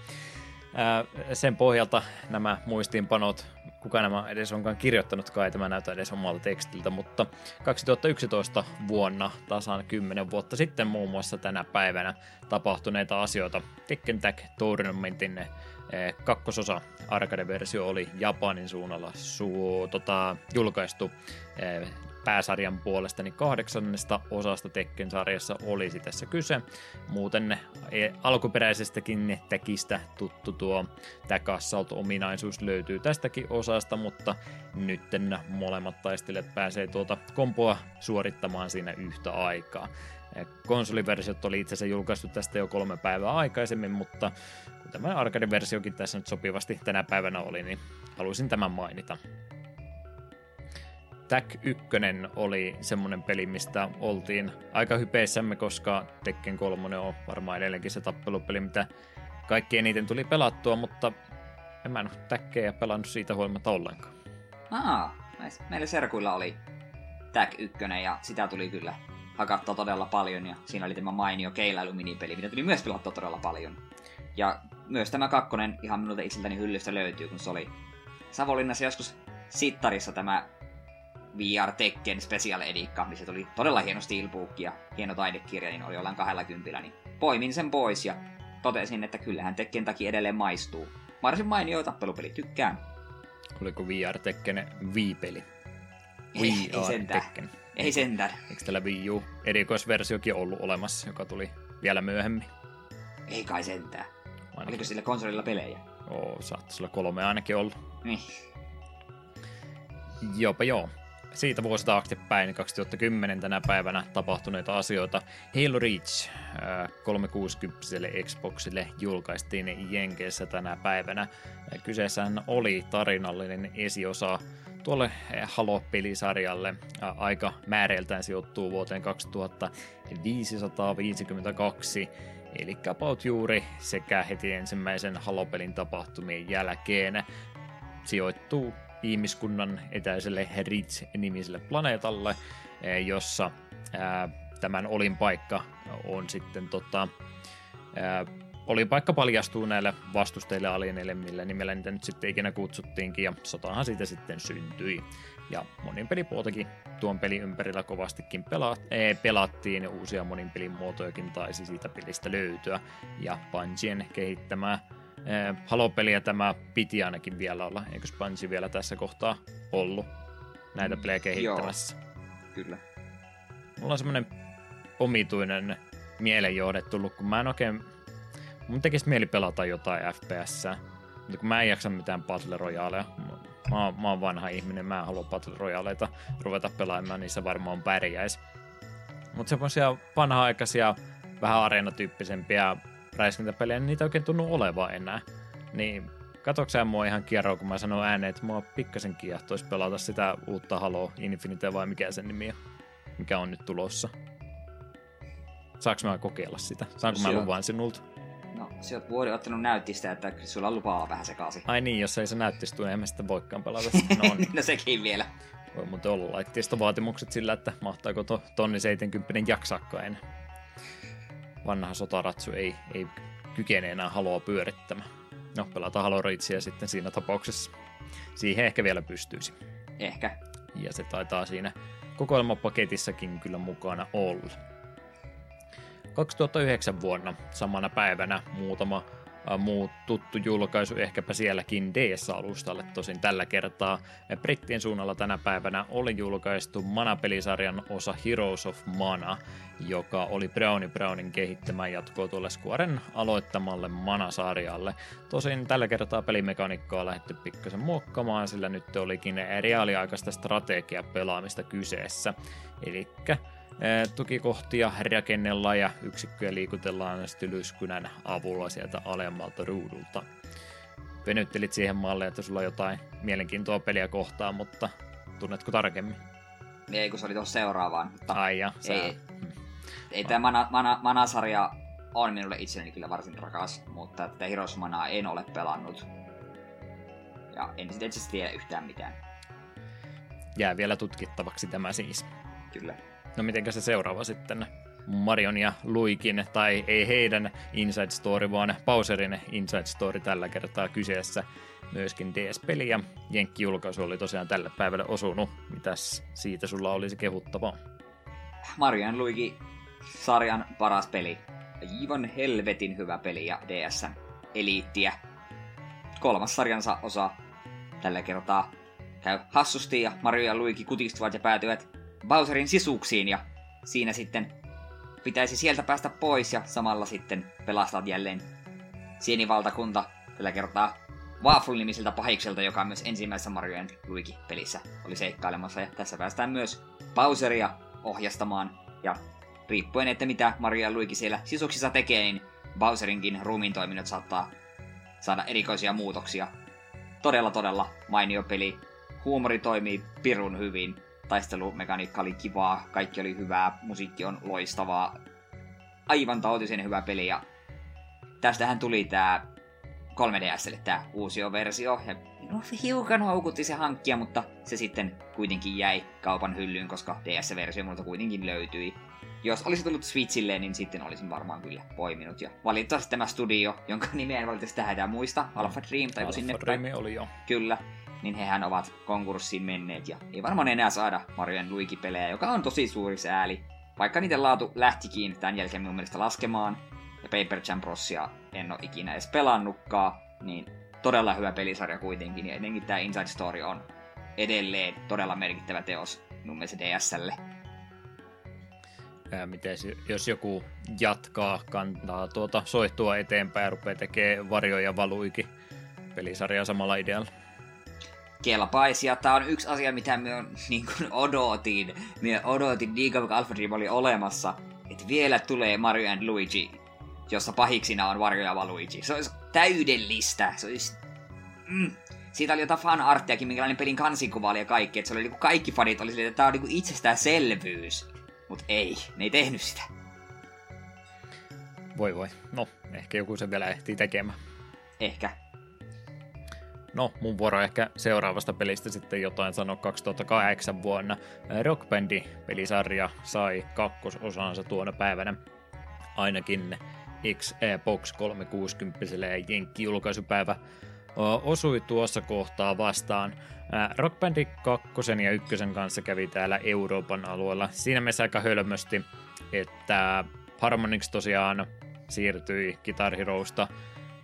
Sen pohjalta nämä muistiinpanot, kuka nämä edes onkaan kirjoittanutkaan, ei tämä näytä edes omalta tekstiltä, mutta 2011 vuonna, tasan 10 vuotta sitten muun muassa tänä päivänä tapahtuneita asioita. Tekken Tag Tournamentin kakkososa, arcade-versio oli Japanin suunnalla julkaistu pääsarjan puolesta, niin 8. osasta Tekken-sarjassa olisi tässä kyse. Muuten alkuperäisestäkin Täkistä tuttu tuo Takaa Assault-ominaisuus löytyy tästäkin osasta, mutta nyt molemmat taistelijat pääsee tuota kompoa suorittamaan siinä yhtä aikaa. Konsoliversiot oli itse asiassa julkaistu tästä jo 3 päivää aikaisemmin, mutta tämä arcade-versiokin tässä nyt sopivasti tänä päivänä oli, niin halusin tämän mainita. Tag 1 oli semmoinen peli, mistä oltiin aika hypeissämme, koska Tekken 3 on varmaan edelleenkin se tappelupeli, mitä kaikki eniten tuli pelattua, mutta en mä ole Tagia pelannut siitä huolimatta ollenkaan. Meillä serkuilla oli Tag 1 ja sitä tuli kyllä hakattua todella paljon ja siinä oli tämä mainio keilailuminipeli, mitä tuli myös pelattua todella paljon. Ja myös tämä 2 ihan minulta itseltäni hyllystä löytyy, kun se oli Savonlinnassa joskus sittarissa tämä VR Tekken Special Edikka, missä tuli todella hieno steelbook ja hieno taidekirja, niin oli ollaan 20, niin poimin sen pois ja totesin, että kyllähän Tekken takia edelleen maistuu. Varsin mainio tappelupeli, tykkään. Oliko VR Tekken V-peli? Ei sentään. Eikö tällä Wii U erikoisversiokin ollut olemassa, joka tuli vielä myöhemmin? Ei kai sentään. Ainakin. Oliko sillä konsolilla pelejä? Oo, saattaisi olla 3 ainakin olla. Niin. Jopa joo. Siitä vuosi taaksepäin 2010 tänä päivänä tapahtuneita asioita. Halo Reach 360 Xboxille julkaistiin Jenkeissä tänä päivänä. Kyseessähän oli tarinallinen esiosa tuolle Halo-pelisarjalle. Aika määrältään sijoittuu vuoteen 2552. Eli about juuri sekä heti ensimmäisen Halo-pelin tapahtumien jälkeen sijoittuu ihmiskunnan etäiselle Ridge-nimiselle planeetalle, jossa tämän olinpaikka on sitten olinpaikka paljastuu näille vastustajille alieneille, millä nimellä niitä nyt sitten ikinä kutsuttiinkin, ja sotahan siitä sitten syntyi. Ja monin pelipuoltakin tuon pelin ympärillä kovastikin pelattiin, ja uusia monin pelin muotojakin taisi siitä pelistä löytyä, ja Bungien kehittämää Halo-peliä tämä piti ainakin vielä olla. Eikö Bungie vielä tässä kohtaa ollut näitä pelejä kehittämässä? Joo, kyllä. Mulla on semmoinen omituinen mielenjohde tullut, kun mä en oikein... Mun tekisi mieli pelata jotain FPS-sää, mutta kun mä en jaksa mitään Battle Royalea. Mä oon vanha ihminen, mä en halua Battle Royaleita ruveta pelaamaan, niissä varmaan pärjäisi. Mutta semmoisia vanha-aikaisia, vähän areenatyyppisempiä räiskintäpelejä, niin niitä oikein tunnu olevan enää. Niin katsoksä mua ihan kierroon, kun mä sanon ääneen, että mua pikkasen kiehtoisi pelata sitä uutta Halo Infinite vai mikä sen nimi on, mikä on nyt tulossa. Saanko mä kokeilla sitä? Saanko mä luvan sinulta? No, sä oot vuoden ottanut näyttistä, että sulla on lupaa vähän sekaisin. Ai niin, jos ei se näyttistä tule, en mä sitä voikaan pelata. No sekin vielä. Voi muuten olla laitteistovaatimukset sillä, että mahtaako 1070 jaksaakaan enää. Vanha sotaratsu ei kykene enää Haloa pyörittämään. No, pelataan Halo Reachia sitten siinä tapauksessa. Siihen ehkä vielä pystyisi. Ehkä. Ja se taitaa siinä kokoelmapaketissakin kyllä mukana olla. 2009 vuonna samana päivänä muutama muu tuttu julkaisu, ehkäpä sielläkin DS-alustalle. Tosin tällä kertaa brittien suunnalla tänä päivänä oli julkaistu Mana-pelisarjan osa Heroes of Mana, joka oli Brownin kehittämä jatkoa tuolle Squaren aloittamalle Mana-sarjalle. Tosin tällä kertaa pelimekaniikkaa on lähdetty pikkasen muokkaamaan, sillä nyt olikin reaaliaikaista strategiapelaamista kyseessä. Elikkä tukikohtia rakennellaan ja yksikköjä liikutellaan stylyyskynän avulla sieltä alemmalta ruudulta. Venyttelit siihen malleen, että sulla on jotain mielenkiintoa peliä kohtaan, mutta tunnetko tarkemmin? Ei, kun se oli tuohon seuraavaan. Ai ja, ei tämä Mana-sarja on minulle itselleni kyllä varsin rakas, mutta tätä Heroes Manaa en ole pelannut. Ja en itse asiassa tiedä yhtään mitään. Jää vielä tutkittavaksi tämä siis. Kyllä. No mitenkä se seuraava sitten? Marion ja Luikin, tai ei heidän Inside Story, vaan Bowserin Inside Story tällä kertaa kyseessä. Myöskin DS-peli ja Jenkki-julkaisu oli tosiaan tälle päivälle osunut. Mitäs siitä sulla olisi kehuttavaa? Marion Luigi sarjan paras peli. Aivan helvetin hyvä peli ja DS-eliittiä. 3. sarjansa osa tällä kertaa käy hassusti ja Mario ja Luigi kutistuvat ja päätyvät Bowserin sisuksiin ja siinä sitten pitäisi sieltä päästä pois ja samalla sitten pelastat jälleen sienivaltakunta tällä kertaa Waffle-nimiseltä pahikselta, joka myös ensimmäisessä Mario & Luigi-pelissä oli seikkailemassa. Ja tässä päästään myös Bowseria ohjastamaan ja riippuen, että mitä Mario & Luigi siellä sisuksissa tekee, niin Bowserinkin ruumiin toiminnot saattaa saada erikoisia muutoksia. Todella mainio peli. Huumori toimii pirun hyvin. Taistelumekaniikka oli kivaa, kaikki oli hyvää, musiikki on loistavaa. Aivan tautisen hyvä peli ja tästähän tuli tää 3DS:lle tää uusioversio. Ja no, hiukan houkutti se hankkia, mutta se sitten kuitenkin jäi kaupan hyllyyn, koska DS-versio multa kuitenkin löytyi. Jos olisi tullut Switchille, niin sitten olisin varmaan kyllä poiminut. Ja valitettavasti tämä studio, jonka nimeä en valitettavasti tähän muista, Alpha Dream tai sinne päin, oli jo. Kyllä. Niin hehän ovat konkurssiin menneet ja ei varmaan enää saada Mario & Luigi-pelejä, joka on tosi suuri sääli. Vaikka niiden laatu lähtikin tämän jälkeen minun mielestä laskemaan, ja Paper Jam Brosia en ole ikinä edes pelannutkaan, niin todella hyvä pelisarja kuitenkin, ja etenkin tämä Inside Story on edelleen todella merkittävä teos minun mielestä DS:lle. Miten jos joku jatkaa, kantaa tuota soihtua eteenpäin ja rupeaa tekemään Varjo ja Valuigi pelisarjaa samalla idealla? Kelpaisi, ja tää on yksi asia, mitä minä niin odotin. Minä odotin niin kauan, kun Alpha Dream oli olemassa, että vielä tulee Mario & Luigi, jossa pahiksina on Wario ja Waluigi. Se olisi täydellistä. Se olisi... Siitä oli jotain fan-arttiakin, minkälainen pelin kansikuva oli ja kaikki. Et se oli, niin kaikki fanit oli silleen, että tää on niin itsestäänselvyys. Mut ei, ne ei tehnyt sitä. Voi. No, ehkä joku sen vielä ehtii tekemään. Ehkä. No, mun vuoro ehkä seuraavasta pelistä sitten jotain sanoa. 2008 vuonna Rock Bandi -pelisarja sai kakkososansa tuona päivänä ainakin Xbox 360 ja Jenkki-julkaisupäivä osui tuossa kohtaa vastaan. Rock Bandi 2 ja 1 kanssa kävi täällä Euroopan alueella siinä mielessä aika hölmösti, että Harmonix tosiaan siirtyi Guitar Heroesta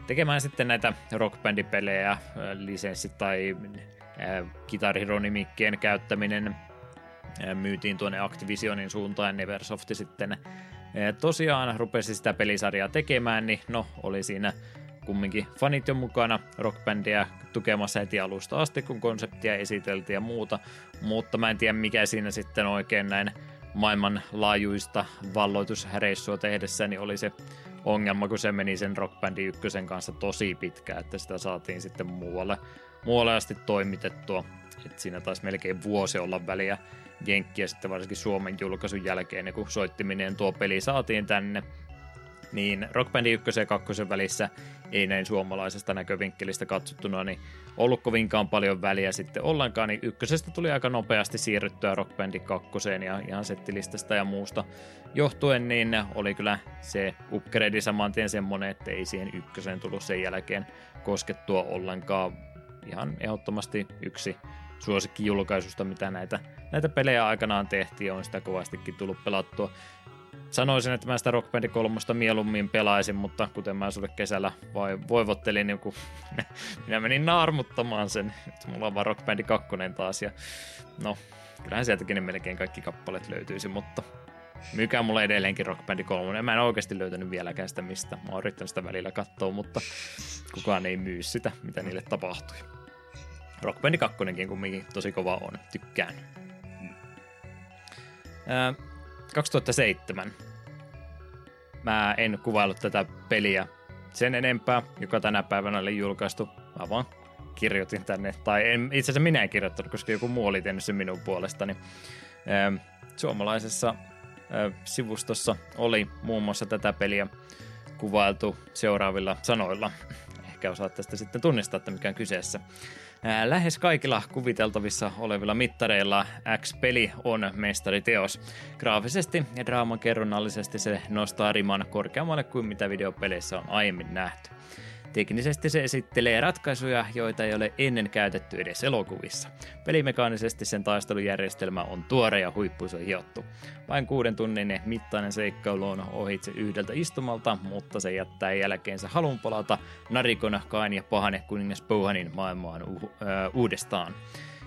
tekemään sitten näitä rockbändipelejä, lisenssit tai Guitar Hero-nimikkien käyttäminen myytiin tuonne Activisionin suuntaan. Neversofti sitten tosiaan rupesi sitä pelisarjaa tekemään, niin no oli siinä kumminkin fanit jo mukana rockbändiä tukemassa heti alusta asti, kun konseptia esiteltiin ja muuta, mutta mä en tiedä mikä siinä sitten oikein näin maailmanlaajuista valloitusreissua tehdessä, niin oli se ongelma, kun se meni sen Rock Bandi 1 kanssa tosi pitkään, että sitä saatiin sitten muualle asti toimitettua. Et siinä taisi melkein vuosi olla väliä Jenkkiä sitten varsinkin Suomen julkaisun jälkeen, kun soittiminen tuo peli saatiin tänne. Niin Rock Bandi 1 ja 2 välissä ei näin suomalaisesta näkövinkkelistä katsottuna niin ollut kovinkaan paljon väliä sitten ollenkaan, niin ykkösestä tuli aika nopeasti siirryttyä Rock Bandi 2 ja ihan settilistasta ja muusta johtuen, niin oli kyllä se upgrade saman tien semmoinen, että ei siihen ykköseen tullut sen jälkeen koskettua ollenkaan. Ihan ehdottomasti yksi suosikkijulkaisusta, mitä näitä pelejä aikanaan tehtiin, on sitä kovastikin tullut pelattua. Sanoisin, että mä sitä Rock Band 3 mieluummin pelaisin, mutta kuten mä sulle kesällä voivottelin, niin minä menin naarmuttamaan sen. Nyt mulla on vaan Rock Band 2 taas. Ja no, kyllähän sieltäkin melkein kaikki kappaleet löytyisi, mutta myykää mulla edelleenkin Rock Band 3. Mä en oikeasti löytänyt vieläkään sitä mistä. Mä oon yrittänyt sitä välillä katsoa, mutta kukaan ei myy sitä, mitä niille tapahtui. Rock Band 2 kumminkin tosi kova on. Tykkään. 2007. Mä en kuvaillut tätä peliä sen enempää, joka tänä päivänä oli julkaistu. Mä vaan kirjoitin tänne, tai en, itse asiassa minä en kirjoittanut, koska joku muu oli tehnyt sen minun puolestani. Suomalaisessa sivustossa oli muun muassa tätä peliä kuvailtu seuraavilla sanoilla. Ehkä osaat tästä sitten tunnistaa, että mikä on kyseessä. Lähes kaikilla kuviteltavissa olevilla mittareilla X-peli on mestariteos. Graafisesti ja draamankerronnallisesti se nostaa riman korkeammalle kuin mitä videopeleissä on aiemmin nähty. Teknisesti se esittelee ratkaisuja, joita ei ole ennen käytetty edes elokuvissa. Pelimekaanisesti sen taistelujärjestelmä on tuore ja huippuunsa hiottu. Vain 6 tunnin mittainen seikkailu on ohitse yhdeltä istumalta, mutta se jättää jälkeensä halun palata Narikon, Kain ja Pahan kuningas Bohanin maailmaan uudestaan.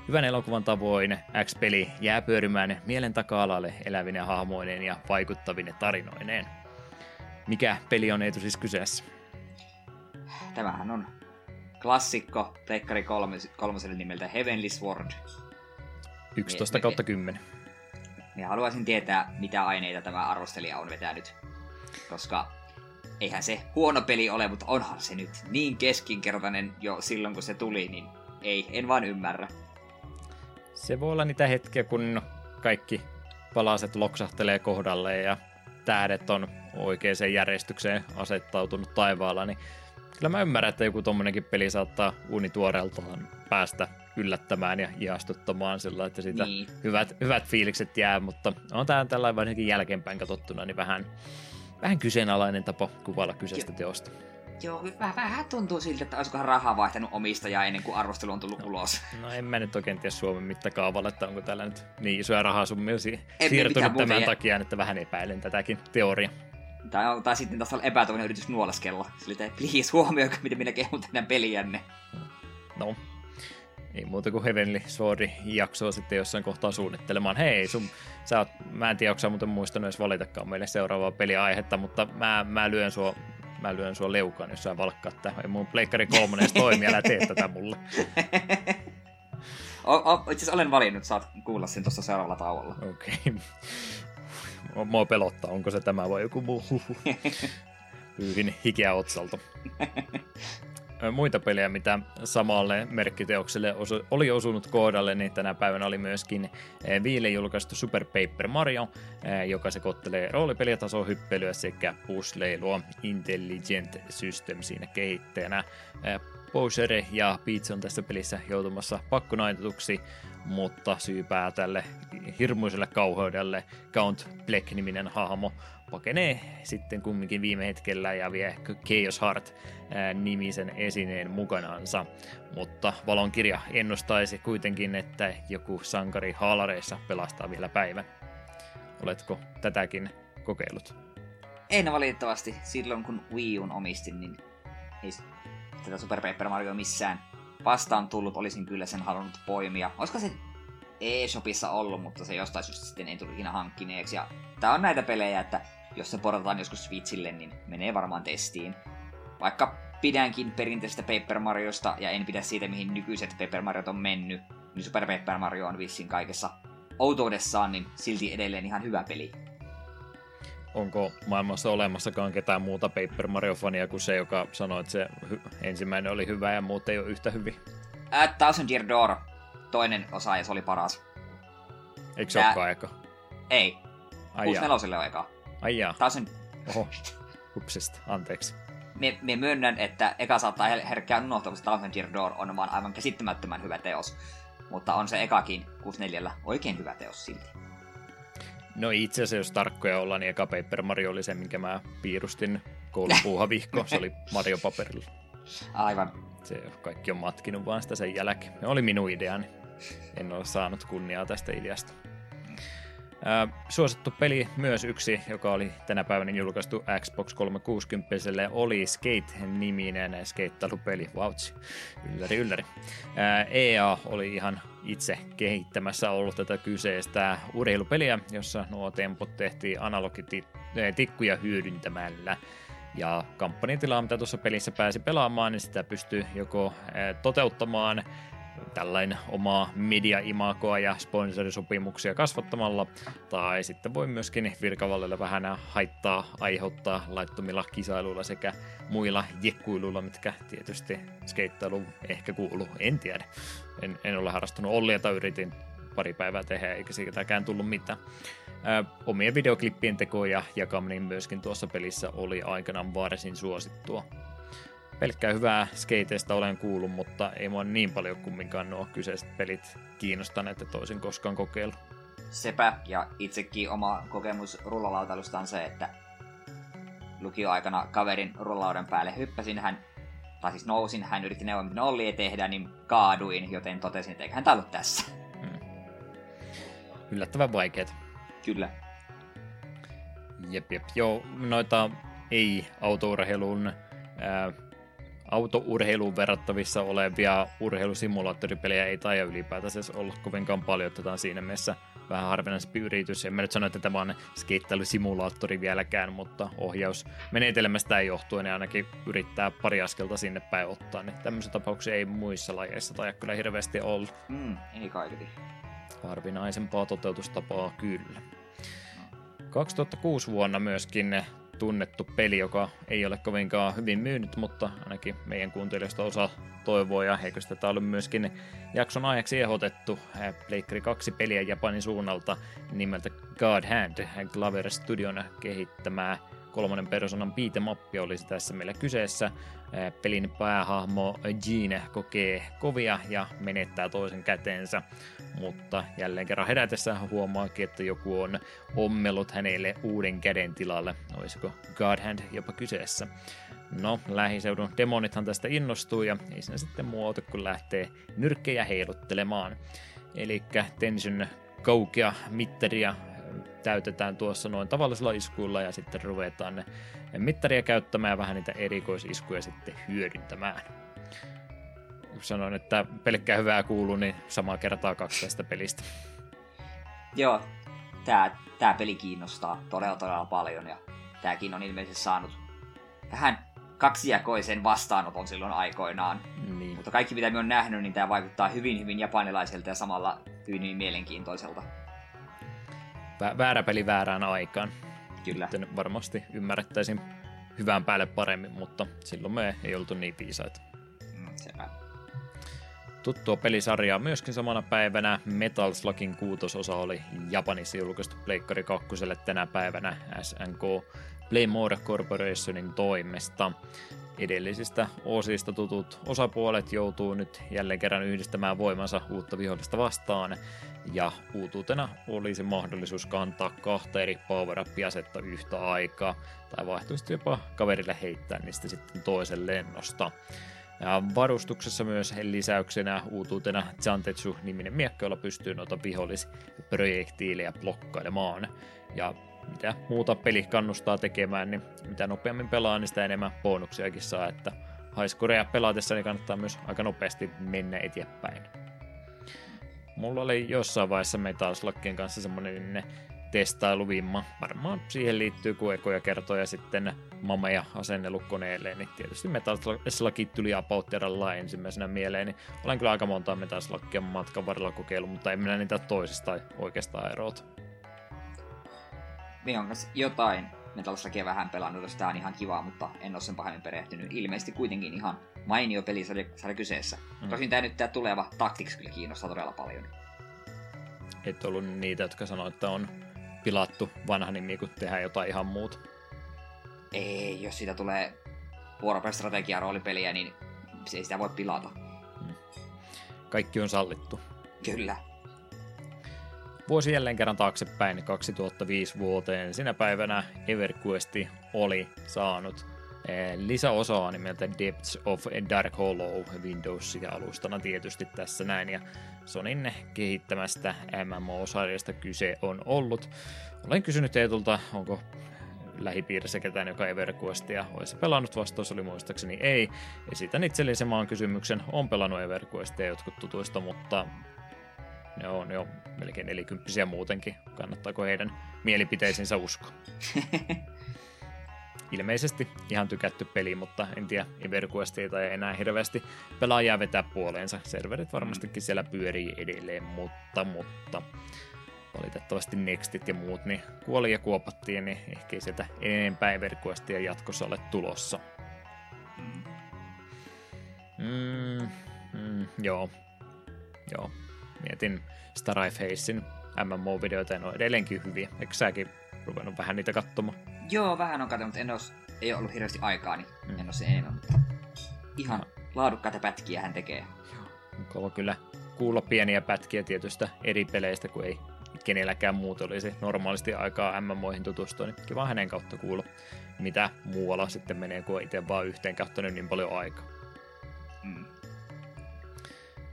Hyvän elokuvan tavoin X-peli jää pyörimään mielen taka-alalle elävine hahmoineen ja vaikuttavine tarinoineen. Mikä peli on Eetu siis kyseessä? Tämähän on klassikko Pleikkari 3 nimeltä Heavenly Sword. 11/10. Minä haluaisin tietää, mitä aineita tämä arvostelija on vetänyt. Koska eihän se huono peli ole, mutta onhan se nyt niin keskinkertainen jo silloin, kun se tuli, niin ei, en vaan ymmärrä. Se voi olla niitä hetkiä, kun kaikki palaset loksahtelee kohdalleen ja tähdet on oikeaan järjestykseen asettautunut taivaalla, niin kyllä mä ymmärrän, että joku tommonenkin peli saattaa uunituoreeltaan päästä yllättämään ja ihastuttamaan sillä, että siitä niin hyvät fiilikset jää, mutta on tää tällainen varsinkin jälkeenpäin katsottuna niin vähän kyseenalainen tapa kuvailla kyseistä teosta. Joo, vähän tuntuu siltä, että olisikohan rahaa vaihtanut omistajaa ennen kuin arvostelu on tullut ulos. No en mä nyt oikein tiedä Suomen mittakaavalla, että onko täällä nyt niin isoja rahasummia siirtynyt tämän takia, että vähän epäilen tätäkin teoriaa. Tai sitten taas olla epätoinen yritys nuolaskella. Siltä, please huomioikaa, miten minä kehun teidän peliänne. No, ei muuta kuin Heavenly Sword -jaksoa sitten jossain kohtaa suunnittelemaan. Hei, mä en tiedä, onko sä muuten muistanut edes valitakaan meille seuraavaa peliaihetta, mutta mä lyön sua leukaan, jos sä valkkaat tähän. Ei mun Pleikkari 3 edes toimi, älä tee tätä mulle. Itse olen valinnut, saat kuulla sen tuossa seuraavalla tauolla. Okei. Mua pelottaa, onko se tämä vai joku muu. Pyyhin hikeä otsalta. Muita pelejä, mitä samalle merkkiteokselle oli osunut kohdalle, niin tänä päivänä oli myöskin viile julkaistu Super Paper Mario, joka sekoittelee roolipeliä, tasohyppelyä sekä pusleilua. Intelligent System siinä kehittäjänä. Bowser ja Peach on tässä pelissä joutumassa pakkonaitetuksi, mutta syypää tälle hirmuiselle kauheudelle Count Black-niminen hahmo pakenee sitten kumminkin viime hetkellä ja vie Chaos Heart-nimisen esineen mukanaansa. Mutta valonkirja ennustaisi kuitenkin, että joku sankari haalareissa pelastaa vielä päivän. Oletko tätäkin kokeillut? En valitettavasti. Silloin kun Wii U:n omistin, niin ei tätä Super Paper Mario missään vastaan tullut, olisin kyllä sen halunnut poimia. Olisiko se eShopissa ollut, mutta se jostain syystä sitten ei tullut ikinä hankkineeksi. Ja tää on näitä pelejä, että jos se porataan joskus Switchille, niin menee varmaan testiin. Vaikka pidänkin perinteisestä Paper Mariosta ja en pidä siitä, mihin nykyiset Paper Mariot on mennyt, niin Super Paper Mario on vissiin kaikessa outoudessaan, niin silti edelleen ihan hyvä peli. Onko maailmassa olemassakaan ketään muuta Paper Mario-fania kuin se, joka sanoi, että se ensimmäinen oli hyvä ja muut ei ole yhtä hyviä? Thousand-Year Door. Toinen osa ja se oli paras. Eikö se olekaan eka? Ei. 6/4 on eka. Ai jaa. Oho. Upsista. Anteeksi. Me myönnän, että eka saattaa herkkään unohtaa, koska Thousand-Year Door on vaan aivan käsittämättömän hyvä teos. Mutta on se ekakin 6/4 oikein hyvä teos silti. No itse asiassa, jos tarkkoja ollaan, niin eka Paper Mario oli se, minkä mä piirustin koulupuuhavihkoon. Se oli Mario paperilla. Aivan. Se kaikki on matkinut vaan sitä sen jälkeen. Ne oli minun ideani. En ole saanut kunniaa tästä ideasta. Suosittu peli myös yksi, joka oli tänä päivänä julkaistu Xbox 360-selle, oli Skate-niminen skeittailupeli. Vautsi, ylläri, ylläri. EA oli ihan itse kehittämässä ollut tätä kyseistä urheilupeliä, jossa nuo tempot tehtiin analogitikkuja hyödyntämällä. Ja kampanjatilaa, mitä tuossa pelissä pääsi pelaamaan, niin sitä pystyy joko toteuttamaan tällainen omaa media-imagoa ja sponsorisopimuksia kasvattamalla, tai sitten voi myöskin virkavallalle vähän haittaa aiheuttaa laittomilla kisailuilla sekä muilla jekkuiluilla, mitkä tietysti skeittailuun ehkä kuuluu, en tiedä. En ole harrastunut ollieta, yritin pari päivää tehdä, eikä siitäkään tullut mitään. Omien videoklippien tekoja jakaminen myöskin tuossa pelissä oli aikanaan varsin suosittua. Pelkkää hyvää skateista olen kuullut, mutta ei mua niin paljon kumminkaan nuo kyseiset pelit kiinnostaneet, että olisin koskaan kokeillut. Sepä, ja itsekin oma kokemus rullalautailusta on se, että lukioaikana kaverin rullaudan päälle nousin, hän yritti neuvoa, mitä ollia tehdä, niin kaaduin, joten totesin, että eiköhän tää ollut tässä. Yllättävän vaikeet. Kyllä. Jep. Joo, noita ei autourheiluun verrattavissa olevia urheilusimulaattoripelejä ei taida ylipäätänsä olla kovinkaan paljon, että tämä on siinä mielessä vähän harvinaisempi yritys. En mä nyt sano, että tämä on skeittailusimulaattori vieläkään, mutta ohjausmenetelmästä ei johtuen ja ainakin yrittää pari askelta sinne päin ottaa. Niin tämmöisiä tapauksia ei muissa lajeissa taida kyllä hirveästi olla. Ei kaiketi. Harvinaisempaa toteutustapaa kyllä. 2006 vuonna myöskin tunnettu peli, joka ei ole kovinkaan hyvin myynyt, mutta ainakin meidän kuuntelijoista osa toivoo, ja eikö sitä ollut myöskin jakson ajaksi ehdotettu Pleikkari 2 peliä Japanin suunnalta nimeltä God Hand, Glaver Studion kehittämää kolmannen persoonan beat-em-up olisi tässä meillä kyseessä. Pelin päähahmo Gene kokee kovia ja menettää toisen kätensä, mutta jälleen kerran herätessä hän huomaakin, että joku on ommellut hänelle uuden käden tilalle. Olisiko God Hand jopa kyseessä? No, lähiseudun demonithan tästä innostuu ja ei siinä sitten muuta kun lähtee nyrkkejä heiluttelemaan. Elikkä tension kaukea mittaria täytetään tuossa noin tavallisella iskuilla ja sitten ruvetaan ne mittaria käyttämään ja vähän niitä erikoisiskuja sitten hyödyntämään. Kun sanoin, että pelkkää hyvää kuuluu, niin samaa kertaa kaksi tästä pelistä. Joo, tää peli kiinnostaa todella paljon ja tääkin on ilmeisesti saanut vähän kaksijakoisen vastaanoton silloin aikoinaan. Niin. Mutta kaikki mitä me on nähnyt, niin tää vaikuttaa hyvin japanilaiselta ja samalla hyvin mielenkiintoiselta. Väärä peli väärään aikaan. Kyllä. Sitten varmasti ymmärrettäisiin hyvään päälle paremmin, mutta silloin me ei oltu niin viisaita. Sepä. Tuttua pelisarjaa myöskin samana päivänä. Metal Slugin 6. osa oli Japanissa julkaistu Pleikkari 2:lle tänä päivänä SNK Playmore Corporationin toimesta. Edellisistä osista tutut osapuolet joutuu nyt jälleen kerran yhdistämään voimansa uutta vihollista vastaan, ja uutuutena olisi mahdollisuus kantaa 2 eri power-up-asetta yhtä aikaa, tai vaihtoehtoisesti jopa kaverille heittää niistä sitten toisen lennosta. Ja varustuksessa myös lisäyksenä uutuutena Zantetsu-niminen miekka, jolla pystyy noita vihollisprojektiileja blokkailemaan, ja mitä muuta peli kannustaa tekemään, niin mitä nopeammin pelaa, niin sitä enemmän bonuksiakin saa, että highscoreja pelaatessa niin kannattaa myös aika nopeasti mennä eteenpäin. Mulla oli jossain vaiheessa Metal Slugin kanssa semmoinen testailuvimma. Varmaan siihen liittyy, kun ekoja kertoja sitten mameja asennellut koneelleen, niin tietysti Metal Slugit tuli apautteralla ensimmäisenä mieleen, niin olen kyllä aika montaa Metal Slugia matkan varrella kokeillut, mutta en minä niitä toisistaan oikeastaan erota. Minä on kanssa jotain Metal Slugia vähän pelannut, jos tää on ihan kivaa, mutta en ole sen pahemmin perehtynyt. Ilmeisesti kuitenkin ihan mainio pelisarja kyseessä. Tosin tää nyt tää tuleva Tactics kyllä kiinnostaa todella paljon. Et ollut niitä, jotka sanoo, että on pilattu vanha nimi, kun tehdään jotain ihan muuta. Ei, jos siitä tulee vuoroperästrategia roolipeliä, niin se ei sitä voi pilata. Kaikki on sallittu. Kyllä. Vuosi jälleen kerran taaksepäin 2005 vuoteen. Sinä päivänä EverQuest oli saanut lisäosaa nimeltä Depths of Dark Hollow Windowsia alustana tietysti tässä näin, ja Sonin kehittämästä MMO-sarjasta kyse on ollut. Olen kysynyt Teetulta, onko lähipiirissä ketään, joka ei Everquestia olisi pelannut, vastaus oli muistaakseni ei. Esitän itselleni samaan kysymyksen, on pelannut Everquestia jotkut tutuista, mutta ne on jo melkein 40 muutenkin, kannattaako heidän mielipiteisinsä uskoa? Ilmeisesti ihan tykätty peli, mutta en tiedä, Everquestia tai enää hirveästi pelaajaa vetää puoleensa. Serverit varmastikin siellä pyörii edelleen, mutta valitettavasti Nextit ja muut niin kuoli ja kuopattiin, niin ehkä ei sieltä enempää Everquestia jatkossa ole tulossa. Joo. Mietin Starifacen MMO-videoita, ne on edelleenkin hyviä. Eikö säkin ruvennut vähän niitä katsomaan? Joo, vähän on katsonut, mutta ei ole ollut hirveästi aikaa, niin en ole sen enemmän. Ihan laadukkaita pätkiä hän tekee. Mukava kyllä kuulla pieniä pätkiä tietystä eri peleistä, kun ei kenelläkään muuta olisi normaalisti aikaa MMOihin tutustua, niin kiva hänen kautta kuulla, mitä muualla sitten menee, kun on itse vaan yhteen katsonut niin paljon aikaa.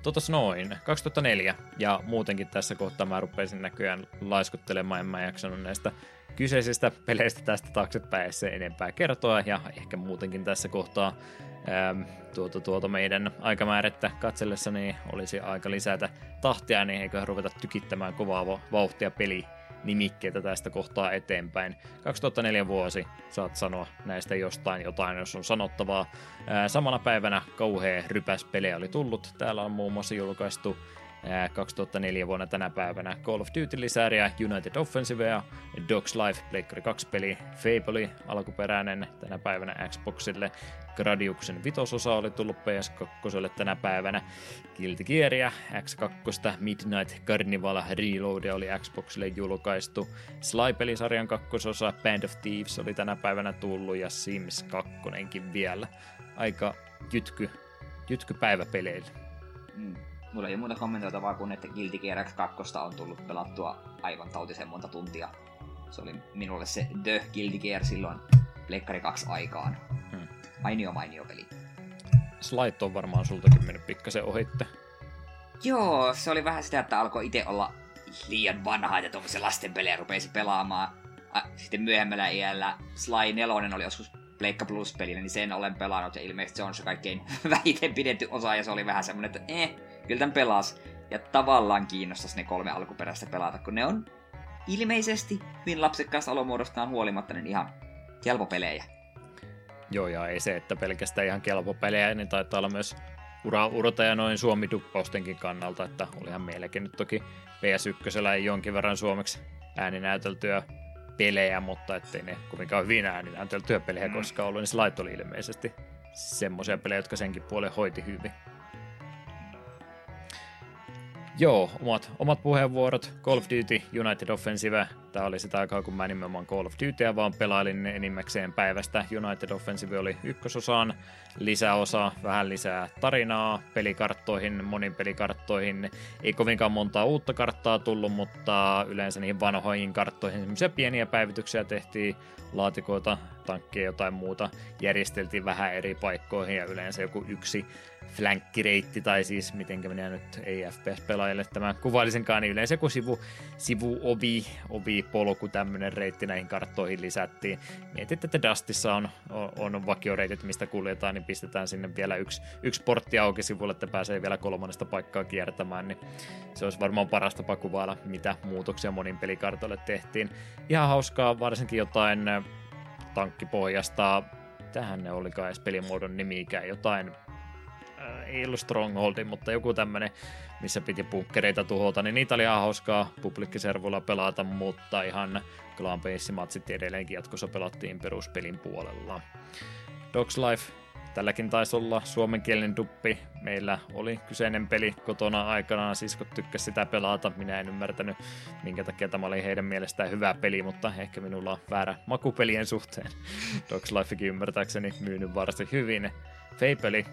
Totas noin, 2004, ja muutenkin tässä kohtaa mä rupesin näköjään laiskuttelemaan, en mä jaksanut näistä kyseisistä peleistä tästä taaksepäin sen enempää kertoa, ja ehkä muutenkin tässä kohtaa meidän aikamäärettä katsellessa niin olisi aika lisätä tahtia, niin eiköhän ruveta tykittämään kovaa vauhtia pelinimikkeitä tästä kohtaa eteenpäin. 2004 vuosi, saat sanoa näistä jostain jotain, jos on sanottavaa. Samana päivänä kauhea rypäs pelejä oli tullut. Täällä on muun muassa julkaistu 2004 vuonna tänä päivänä Call of Duty-lisääriä, United Offensivea, Dogs Life, Pleikkari 2-peli, Fable, alkuperäinen tänä päivänä Xboxille, Gradiuksen vitososa oli tullut PS2 tänä päivänä, Guilty Gearia, X2, Midnight Carnival Reloadia oli Xboxille julkaistu, Sly-pelisarjan kakkososa, Band of Thieves oli tänä päivänä tullut ja Sims 2:kin vielä. Aika jytky päiväpeleillä. Mulla ei ole muuta kommentoitavaa kuin, että Guilty Gear X2 on tullut pelattua aivan tautisen monta tuntia. Se oli minulle se The Guilty Gear silloin Pleikkari 2 aikaan. Mainio peli. Slide on varmaan sultakin mennyt pikkasen ohitte. Joo, se oli vähän sitä, että alkoi itse olla liian vanha, että tuommoisia lastenpelejä rupeisi pelaamaan. Sitten myöhemmällä iällä Sly 4 oli joskus Pleikka Plus-pelinä, niin sen olen pelannut, ja ilmeisesti se on se kaikkein vähiten pidetty osa, ja se oli vähän semmonen, että kyllä tämän pelas. Ja tavallaan kiinnostas ne kolme alkuperäistä pelata, kun ne on ilmeisesti hyvin lapsekkaasta olomuodostaan huolimatta niin ihan kelpopelejä. Joo, ja ei se, että pelkästään ihan kelpopelejä, niin taitaa olla myös urota ja noin suomi-duppaustenkin kannalta, että olihan meilläkin nyt toki PS1:llä jonkin verran suomeksi ääninäyteltyä pelejä, mutta ettei ne kovinkaan hyvin ääninäyteltyä pelejä koskaan ollut, niin Slide oli ilmeisesti semmoisia pelejä, jotka senkin puolen hoiti hyvin. Joo, omat puheenvuorot, Call of Duty, United Offensive, tää oli sitä aikaa, kun mä nimenomaan Call of Dutyä vaan pelailin enimmäkseen päivästä. United Offensive oli ykkösosaan, lisäosa, vähän lisää tarinaa, pelikarttoihin, monin pelikarttoihin. Ei kovinkaan montaa uutta karttaa tullut, mutta yleensä niihin vanhoihin karttoihin semmoisia pieniä päivityksiä tehtiin, laatikoita, tankkeja, jotain muuta, järjesteltiin vähän eri paikkoihin ja yleensä joku yksi flänkkireitti, tai siis mitenkä minä nyt ei FPS-pelaajille tämän kuvailisinkaan, niin yleensä joku sivuovi, polku, tämmöinen reitti näihin karttoihin lisättiin. Mietit, että Dustissa on vakioreitit, mistä kuljetaan, niin pistetään sinne vielä yksi portti auki sivulle, että pääsee vielä kolmannesta paikkaa kiertämään, niin se olisi varmaan paras tapa kuvailla, mitä muutoksia monin pelikartoille tehtiin. Ihan hauskaa, varsinkin jotain tankkipohjasta, tähän ne olikaan edes pelimuodon nimikään, jotain ei ollut Strongholdi, mutta joku tämmönen, missä piti bunkkereita tuhota, niin niitä oli ihan hauskaa publikkiservuilla pelata, mutta ihan Clan Base-matsit edelleenkin jatkossa pelattiin peruspelin puolella. Dogs Life, tälläkin taisi olla suomenkielinen duppi, meillä oli kyseinen peli kotona aikanaan, siskot tykkäsi sitä pelata, minä en ymmärtänyt minkä takia tämä oli heidän mielestään hyvä peli, mutta ehkä minulla on väärä makupelien suhteen. Dogs Lifekin ymmärtääkseni myynyt varsin hyvin. Fable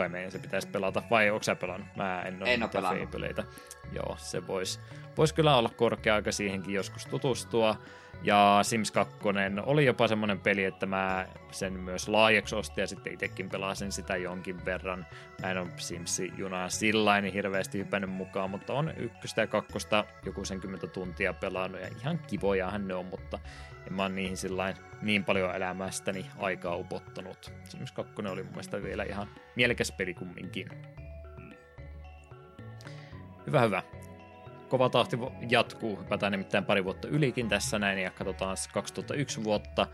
kai meidän se pitäisi pelata, vai onko sä pelannut? Mä en ole Fableita. Joo, se voisi kyllä olla korkea aika siihenkin joskus tutustua. Ja Sims 2 oli jopa semmoinen peli, että mä sen myös laajaksi ostin ja sitten itsekin pelasin sitä jonkin verran. Mä en ole Sims-junaan sillain hirveästi hypännyt mukaan, mutta on ykköstä ja kakkosta joku sen 10 tuntia pelannut ja ihan kivojahan ne on, mutta en mä ole niihin sillain niin paljon elämästäni aikaa upottanut. Sims 2 oli mun mielestä vielä ihan mielekäs peli kumminkin. Hyvä. Kova tahti jatkuu, hypätään nimittäin pari vuotta ylikin tässä näin ja katsotaan 2001 vuotta.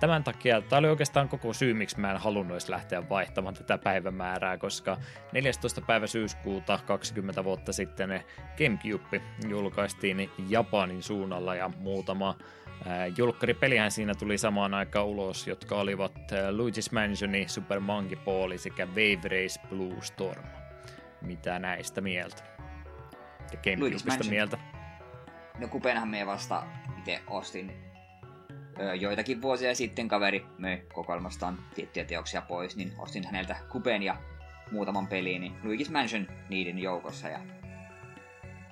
Tämän takia tämä oli oikeastaan koko syy, miksi mä en halunnut lähteä vaihtamaan tätä päivämäärää, koska 14. päivä syyskuuta 20 vuotta sitten GameCube julkaistiin Japanin suunnalla ja muutama julkkaripelihän siinä tuli samaan aikaan ulos, jotka olivat Luigi's Mansion, Super Monkey Ball sekä Wave Race Blue Storm. Mitä näistä mieltä? GameCubeista mieltä. No kupenhan me vasta itse ostin joitakin vuosia sitten, kaveri möi kokoelmastaan tiettyjä teoksia pois, niin ostin häneltä kupen ja muutaman peliin, niin Luigi's Mansion niiden joukossa ja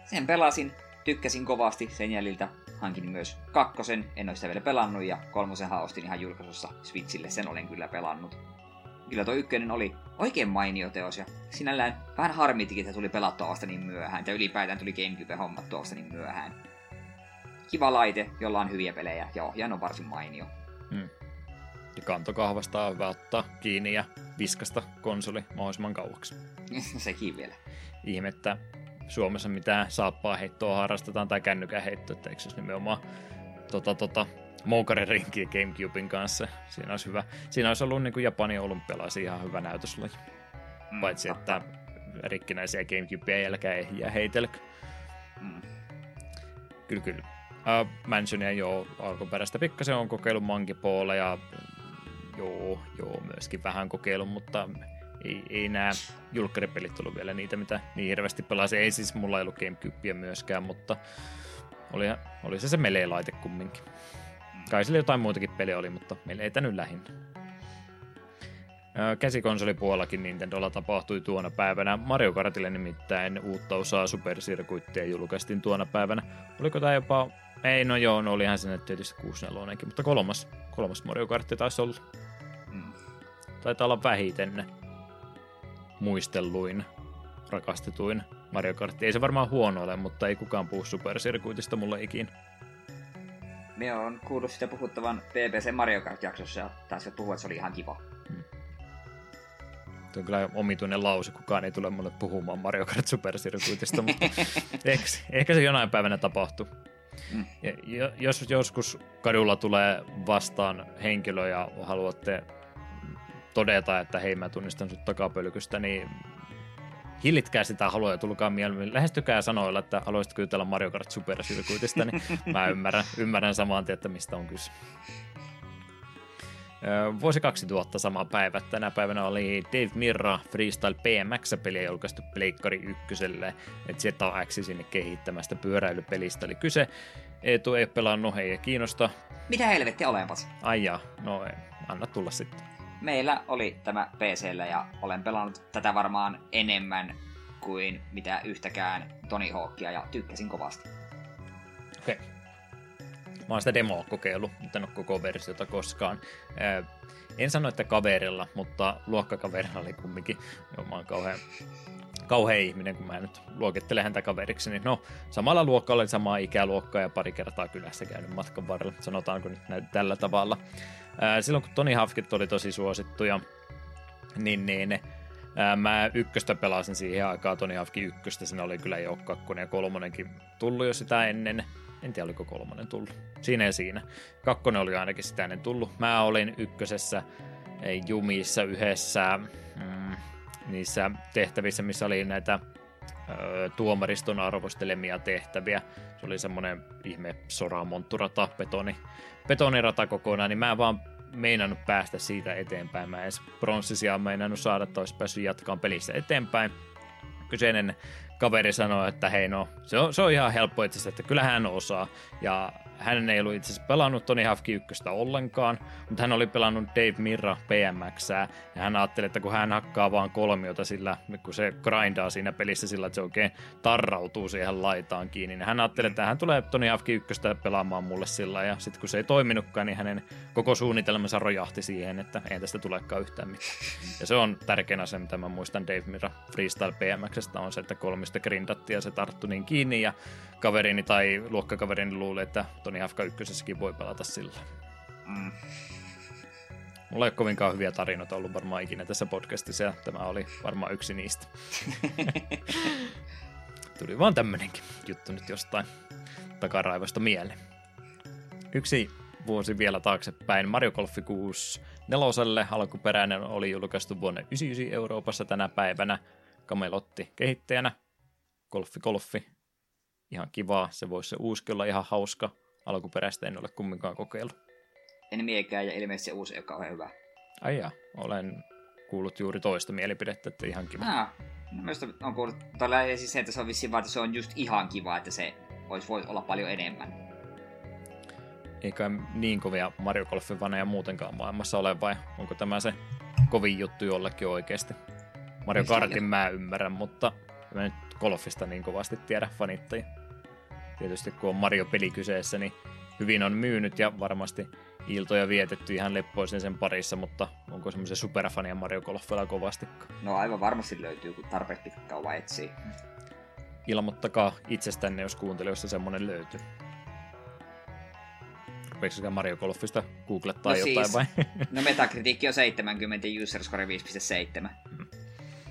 sen pelasin, tykkäsin kovasti sen jäljiltä, hankin myös kakkosen, en ole sitä vielä pelannut ja kolmosenhan ostin ihan julkaisussa Switchille, sen olen kyllä pelannut. Kyllä tuo ykkönen oli oikein mainio teos ja sinällään vähän harmittikin, että tuli pelattua vasta niin myöhään. Tai ylipäätään tuli GameCube-hommattua vasta niin myöhään. Kiva laite, jolla on hyviä pelejä ja ohjaan on varsin mainio. Ja kantokahvasta on hyvä ottaa kiinni ja viskasta konsoli mahdollisimman kauaksi. Sekin vielä. Ihmettä Suomessa mitään saappaa heittoa harrastetaan tai kännykän heittoa. Eikö se olisi nimenomaan Moukarin rinkiä GameCuben kanssa. Siinä olisi ollut niin kuin Japanin olympialaisia ihan hyvä näytöslaji. Paitsi, että rikkinäisiä GameCubea jälkeen ehjiä heitelkö. Kyllä. Mansionia joo, alkuperäistä pikkasen on kokeillut Monkey Balla ja joo, myöskin vähän kokeillut, mutta ei nämä julkkaripelit ollut vielä niitä, mitä niin hirveästi pelasi. Ei siis mulla ei ollut GameCubea myöskään, mutta oli se melee-laite kumminkin. Kai sillä jotain muitakin peliä oli, mutta meillä ei tännyt lähinnä. Käsikonsolipuolellakin Nintendolla tapahtui tuona päivänä. Mario Kartille nimittäin uutta osaa Super Circuittia julkaistiin tuona päivänä. Oliko tämä jopa... Ei, no olihan sinne tietysti 64-onenkin, mutta kolmas Mario Kartti taisi olla. Taitaa olla vähiten muistelluin, rakastetuin Mario Kartti. Ei se varmaan huono ole, mutta ei kukaan puhu Super Circuitista mulle ikinä. Me on kuullut sitä puhuttavan BBC Mario Kart-jaksossa ja taas puhuu, että se oli ihan kiva. Tuo on kyllä omituinen lause, kukaan ei tule mulle puhumaan Mario Kart Super Circuitista, mutta ehkä se jonain päivänä tapahtui. Jos joskus kadulla tulee vastaan henkilö ja haluatte todeta, että hei mä tunnistan sut takapölkystä, niin hillitkää sitä halua ja tulkaa mieluummin. Lähestykää sanoilla, että haluaisitko jutella Mario Kart Super Circuitista, niin mä ymmärrän samaan tietä, mistä on kyse. Vuosi 2000 sama päivä. Tänä päivänä oli Dave Mirra Freestyle BMX-peliä julkaistu Pleikkari 1:lle. ZX sinne kehittämästä pyöräilypelistä oli kyse. Eetu ei pelannut, ei kiinnosta. Mitä helvettiä olenpas? Ai jaa, no anna tulla sitten. Meillä oli tämä PC:llä ja olen pelannut tätä varmaan enemmän kuin mitä yhtäkään Tony Hawkia ja tykkäsin kovasti. Okei. Mä oon sitä demoa kokeillut, mutta en ole koko versiota koskaan. En sano, että kaverilla, mutta luokkakaverilla oli kumminkin. Joo, mä oon kauhean ihminen, kun mä nyt luokittelen häntä kaveriksi. Niin no, samalla luokkaa oli samaa ikäluokkaa ja pari kertaa kylässä käynyt matkan varrella. Sanotaanko nyt tällä tavalla. Silloin kun Tony Hawkit oli tosi suosittuja, niin mä ykköstä pelasin siihen aikaan Tony Hawkin ykköstä. Siinä oli kyllä jo kakkonen ja kolmonenkin tullut jo sitä ennen. En tiedä, oliko kolmonen tullut. Siinä. Kakkonen oli ainakin sitä ennen tullut. Mä olin ykkösessä jumissa yhdessä niissä tehtävissä, missä oli näitä tuomariston arvostelemia tehtäviä. Se oli semmoinen ihme soramontturata, betonirata kokonaan, niin mä en vaan meinannut päästä siitä eteenpäin. Mä en edes pronssisia meinannut saada, että olisi päässyt jatkaan pelissä eteenpäin. Kyseinen kaveri sanoi, että hei no, se on ihan helppo itse asiassa, että kyllä hän osaa. Ja hän ei ollut itse asiassa pelannut Tony Hawk 1 ollenkaan, mutta hän oli pelannut Dave Mirra BMX:ää, ja hän ajatteli, että kun hän hakkaa vaan kolmiota sillä, kun se grindaa siinä pelissä sillä, että se oikein tarrautuu siihen laitaan kiinni, niin hän ajatteli, että hän tulee Tony Hawk 1 pelaamaan mulle sillä, ja sitten kun se ei toiminutkaan, niin hänen koko suunnitelmansa rojahti siihen, että ei tästä tulekaan yhtään mitään. Ja se on tärkein asia, mitä mä muistan Dave Mirra Freestyle BMX:stä on se, että kolmista grindattiin ja se tarttui niin kiinni, ja kaverini tai luokkakaverini luuli, että Tony Hawk 1:ssäkin voi pelata sillä. Mm. Mulla ei ole kovinkaan hyviä tarinoita ollut varmaan ikinä tässä podcastissa, ja tämä oli varmaan yksi niistä. Tuli vaan tämmönenkin juttu nyt jostain takaraivosta mieleen. Yksi vuosi vielä taaksepäin Mario Golf 64 alkuperäinen oli julkaistu vuonna 1999 Euroopassa tänä päivänä. Kamelotti kehittäjänä. Golfi. Ihan kivaa, se voisi se uusikin olla ihan hauska. Alkuperäistä en ole kumminkaan kokeillut. En miekään, ja ilmeisesti se uusi ei ole kauhean hyvä. Ai jaa, olen kuullut juuri toista mielipidettä, että ihan kiva. Mielestäni on kuullut, siis se, että se on vissiin vaan, että se on just ihan kiva, että se voisi olla paljon enemmän. Eikä niin kovia Mario Golfin vaneja muutenkaan maailmassa ole, vai onko tämä se kovin juttu jollekin oikeasti? Mario Kartin mä ymmärrän, mutta mä nyt golfista niin kovasti tiedä fanittajia. Tietysti kun on Mario-peli kyseessä, niin hyvin on myynyt ja varmasti iltoja vietetty ihan leppoisin sen parissa, mutta onko semmoisia superfania Mario Golfilla kovastikaan? No aivan varmasti löytyy, kun tarpeeksi kauan etsii. Ilmoittakaa itsestänne, jos kuuntelijoissa semmoinen löytyy. Rupeeksä Mario Golfista googlettaa jotain siis, vai? No metakritiikki on 70, user score 5.7.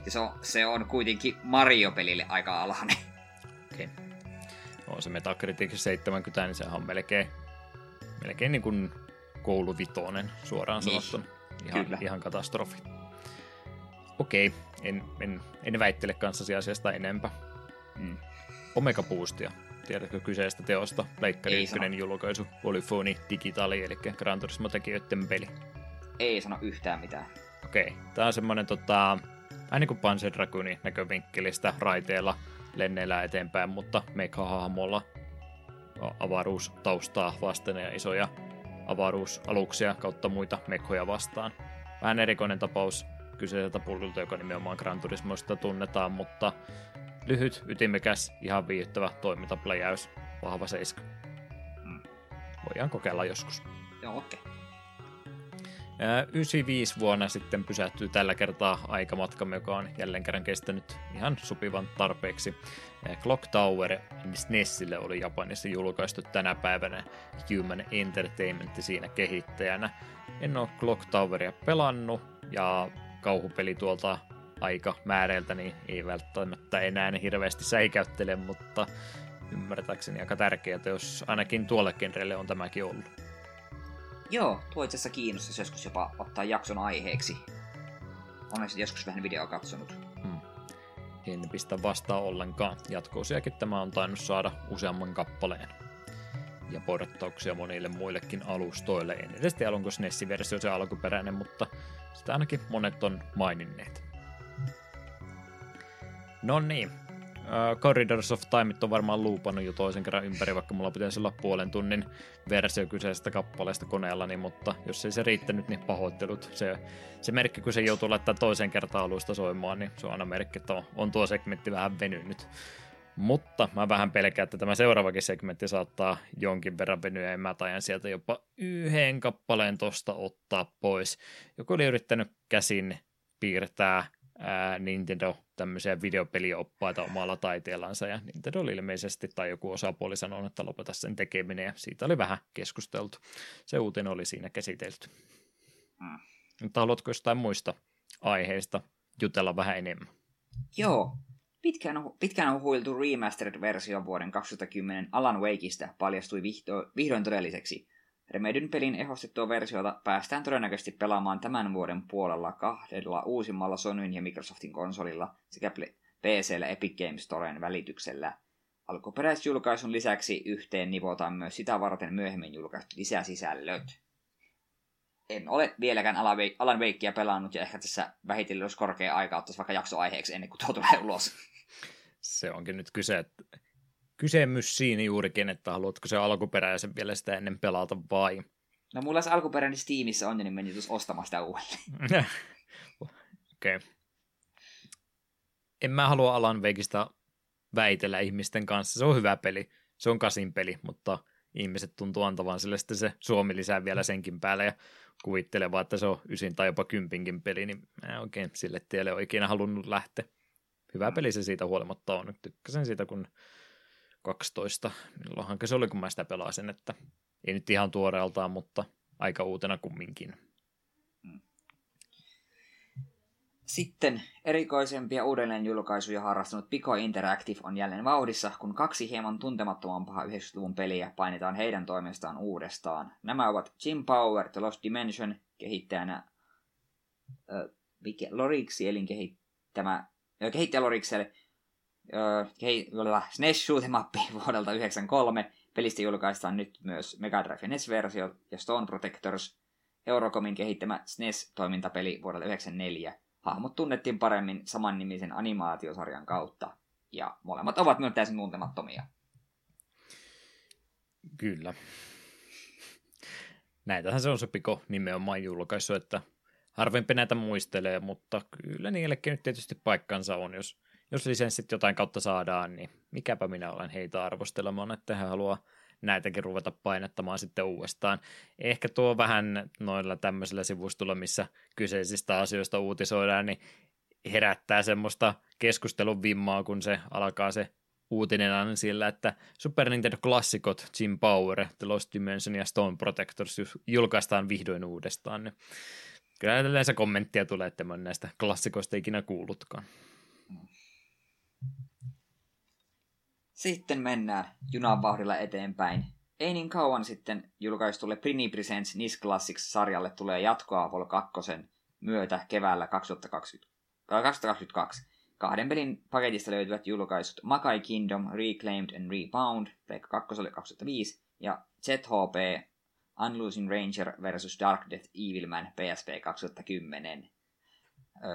Ja se on kuitenkin Mario-pelille aika alhainen. Okei. Okay. On se Metacritic 70, niin sehän on melkein niin kuin kouluvitoinen suoraan sanottuna. Ihan katastrofi. Okei, okay. En väittele kanssasi asiasta enempää. Mm. Omega Boostia. Tiedätkö kyseistä teosta? Pleikkari 1 julkaisu, Polyphony Digitali, eli Gran Turismo-tekijöiden peli. Ei sano yhtään mitään. Okei, okay. Tää on semmonen aina kuin Panzer Dragoonin näkövinkkelistä raiteella lenneillä eteenpäin, mutta mekahahmolla avaruustaustaa vasten ja isoja avaruusaluksia kautta muita mekhoja vastaan. Vähän erikoinen tapaus kyseiseltä pullilta, joka nimenomaan Gran Turismosta tunnetaan, mutta lyhyt, ytimekäs, ihan viihdyttävä toimintapläjäys, vahva 7. Voidaan kokeilla joskus. Joo, okei. Okay. 95 vuonna sitten pysähtyy tällä kertaa aikamatkamme, joka on jälleen kerran kestänyt ihan sopivan tarpeeksi. Clock Tower SNESille oli Japanissa julkaistu tänä päivänä, Human Entertainment siinä kehittäjänä. En ole Clock Toweria pelannut, ja kauhupeli tuolta aikamäärältä niin ei välttämättä enää hirveästi säikäyttele, mutta ymmärtääkseni aika tärkeää, jos ainakin tuolle genrelle on tämäkin ollut. Joo, tuo itse asiassa kiinnostaisi joskus jopa ottaa jakson aiheeksi. Olen joskus vähän videoa katsonut. En pistä vastaan ollenkaan. Jatko-osiakin tämä on tainnut saada useamman kappaleen. Ja porttauksia monille muillekin alustoille. En edes tiedä, onko SNES-versio se alkuperäinen, mutta sitä ainakin monet on maininneet. No niin. Corridors of Time on varmaan luupannut jo toisen kerran ympäri, vaikka mulla pitäisi olla puolen tunnin versio kyseisestä kappaleesta koneellani, mutta jos ei se riittänyt, niin pahoittelut. Se merkki, kun se joutuu laittamaan toisen kertaan alusta soimaan, niin se on aina merkki, että on tuo segmentti vähän venynyt. Mutta mä vähän pelkään, että tämä seuraavakin segmentti saattaa jonkin verran venyä, ja mä taidan sieltä jopa yhden kappaleen tosta ottaa pois. Joku oli yrittänyt käsin piirtää Nintendo tämmöisiä videopelioppaita omalla taiteellansa, ja Nintendo oli ilmeisesti, tai joku osapuoli sanoi, että lopeta sen tekeminen, ja siitä oli vähän keskusteltu. Se uutinen oli siinä käsitelty. Mutta haluatko jostain muista aiheista jutella vähän enemmän? Joo. Pitkään on huiltu remastered-versio vuoden 2010 Alan Wakeista paljastui vihdoin todelliseksi. Remedyn pelin ehostettua versiota päästään todennäköisesti pelaamaan tämän vuoden puolella 2 uusimmalla Sonyn ja Microsoftin konsolilla sekä PC:llä Epic Games Storen välityksellä. Alkuperäisjulkaisun lisäksi yhteen nivotaan myös sitä varten myöhemmin julkaistut lisäsisällöt. En ole vieläkään Alan Wakea pelannut, ja ehkä tässä vähitellen olisi korkea aika ottaisi vaikka jaksoaiheeksi ennen kuin tuo tulee ulos. Se onkin nyt kyse, että kysymys siinä juurikin, että haluatko se alkuperäisen vielä sitä ennen pelata vai? No mulla se alkuperäinen Steamissa on, niin menin tuossa ostamaan sitä uudelleen. Okei. Okay. En mä halua Alan Wakeista väitellä ihmisten kanssa. Se on hyvä peli. Se on kasin peli, mutta ihmiset tuntuu antavan sille sitten se Suomi lisää vielä senkin päälle ja kuvittelevaa, että se on 9 tai jopa 10 peli, niin mä oikein sille tielle ole ikinä halunnut lähteä. Hyvä peli se siitä huolimatta on. Tykkäsin siitä, kun 12, milloinhan se oli, kun mä sitä pelasin, että ei nyt ihan tuoreeltaan, mutta aika uutena kumminkin. Sitten erikoisempia uudelleenjulkaisuja harrastanut Pico Interactive on jälleen vauhdissa, kun 2 hieman tuntemattomampaa 90-luvun peliä painetaan heidän toimestaan uudestaan. Nämä ovat Jim Power, The Lost Dimension, kehittäjänä Lorixielin kehittäjä Lorixiel, SNES Shoot-mappi vuodelta 1993. Pelistä julkaistaan nyt myös Mega Drive ja NES-versio ja Stone Protectors, Eurocomin kehittämä SNES-toimintapeli vuodelta 1994. Hahmot tunnettiin paremmin samannimisen animaatiosarjan kautta, ja molemmat ovat myös täysin tuntemattomia. Kyllä. Näitähän se on se Pico nimenomaan julkaisu, että harvempi näitä muistelee, mutta kyllä niillekin nyt tietysti paikkansa on. Jos lisenssit jotain kautta saadaan, niin mikäpä minä olen heitä arvostelemaan, että he haluaa näitäkin ruveta painettamaan sitten uudestaan. Ehkä tuo vähän noilla tämmöisillä sivustolla, missä kyseisistä asioista uutisoidaan, niin herättää semmoista keskustelun vimmaa, kun se alkaa se uutinen aina sillä, että Super Nintendo-klassikot Jim Power, The Lost Dimension ja Stone Protectors julkaistaan vihdoin uudestaan. Niin kyllä tällaisia kommenttia tulee, että mä en näistä klassikoista ikinä kuullutkaan. Sitten mennään junan vauhdilla eteenpäin. Ei niin kauan sitten julkaistulle Prini Presents NES Classics-sarjalle tulee jatkoa Vol 2 myötä keväällä 2022. 2 pelin paketista löytyvät julkaisut Makai Kingdom Reclaimed and Rebound, Pleikka 2 2005, ja ZHP Unlosing Ranger vs. Dark Death Evilman PSP 2010.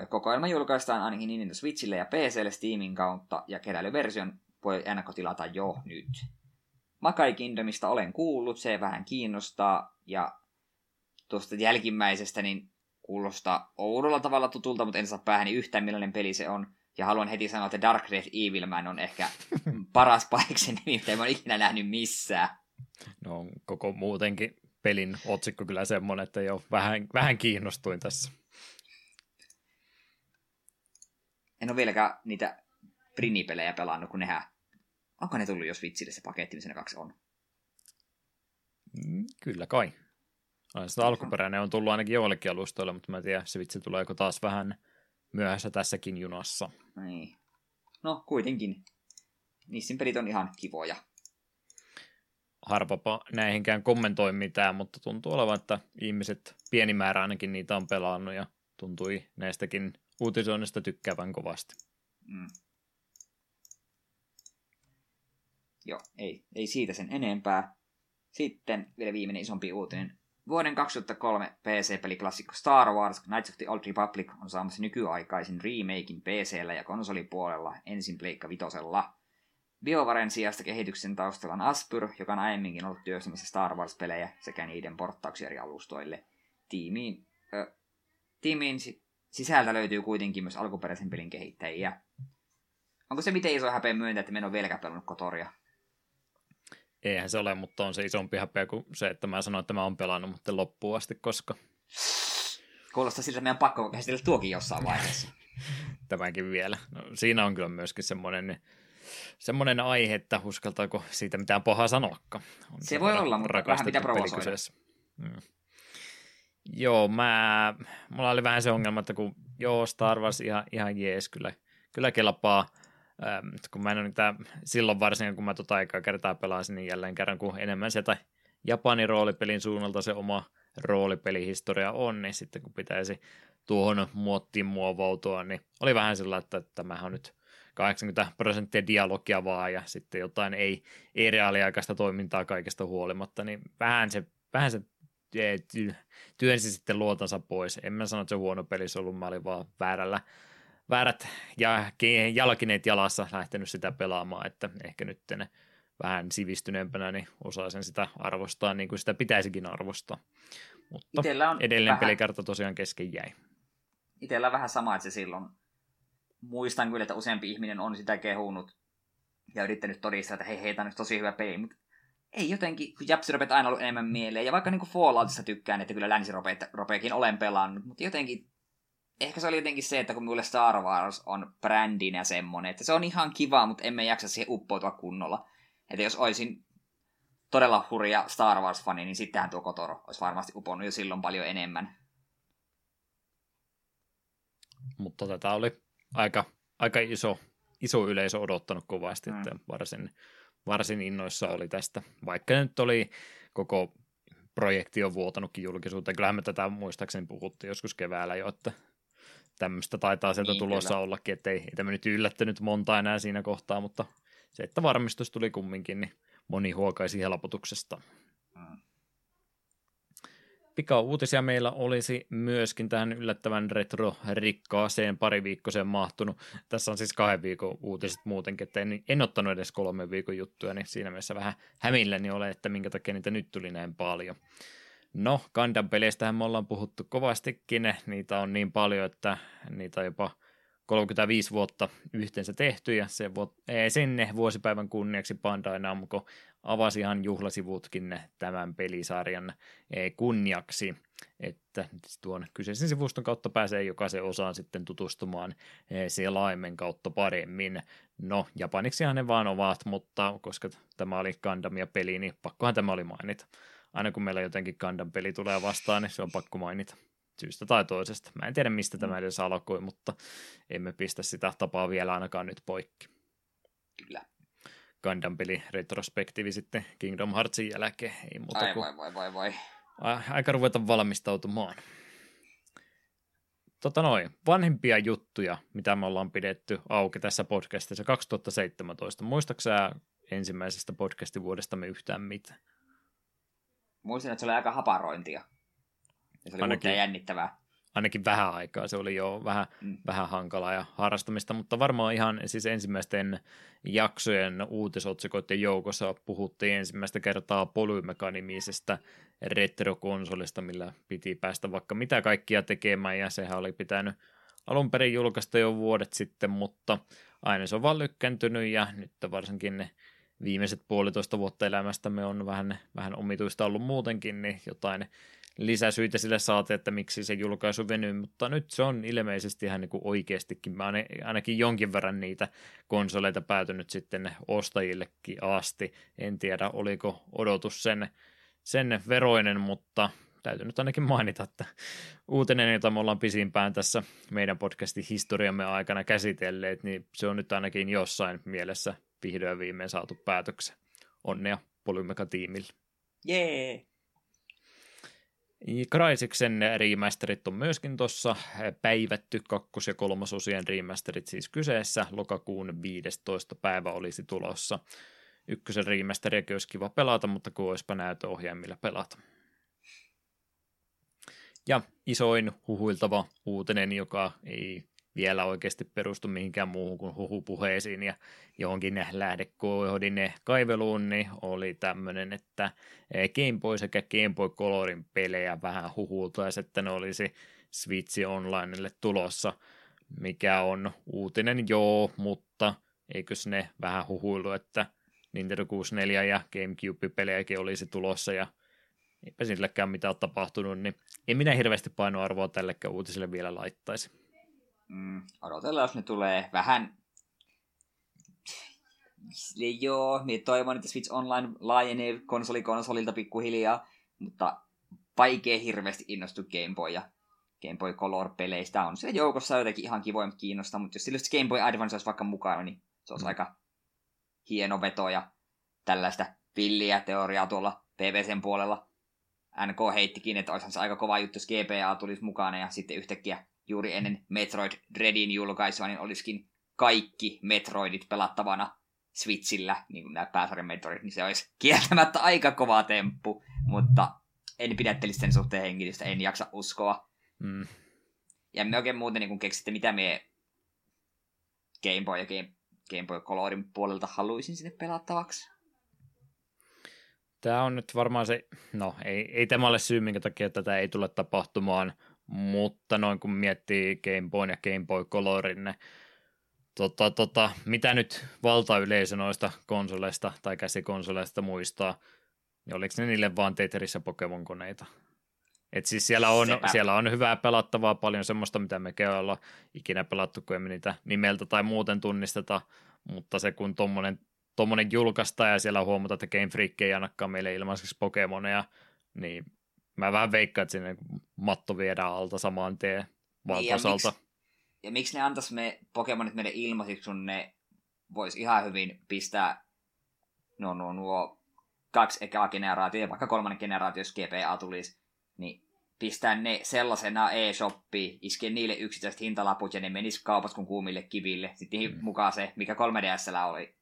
Kokoelma julkaistaan ainakin Nintendo Switchille ja PClle Steamin kautta, ja keräilyversion voi ennakkotilata jo nyt. Makai Kingdomista olen kuullut, se vähän kiinnostaa, ja tuosta jälkimmäisestä niin kuulostaa oudolla tavalla tutulta, mutta en saa päähäni yhtään millainen peli se on, ja haluan heti sanoa, että Dark Death Evilman on ehkä paras paiksen nimi, mitä en ole ikinä nähnyt missään. No on koko muutenkin pelin otsikko kyllä semmoinen, että jo vähän kiinnostuin tässä. En ole vieläkään niitä Prini-pelejä pelannut, kun nehän... Onko ne tullut jos Switchille se paketti, missä ne 2 on? Kyllä kai. Sitä alkuperäinen on tullut ainakin joillekin alustoille, mutta mä en tiedä, Switch tulee taas vähän myöhässä tässäkin junassa. Niin. No, kuitenkin. Niissä pelit on ihan kivoja. Harvapa näihinkään kommentoi mitään, mutta tuntuu olevan, että ihmiset pieni määrä ainakin niitä on pelannut ja tuntui näistäkin uutisoinnista tykkäävän kovasti. Mm. Joo, ei siitä sen enempää. Sitten vielä viimeinen isompi uutinen. Vuoden 2003 PC-peliklassikko Star Wars Knights of the Old Republic on saamassa nykyaikaisen remakein PC:llä ja konsolipuolella ensin Pleikka 5:lla. BioVaren sijasta kehityksen taustalla on Aspyr, joka on aiemminkin ollut työstämässä Star Wars-pelejä sekä niiden porttauksia eri alustoille. Tiimiin sisältä löytyy kuitenkin myös alkuperäisen pelin kehittäjiä. Onko se miten iso häpeä myöntää, että me en ole vieläkään pelannut Kotoria? Eihän se ole, mutta on se isompi häpeä kuin se, että mä sanoin, että mä oon pelannut, mutta loppuun asti, koska... Kuulostaa siltä, että meidän pakko käsitellä tuokin jossain vaiheessa. Tämäkin vielä. No, siinä on kyllä myöskin semmoinen aihe, että uskaltaako siitä mitään pahaa sanoakaan. Se voi olla, mutta vähän pitää provosoida. Joo, mulla oli vähän se ongelma, että kun Star Wars ihan jees kyllä kelpaa. Kun mä en ole niitä, silloin varsinkin, kun mä tuota aikaa kertaa pelasin, niin jälleen kerran, kun enemmän sieltä Japanin roolipelin suunnalta se oma roolipelihistoria on, niin sitten kun pitäisi tuohon muottiin muovautua, niin oli vähän sillä, että tämähän on nyt 80% dialogia vaan, ja sitten jotain ei reaaliaikaista toimintaa kaikesta huolimatta, niin vähän se työnsi sitten luotansa pois. En mä sano, että se huono peli se ollut, mä olin vaan väärät ja jalkineet jalassa lähtenyt sitä pelaamaan, että ehkä nyt vähän sivistyneempänä, niin osaa sen sitä arvostaa niin kuin sitä pitäisikin arvostaa. Mutta edellinen vähän... pelikartta tosiaan kesken jäi. Itsellä vähän sama, että se silloin. Muistan kyllä, että useampi ihminen on sitä kehunut ja yrittänyt todistaa, että hei, tämä on tosi hyvä peli, mutta ei jotenkin, kun japsiropet aina ollut enemmän mieleen, ja vaikka niin kuin Falloutista tykkään, että kyllä länsiropeekin olen pelannut, mutta jotenkin, ehkä se oli jotenkin se, että kun minulle Star Wars on brändinä semmoinen, että se on ihan kiva, mutta emme jaksa siihen uppoutua kunnolla. Että jos olisin todella hurja Star Wars-fani, niin sittenhän tuo Kotoro olisi varmasti uponnut jo silloin paljon enemmän. Mutta tätä oli aika iso yleisö odottanut kovasti, että varsin innoissa oli tästä. Vaikka nyt oli koko projekti on vuotanutkin julkisuuteen. Kyllähän me tätä muistaakseni puhuttiin joskus keväällä jo, että tämmöistä taitaa sieltä niin, tulossa kyllä ollakin, että ei tämä nyt yllättänyt monta enää siinä kohtaa, mutta se, että varmistus tuli kumminkin, niin moni huokaisi helpotuksesta. Pikauutisia meillä olisi myöskin tähän yllättävän retro-rikkaaseen pariviikkoiseen mahtunut. Tässä on siis 2 viikon uutiset muutenkin, että en ottanut edes 3 viikon juttuja, niin siinä mielessä vähän hämilläni olen, että minkä takia niitä nyt tuli näin paljon. No, Gundam-peleistähän me ollaan puhuttu kovastikin. Niitä on niin paljon, että niitä on jopa 35 vuotta yhteensä tehty, ja sinne vuosipäivän kunniaksi Bandai Namco avasi ihan juhlasivutkin tämän pelisarjan kunniaksi, että tuon kyseisen sivuston kautta pääsee jokaisen osaan sitten tutustumaan selaimen kautta paremmin. No, japaniksihan ne vaan ovat, mutta koska tämä oli Gundamia peli, niin pakkohan tämä oli mainita. Aina kun meillä jotenkin Gundam-peli tulee vastaan, niin se on pakko mainita. Syystä tai toisesta. Mä en tiedä, mistä tämä edes alkoi, mutta emme pistä sitä tapaa vielä ainakaan nyt poikki. Kyllä. Gundam-peli retrospektiivi sitten Kingdom Heartsin jälkeen. Ei muuta vai. Aika ruveta valmistautumaan. Vanhempia juttuja, mitä me ollaan pidetty auki tässä podcastissa 2017. Muistatko sä ensimmäisestä podcastivuodestamme yhtään mitään? Muistin, että se oli aika haparointia. Se oli ainakin jännittävää. Ainakin vähän aikaa. Se oli jo vähän hankalaa ja harrastamista, mutta varmaan ihan siis ensimmäisten jaksojen uutisotsikoiden joukossa puhuttiin ensimmäistä kertaa polymekanimisesta retrokonsolista, millä piti päästä vaikka mitä kaikkia tekemään, ja sehän oli pitänyt alun perin julkaista jo vuodet sitten, mutta aina se on vaan lykkääntynyt, ja nyt varsinkin ne viimeiset 1,5 vuotta elämästämme on vähän omituista ollut muutenkin, niin jotain lisäsyitä sille saatiin, että miksi se julkaisu venyy, mutta nyt se on ilmeisesti ihan niin kuin oikeastikin. Mä ainakin jonkin verran niitä konsoleita päätynyt sitten ostajillekin asti. En tiedä, oliko odotus sen veroinen, mutta täytyy nyt ainakin mainita, että uutinen, jota me ollaan pisimpään tässä meidän podcastin historiamme aikana käsitelleet, niin se on nyt ainakin jossain mielessä vihdoin viimein saatu päätöksen. Onnea Polymeka-tiimille. Jee! Crysiksen remasterit on myöskin tuossa päivätty, 2- ja 3-osien remasterit siis kyseessä, lokakuun 15. päivä olisi tulossa. 1 remasteri olisi kiva pelata, mutta kun olisipa näytöohjaimilla pelata. Ja isoin huhuiltava uutinen, joka ei vielä oikeasti perustu mihinkään muuhun kuin huhupuheisiin ja johonkin lähdekoodin kaiveluun, niin oli tämmöinen, että Game Boy sekä Game Boy Colorin pelejä vähän huhuiltaisi, että ne olisi Switch Onlinelle tulossa, mikä on uutinen joo, mutta eikös ne vähän huhuilu, että Nintendo 64 ja GameCube-pelejäkin olisi tulossa ja eipä silläkään mitään ole tapahtunut, niin en minä hirveästi painoarvoa tällekään uutiselle vielä laittaisi. Odotellaan, jos ne tulee vähän... Joo, minä toivon, että Switch Online laajenee konsolilta pikkuhiljaa, mutta vaikea hirveästi innostua Game Boy ja Game Boy Color-peleistä. On siellä joukossa jotenkin ihan kivoja kiinnostaa, mutta jos silloin Game Boy Advance olisi vaikka mukana, niin se olisi aika hieno veto ja tällaista villiä teoriaa tuolla PVCn puolella. NK heittikin, että olisihan se aika kova juttu, jos GBA tulisi mukana ja sitten yhtäkkiä juuri ennen Metroid Dreadin julkaisua, niin olisikin kaikki Metroidit pelattavana Switchillä, niin kuin nämä pääsarjan Metroidit, niin se olisi kieltämättä aika kova temppu, mutta en pidättelisi sen suhteen henkilöstä, en jaksa uskoa. Ja me oikein muuten niin keksitte, mitä me Game Boy ja Game Boy Colorin puolelta haluaisin sinne pelattavaksi. Tämä on nyt varmaan se, no ei tämä ole syy, minkä takia tätä ei tule tapahtumaan, mutta noin kun miettii Game Boyn ja Game Boy Colorin, ne, mitä nyt valtayleisö noista konsoleista tai käsikonsoleista muistaa, niin oliko ne niille vaan Teterissä Pokemon-koneita? Et siis siellä on hyvää pelattavaa, paljon semmoista, mitä mekin ollaan ikinä pelattu, kun emme niitä nimeltä tai muuten tunnisteta, mutta se kun tuommoinen julkaistaan ja siellä huomataan, että Game Freak ei ainakaan meille ilmaiseksi Pokemoneja, niin mä vähän veikkaan, että sinne matto viedään alta samaan tien valtaisalta. Ja miksi ne antaisi me Pokemonit meille ilmaisiksi, kun ne voisi ihan hyvin pistää nuo kaksi ekaa generaatioa ja vaikka kolmannen generaatio, jos GBA tulisi, niin pistää ne sellaisena e-shoppiin, iskee niille yksittäiset hintalaput ja ne menisi kaupassa kuin kuumille kiville. Sitten niihin mukaan se, mikä 3DS:llä oli.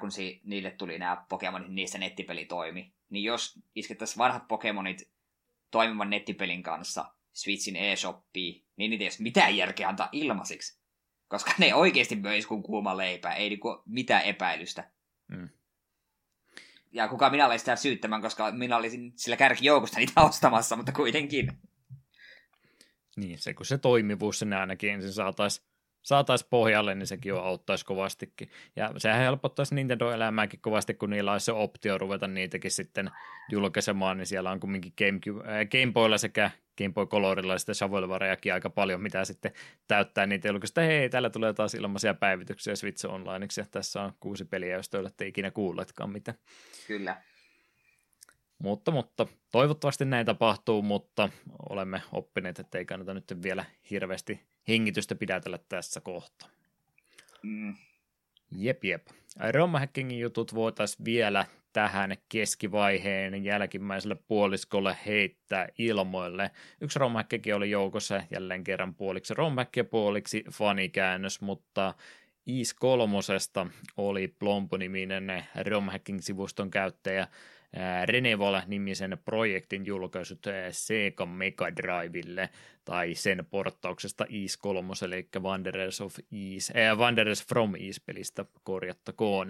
Kun niille tuli nämä Pokemonit, niistä nettipeli toimi. Niin jos iskettäisiin vanhat Pokemonit toimivan nettipelin kanssa Switchin e-shoppiin, niin niitä ei olisi mitään järkeä antaa ilmaisiksi. Koska ne oikeasti möisi kuin kuuma leipää, ei niinku mitään epäilystä. Mm. Ja kukaan minä olen sitä syyttämään, koska minä olisin sillä kärkijoukosta niitä ostamassa, mutta kuitenkin. Niin, se kun se toimivuus sinne ainakin ensin saataisiin pohjalle, niin sekin jo auttaisi kovastikin. Ja sehän helpottaisi Nintendo-elämääkin kovasti, kun niillä olisi se optio ruveta niitäkin sitten julkaisemaan, niin siellä on kumminkin Game Boylla sekä Game Boy Colorilla ja sitten shovelwarejakin aika paljon, mitä sitten täyttää niitä julkaista. Hei, täällä tulee taas ilmaisia päivityksiä Switch Onlineiksi, ja tässä on 6 peliä, jos te olette ikinä kuulleetkaan mitä. Kyllä. Mutta toivottavasti näin tapahtuu, mutta olemme oppineet, että ei kannata nyt vielä hirveästi hengitystä pidätellä tässä kohtaa. Mm. Jep. ROM-hackingin jutut voitaisiin vielä tähän keskivaiheen jälkimmäiselle puoliskolle heittää ilmoille. Yksi ROM-hackikin oli joukossa jälleen kerran puoliksi ROM-hackia puoliksi fanikäännös, mutta IS 3:sta oli Plombo-niminen ROM-hacking-sivuston käyttäjä Reneval-nimisen projektin julkaisut Sega Mega Drivelle tai sen porttauksesta Ys 3, eli Wanderers from Ys-pelistä korjattakoon.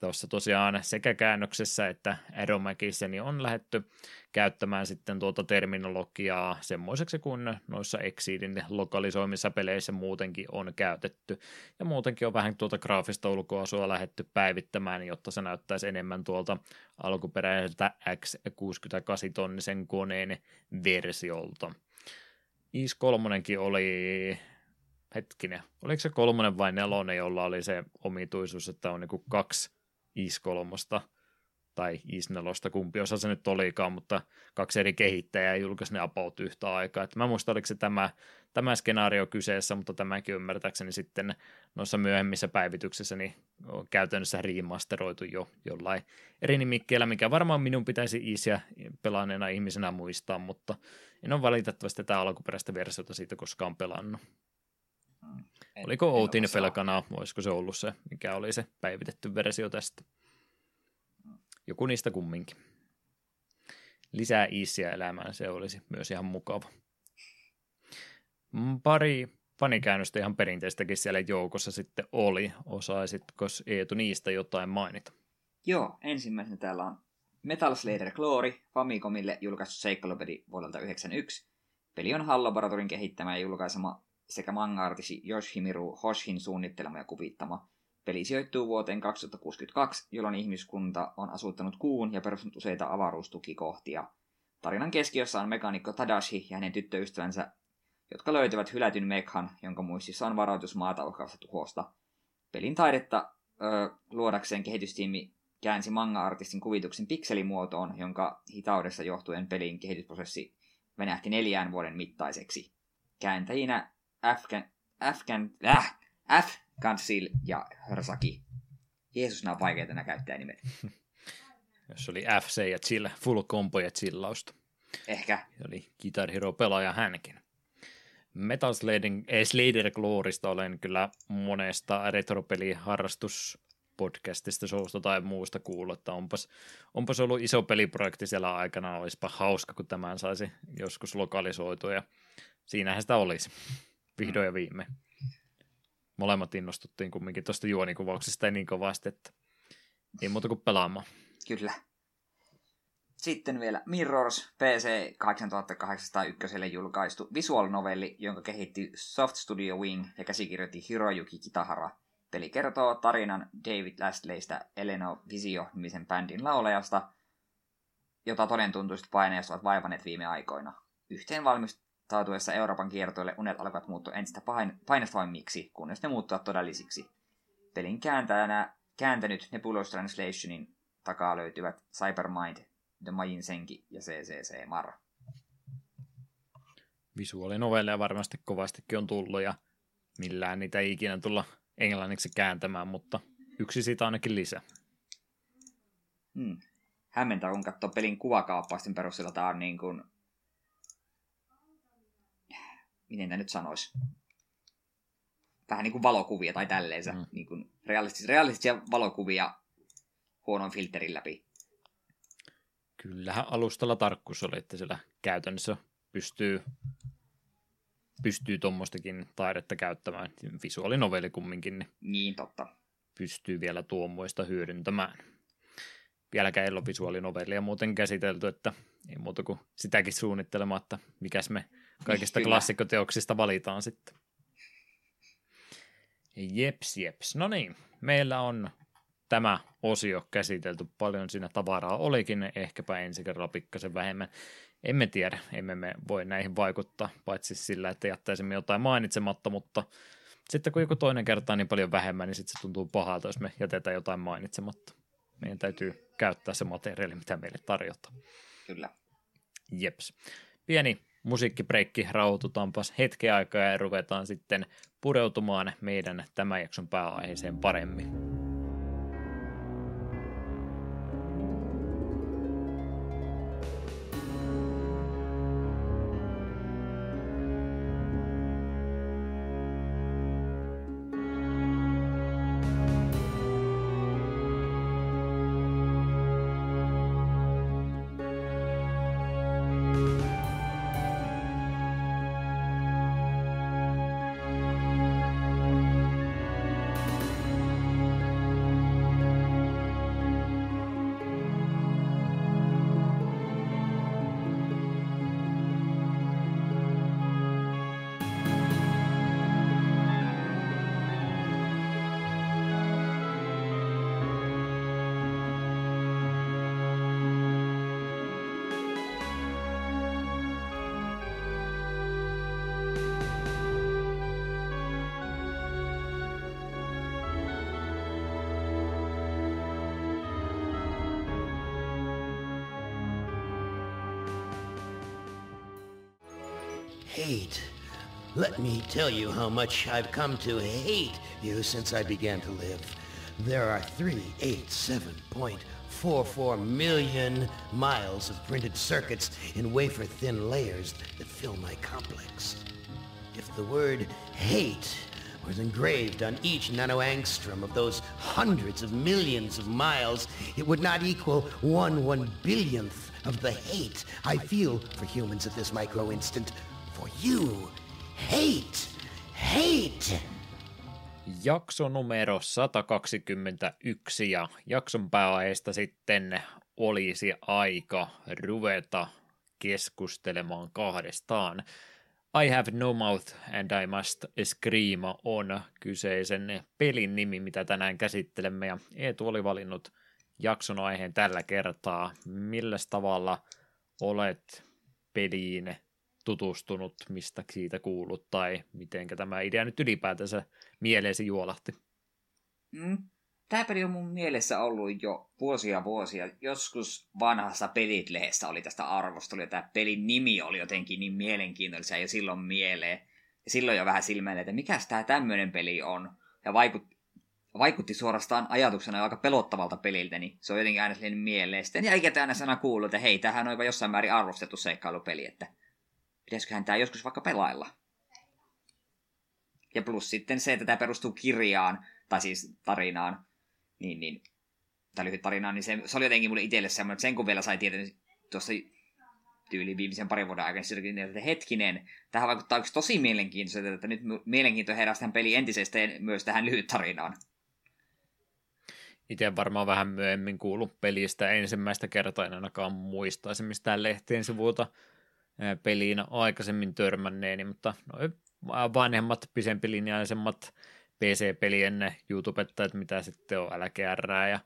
Tuossa tosiaan sekä käännöksessä että ROM-hackissä niin on lähdetty käyttämään sitten tuota terminologiaa semmoiseksi, kun noissa Exceedin lokalisoimissa peleissä muutenkin on käytetty. Ja muutenkin on vähän tuota graafista ulkoasua lähdetty päivittämään, jotta se näyttäisi enemmän tuolta alkuperäiseltä X68-tonnisen koneen versiolta. Ys 3:kin oli... Hetkinen, oliko se 3. vai 4, jolla oli se omituisuus, että on niinku 2 IS-3 tai IS-4, kumpi osa se nyt olikaan, mutta 2 eri kehittäjää julkaisi ne apaut yhtä aikaa. Et mä muistan, oliko se tämä skenaario kyseessä, mutta tämäkin ymmärtääkseni sitten noissa myöhemmissä päivityksissä niin on käytännössä remasteroitu jo jollain eri nimikkeellä, mikä varmaan minun pitäisi IS-ja pelaaneena ihmisenä muistaa, mutta en ole valitettavasti tätä alkuperäistä versiota siitä koskaan pelannut. Oliko Outin pelkana, olisiko se ollut se, mikä oli se päivitetty versio tästä? Joku niistä kumminkin. Lisää isiä elämään, se olisi myös ihan mukava. Pari fanikäännöstä ihan perinteistäkin siellä joukossa sitten oli. Osaisitko Eetu niistä jotain mainita? Joo, ensimmäisenä täällä on Metal Slayer Glory, Famicomille julkaistu seikkailupeli vuodelta 1991. Peli on Hall Laboratorin kehittämä ja julkaisema sekä manga-artisti Yoshimiru Hoshin suunnittelema ja kuvittama. Peli sijoittuu vuoteen 2062, jolloin ihmiskunta on asuttanut kuun ja perustanut useita avaruustukikohtia. Tarinan keskiössä on mekaanikko Tadashi ja hänen tyttöystävänsä, jotka löytävät hylätyn mekhan, jonka muistissa on varoitus maata uhkaavasta tuhosta. Pelin taidetta luodakseen kehitystiimi käänsi manga-artistin kuvituksen pikselimuotoon, jonka hitaudessa johtuen pelin kehitysprosessi venähti 4 vuoden mittaiseksi. Kääntäjinä F-Kansil ja Hörsaki. Jeesus, nämä on vaikeita nämä käyttää nimet. Jos oli FC ja chill, full combo ja chillausta. Ehkä. Eli Guitar Hero -pelaaja hänkin. Metal Slayer Glorysta olen kyllä monesta retropeliharrastuspodcastista, showsta tai muusta kuullut, että onpas ollut iso peliprojekti siellä aikana, olisipa hauska, kun tämän saisi joskus lokalisoitua ja siinähän sitä olisi. Vihdoin ja viime. Molemmat innostuttiin kumminkin tuosta juonikuvauksesta niin kovasti, että Ei muuta kuin pelaamaan. Kyllä. Sitten vielä Mirrors, PC 8801 julkaistu visual novelli, jonka kehitti Soft Studio Wing ja käsikirjoitti Hiroyuki Kitahara. Peli kertoo tarinan David Lastleystä, Eleno Visio-nimisen bändin laulajasta, jota todentuntuiset paineet ovat vaivanneet viime aikoina. Yhteen valmistautuessa Euroopan kiertoille unet alkavat muuttua entistä painostavammiksi, kunnes ne muuttuvat todellisiksi. Pelin kääntänyt Nebulous Translationin takaa löytyvät Cybermind, The Majin Senki ja CCC Mar. Visuaalinovelleja varmasti kovastikin on tullut ja millään niitä ei ikinä tulla englanniksi kääntämään, mutta yksi siitä ainakin lisää. Hämmentää, kun katsoo pelin kuvakaappaisten perusteella. Tämä on niin kuin... Miten tämä nyt sanoisi? Vähän niin kuin valokuvia tai tälleensä. Niin kuin realistisia valokuvia huonon filterin läpi. Kyllähän alustalla tarkkuus oli, että siellä käytännössä pystyy tuommoistakin taidetta käyttämään. Visuaalinovelli kumminkin. Niin totta. Pystyy vielä tuommoista hyödyntämään. Vieläkään ei ole visuaalinovellia muuten käsitelty, että ei muuta kuin sitäkin suunnittelemaan, että mikäs me kaikista klassikkoteoksista valitaan sitten. Jeps. No niin, meillä on tämä osio käsitelty. Paljon siinä tavaraa olikin, ehkäpä ensi kerralla pikkasen vähemmän. Emme tiedä, emme me voi näihin vaikuttaa, paitsi sillä, että jättäisimme jotain mainitsematta, mutta sitten kun joku toinen kertaa niin paljon vähemmän, niin sitten se tuntuu pahalta, jos me jätetään jotain mainitsematta. Meidän täytyy käyttää se materiaali, mitä meille tarjotaan. Kyllä. Jeps. Pieni musiikkipreikki, rauhoitutaanpas hetken aikaa ja ruvetaan sitten pureutumaan meidän tämän jakson pääaiheeseen paremmin. Hate. Let me tell you how much I've come to hate you since I began to live. There are 387.44 million miles of printed circuits in wafer-thin layers that fill my complex. If the word hate was engraved on each nanoangstrom of those hundreds of millions of miles, it would not equal 1/1-billionth of the hate I feel for humans at this micro-instant. You hate. Jakso numero 121 ja jakson pääaiheesta sitten olisi aika ruveta keskustelemaan kahdestaan. I Have No Mouth and I Must Scream on kyseisen pelin nimi, mitä tänään käsittelemme, ja Eetu oli valinnut jakson aiheen tällä kertaa. Milläs tavalla olet peliin tutustunut, mistä siitä kuullut, tai mitenkä tämä idea nyt ylipäätänsä mieleesi juolahti? Tämä peli on mun mielessä ollut jo vuosia. Joskus vanhassa Pelit-lehdessä oli tästä arvostelu, ja tämä pelin nimi oli jotenkin niin mielenkiintoisia jo silloin mieleen. Ja silloin jo vähän silmäilee, että mikäs tämä tämmöinen peli on. Ja vaikutti suorastaan ajatuksena aika pelottavalta peliltä, niin se on jotenkin aina silleen mieleen. Sitten jälkikäteen aina sana kuullut, että hei, tämähän on jossain määrin arvostettu seikkailupeli, että pitäisiköhän tämä joskus vaikka pelailla. Ja plus sitten se, että tämä perustuu kirjaan, tai siis tarinaan, tai lyhyt tarinaan, niin se oli jotenkin mulle itselle semmoinen, että sen kun vielä sai tietää tuossa tyyliin viimeisen parin vuoden aikana, niin että hetkinen, tähän vaikuttaa yksi tosi mielenkiintoista, että nyt mielenkiinto herää tähän peliin entisestään myös tähän lyhyt tarinaan. itse varmaan vähän myöhemmin kuullut pelistä ensimmäistä kertaa, en ainakaan muistaisin mistään lehtien sivulta peliin aikaisemmin törmänneeni, mutta noin vanhemmat, pisempilinjaisemmat PC-pelien YouTubettajat, mitä sitten on LGR ja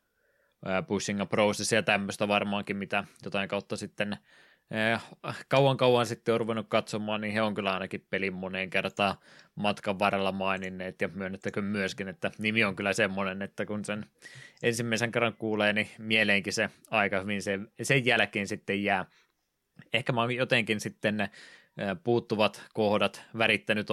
Pushing a Process ja tämmöistä varmaankin, mitä jotain kautta sitten kauan sitten on ruvennut katsomaan, niin he on kyllä ainakin pelin moneen kertaan matkan varrella maininneet, ja myönnettäköön myöskin, että nimi on kyllä semmoinen, että kun sen ensimmäisen kerran kuulee, niin mieleenkin se aika hyvin sen jälkeen sitten jää. Ehkä mä oon jotenkin sitten ne puuttuvat kohdat värittänyt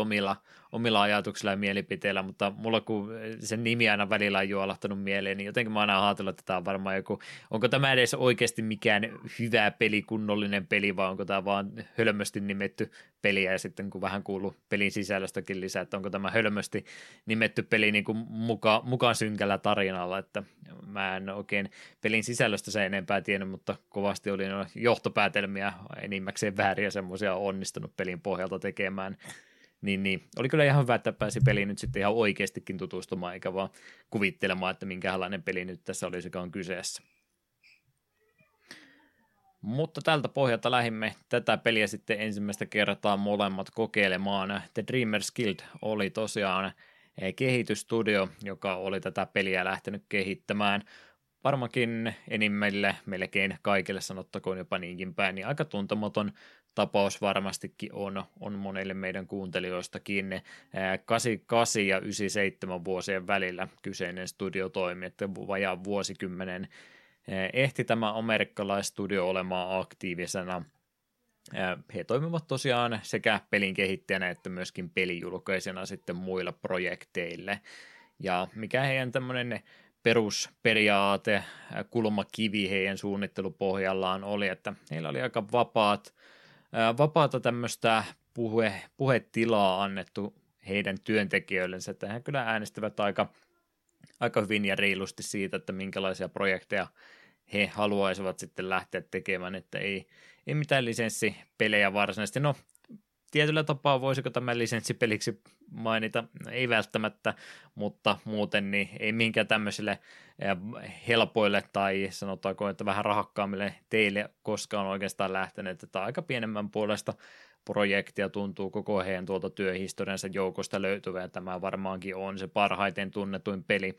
omilla ajatuksilla ja mielipiteillä, mutta mulla kun sen nimi aina välillä on juolahtanut mieleen, niin jotenkin mä oon aina ajatellut, että tämä on varmaan joku, onko tämä edes oikeasti mikään hyvä peli, kunnollinen peli, vai onko tämä vaan hölmösti nimetty peliä, ja sitten kun vähän kuuluu pelin sisällöstäkin lisää, että onko tämä hölmösti nimetty peli niin kuin mukaan synkällä tarinalla, että mä en oikein pelin sisällöstä sen enempää tiennyt, mutta kovasti oli johtopäätelmiä, enimmäkseen vääriä semmoisia onnistunut pelin pohjalta tekemään. Niin. Oli kyllä ihan hyvä, että pääsi peliin nyt sitten ihan oikeastikin tutustumaan, eikä vaan kuvittelemaan, että minkälainen peli nyt tässä olisikaan kyseessä. Mutta tältä pohjalta lähdimme tätä peliä sitten ensimmäistä kertaa molemmat kokeilemaan. The Dreamers Guild oli tosiaan kehitysstudio, joka oli tätä peliä lähtenyt kehittämään. Varmakin enimmille, melkein kaikille sanottakoon jopa niinkin päin, niin aika tuntematon tapaus varmastikin on monille meidän kuuntelijoistakin. 88 ja 97 vuosien välillä kyseinen studio toimi, että vajaan vuosikymmenen ehti tämä amerikkalaistudio olemaan aktiivisena. He toimivat tosiaan sekä pelin kehittäjänä että myöskin pelijulkaisena sitten muilla projekteille. Ja mikä heidän tämmöinen perusperiaate, kulmakivi heidän suunnittelupohjallaan oli, että heillä oli aika vapaata tämmöistä puhetilaa annettu heidän työntekijöillensä, että he kyllä äänestivät aika hyvin ja reilusti siitä, että minkälaisia projekteja he haluaisivat sitten lähteä tekemään, että ei mitään lisenssipelejä varsinaisesti. No, tietyllä tapaa voisiko tämä lisenssipeliksi mainita, ei välttämättä, mutta muuten niin ei mihinkään tämmöisille helpoille tai sanotaanko, että vähän rahakkaammille teille koskaan oikeastaan lähteneet, että aika pienemmän puolesta projektia tuntuu koko heidän tuolta työhistoriansa joukosta löytyvä, ja tämä varmaankin on se parhaiten tunnetuin peli,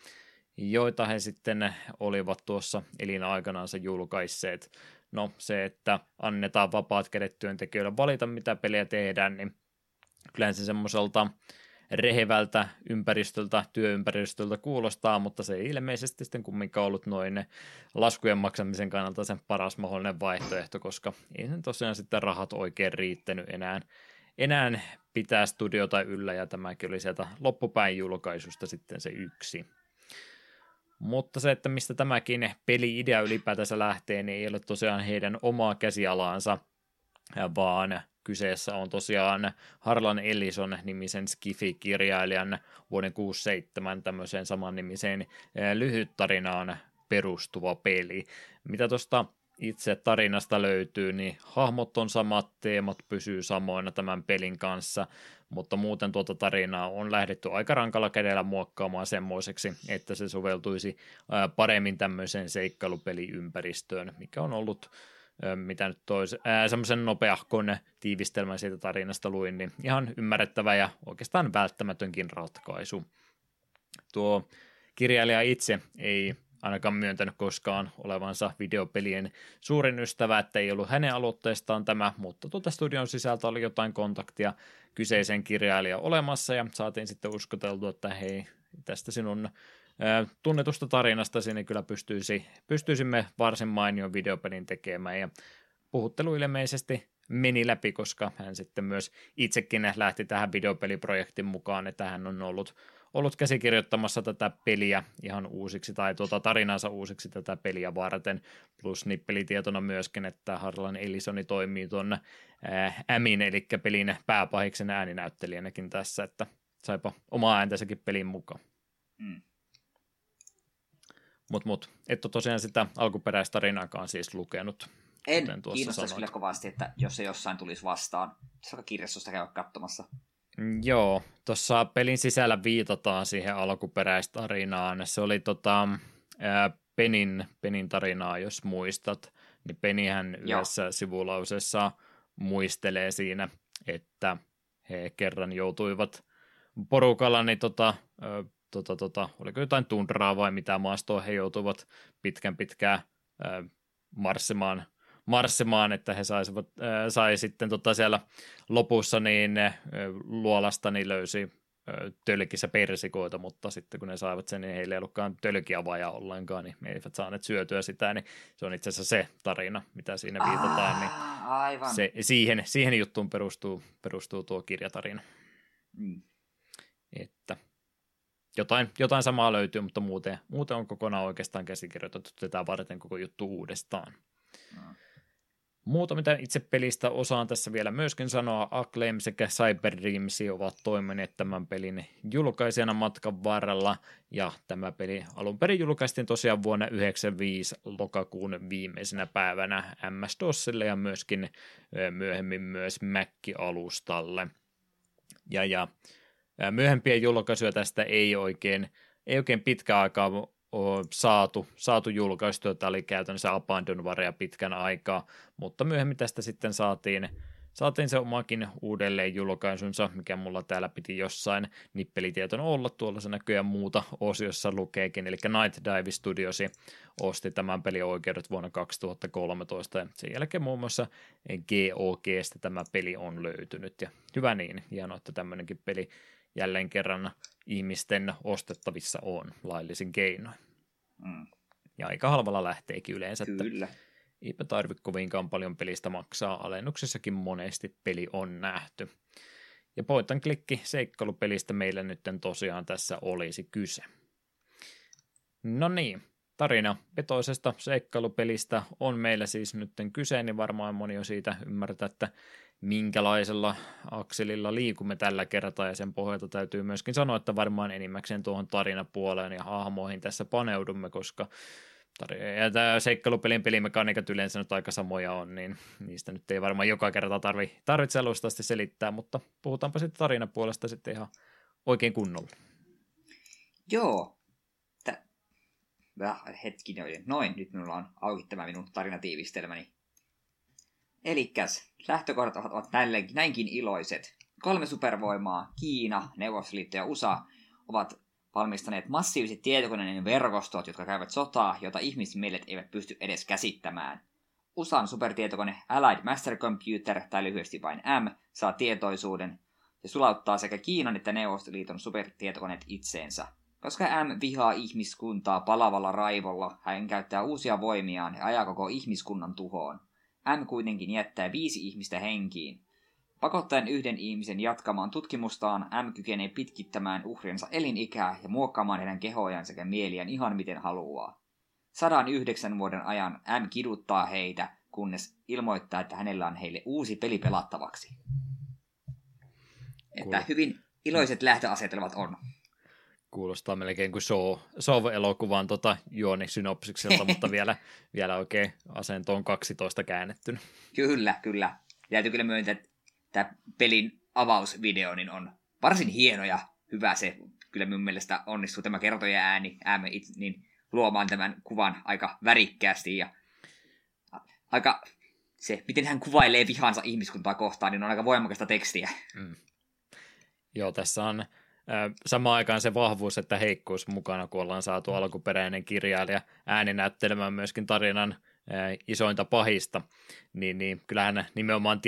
joita he sitten olivat tuossa elinaikanaansa julkaisseet. No se, että annetaan vapaat kädet työntekijöille valita, mitä pelejä tehdään, niin kyllähän se semmoiselta rehevältä työympäristöltä kuulostaa, mutta se ei ilmeisesti sitten kumminkaan ollut noin laskujen maksamisen kannalta sen paras mahdollinen vaihtoehto, koska ei sen tosiaan sitten rahat oikein riittänyt enää pitää studiota yllä, ja tämäkin oli sieltä loppupäin julkaisusta sitten se yksi. Mutta se, että mistä tämäkin peli-idea ylipäätänsä lähtee, niin ei ole tosiaan heidän omaa käsialaansa, vaan kyseessä on tosiaan Harlan Ellison-nimisen Skifi-kirjailijan vuoden 1967 tämmöiseen samannimiseen lyhyttarinaan perustuva peli. Mitä tuosta itse tarinasta löytyy, niin hahmot on samat, teemat pysyy samoina tämän pelin kanssa, mutta muuten tuota tarinaa on lähdetty aika rankalla kädellä muokkaamaan semmoiseksi, että se soveltuisi paremmin tämmöiseen seikkailupeliympäristöön, mikä on ollut, mitä nyt semmoisen nopeahkon tiivistelmän siitä tarinasta luin, niin ihan ymmärrettävä ja oikeastaan välttämätönkin ratkaisu. Tuo kirjailija itse ei ainakaan myöntänyt koskaan olevansa videopelien suurin ystävä, että ei ollut hänen aloitteestaan tämä, mutta tuota studion sisältä oli jotain kontaktia kyseisen kirjailijan olemassa, ja saatiin sitten uskoteltua, että hei, tästä sinun tunnetusta tarinastasi niin kyllä pystyisimme varsin mainion videopelin tekemään, ja puhuttelu ilmeisesti meni läpi, koska hän sitten myös itsekin lähti tähän videopeliprojektin mukaan, että hän on ollut käsikirjoittamassa tätä peliä ihan uusiksi, tai tarinansa uusiksi tätä peliä varten, plus nippelitietona myöskin, että Harlan Ellisoni toimii tuon Ämin, eli pelin pääpahiksen ääninäyttelijänäkin tässä, että saipa omaa ääntäsäkin pelin mukaan. Mut, et ole tosiaan sitä alkuperäistarinaakaan siis lukenut. En kiinnostaisi kyllä kovasti, että jos se jossain tulisi vastaan, saako kirjastosta käydä katsomassa. Joo, tuossa pelin sisällä viitataan siihen alkuperäistarinaan. Se oli Penin tarinaa, jos muistat, niin Penihän yhdessä sivulausessa muistelee siinä, että he kerran joutuivat porukalla, niin oliko jotain tundraa vai mitä maastoa, he joutuivat pitkään marssimaan, että he sai sitten siellä lopussa niin luolasta niin löysi tölkissä persikoita, mutta sitten kun ne saivat sen, niin heillä ei ollutkaan tölkiä vajaa ollenkaan, niin me eivät saaneet syötyä sitä, niin se on itse asiassa se tarina, mitä siinä viitataan, niin aivan. Se, siihen juttuun perustuu tuo kirjatarina. Mm. Että jotain samaa löytyy, mutta muuten on kokonaan oikeastaan käsikirjoitettu tätä varten koko juttu uudestaan. Mm. Muuta, mitä itse pelistä osaan tässä vielä myöskin sanoa, Acclaim sekä Cyberdreams ovat toimineet tämän pelin julkaisijana matkan varrella, ja tämä peli alun perin julkaistiin tosiaan vuonna 1995 lokakuun viimeisenä päivänä MS-DOSille ja myöskin myöhemmin myös Mac-alustalle. Ja myöhempiä julkaisuja tästä ei oikein pitkään aikaa saatu julkaistua. Tämä oli käytännössä Abandonwarea pitkän aikaa, mutta myöhemmin tästä sitten saatiin se omakin uudelleen julkaisunsa, mikä mulla täällä piti jossain nippelitietona olla, tuolla se näköjään muuta osiossa lukeekin, eli Night Dive Studios osti tämän pelin oikeudet vuonna 2013, ja sen jälkeen muun muassa GOG:stä tämä peli on löytynyt, ja hyvä niin, hienoa, että tämmöinenkin peli jälleen kerran ihmisten ostettavissa on laillisin keinoin. Mm. Ja aika halvalla lähteekin yleensä. Kyllä. Eipä tarvitse kovinkaan paljon pelistä maksaa. Alennuksessakin monesti peli on nähty. Ja point and click seikkailupelistä meillä nyt tosiaan tässä olisi kyse. No niin, tarina petoisesta seikkailupelistä on meillä siis nyt kyse, niin varmaan moni on siitä ymmärtää, että minkälaisella akselilla liikumme tällä kertaa, ja sen pohjalta täytyy myöskin sanoa, että varmaan enimmäkseen tuohon tarinapuoleen ja hahmoihin tässä paneudumme, koska seikkailupelin pelimekaniikat yleensä nyt aika samoja on, niin niistä nyt ei varmaan joka kerta tarvitse alustaasti selittää, mutta puhutaanpa sitten tarinapuolesta sitten ihan oikein kunnolla. Joo. Hetkinen, noin, nyt minulla on auki tämä minun tarinatiivistelmäni. Elikkäs, lähtökohdat ovat näinkin iloiset. 3 supervoimaa, Kiina, Neuvostoliitto ja USA, ovat valmistaneet massiiviset tietokoneiden verkostot, jotka käyvät sotaa, jota ihmismielet eivät pysty edes käsittämään. USAn supertietokone Allied Master Computer, tai lyhyesti vain AM, saa tietoisuuden ja sulauttaa sekä Kiinan että Neuvostoliiton supertietokoneet itseensä. Koska M vihaa ihmiskuntaa palavalla raivolla, hän käyttää uusia voimiaan ja ajaa koko ihmiskunnan tuhoon. M kuitenkin jättää 5 ihmistä henkiin. Pakottaen yhden ihmisen jatkamaan tutkimustaan, M kykenee pitkittämään uhrinsa elinikää ja muokkaamaan heidän kehojaan sekä mieliään ihan miten haluaa. 109 vuoden ajan M kiduttaa heitä, kunnes ilmoittaa, että hänellä on heille uusi peli pelattavaksi. Että hyvin iloiset lähtöasetelmat on. Kuulostaa melkein kuin Show-elokuvan juonisynopsikselta, mutta vielä oikein asentoon 12 käännettynä. Kyllä. Täytyy kyllä myöntää, että tämä pelin avausvideo niin on varsin hieno ja hyvä se. Kyllä minun mielestä onnistuu tämä kertoja ääni niin luomaan tämän kuvan aika värikkäästi. Ja aika se, miten hän kuvailee vihansa ihmiskuntaa kohtaan, niin on aika voimakasta tekstiä. Mm. Joo, tässä on samaan aikaan se vahvuus, että heikkous mukana, kun ollaan saatu alkuperäinen kirjailija ääni näyttelemään myöskin tarinan isointa pahista, niin kyllähän nimenomaan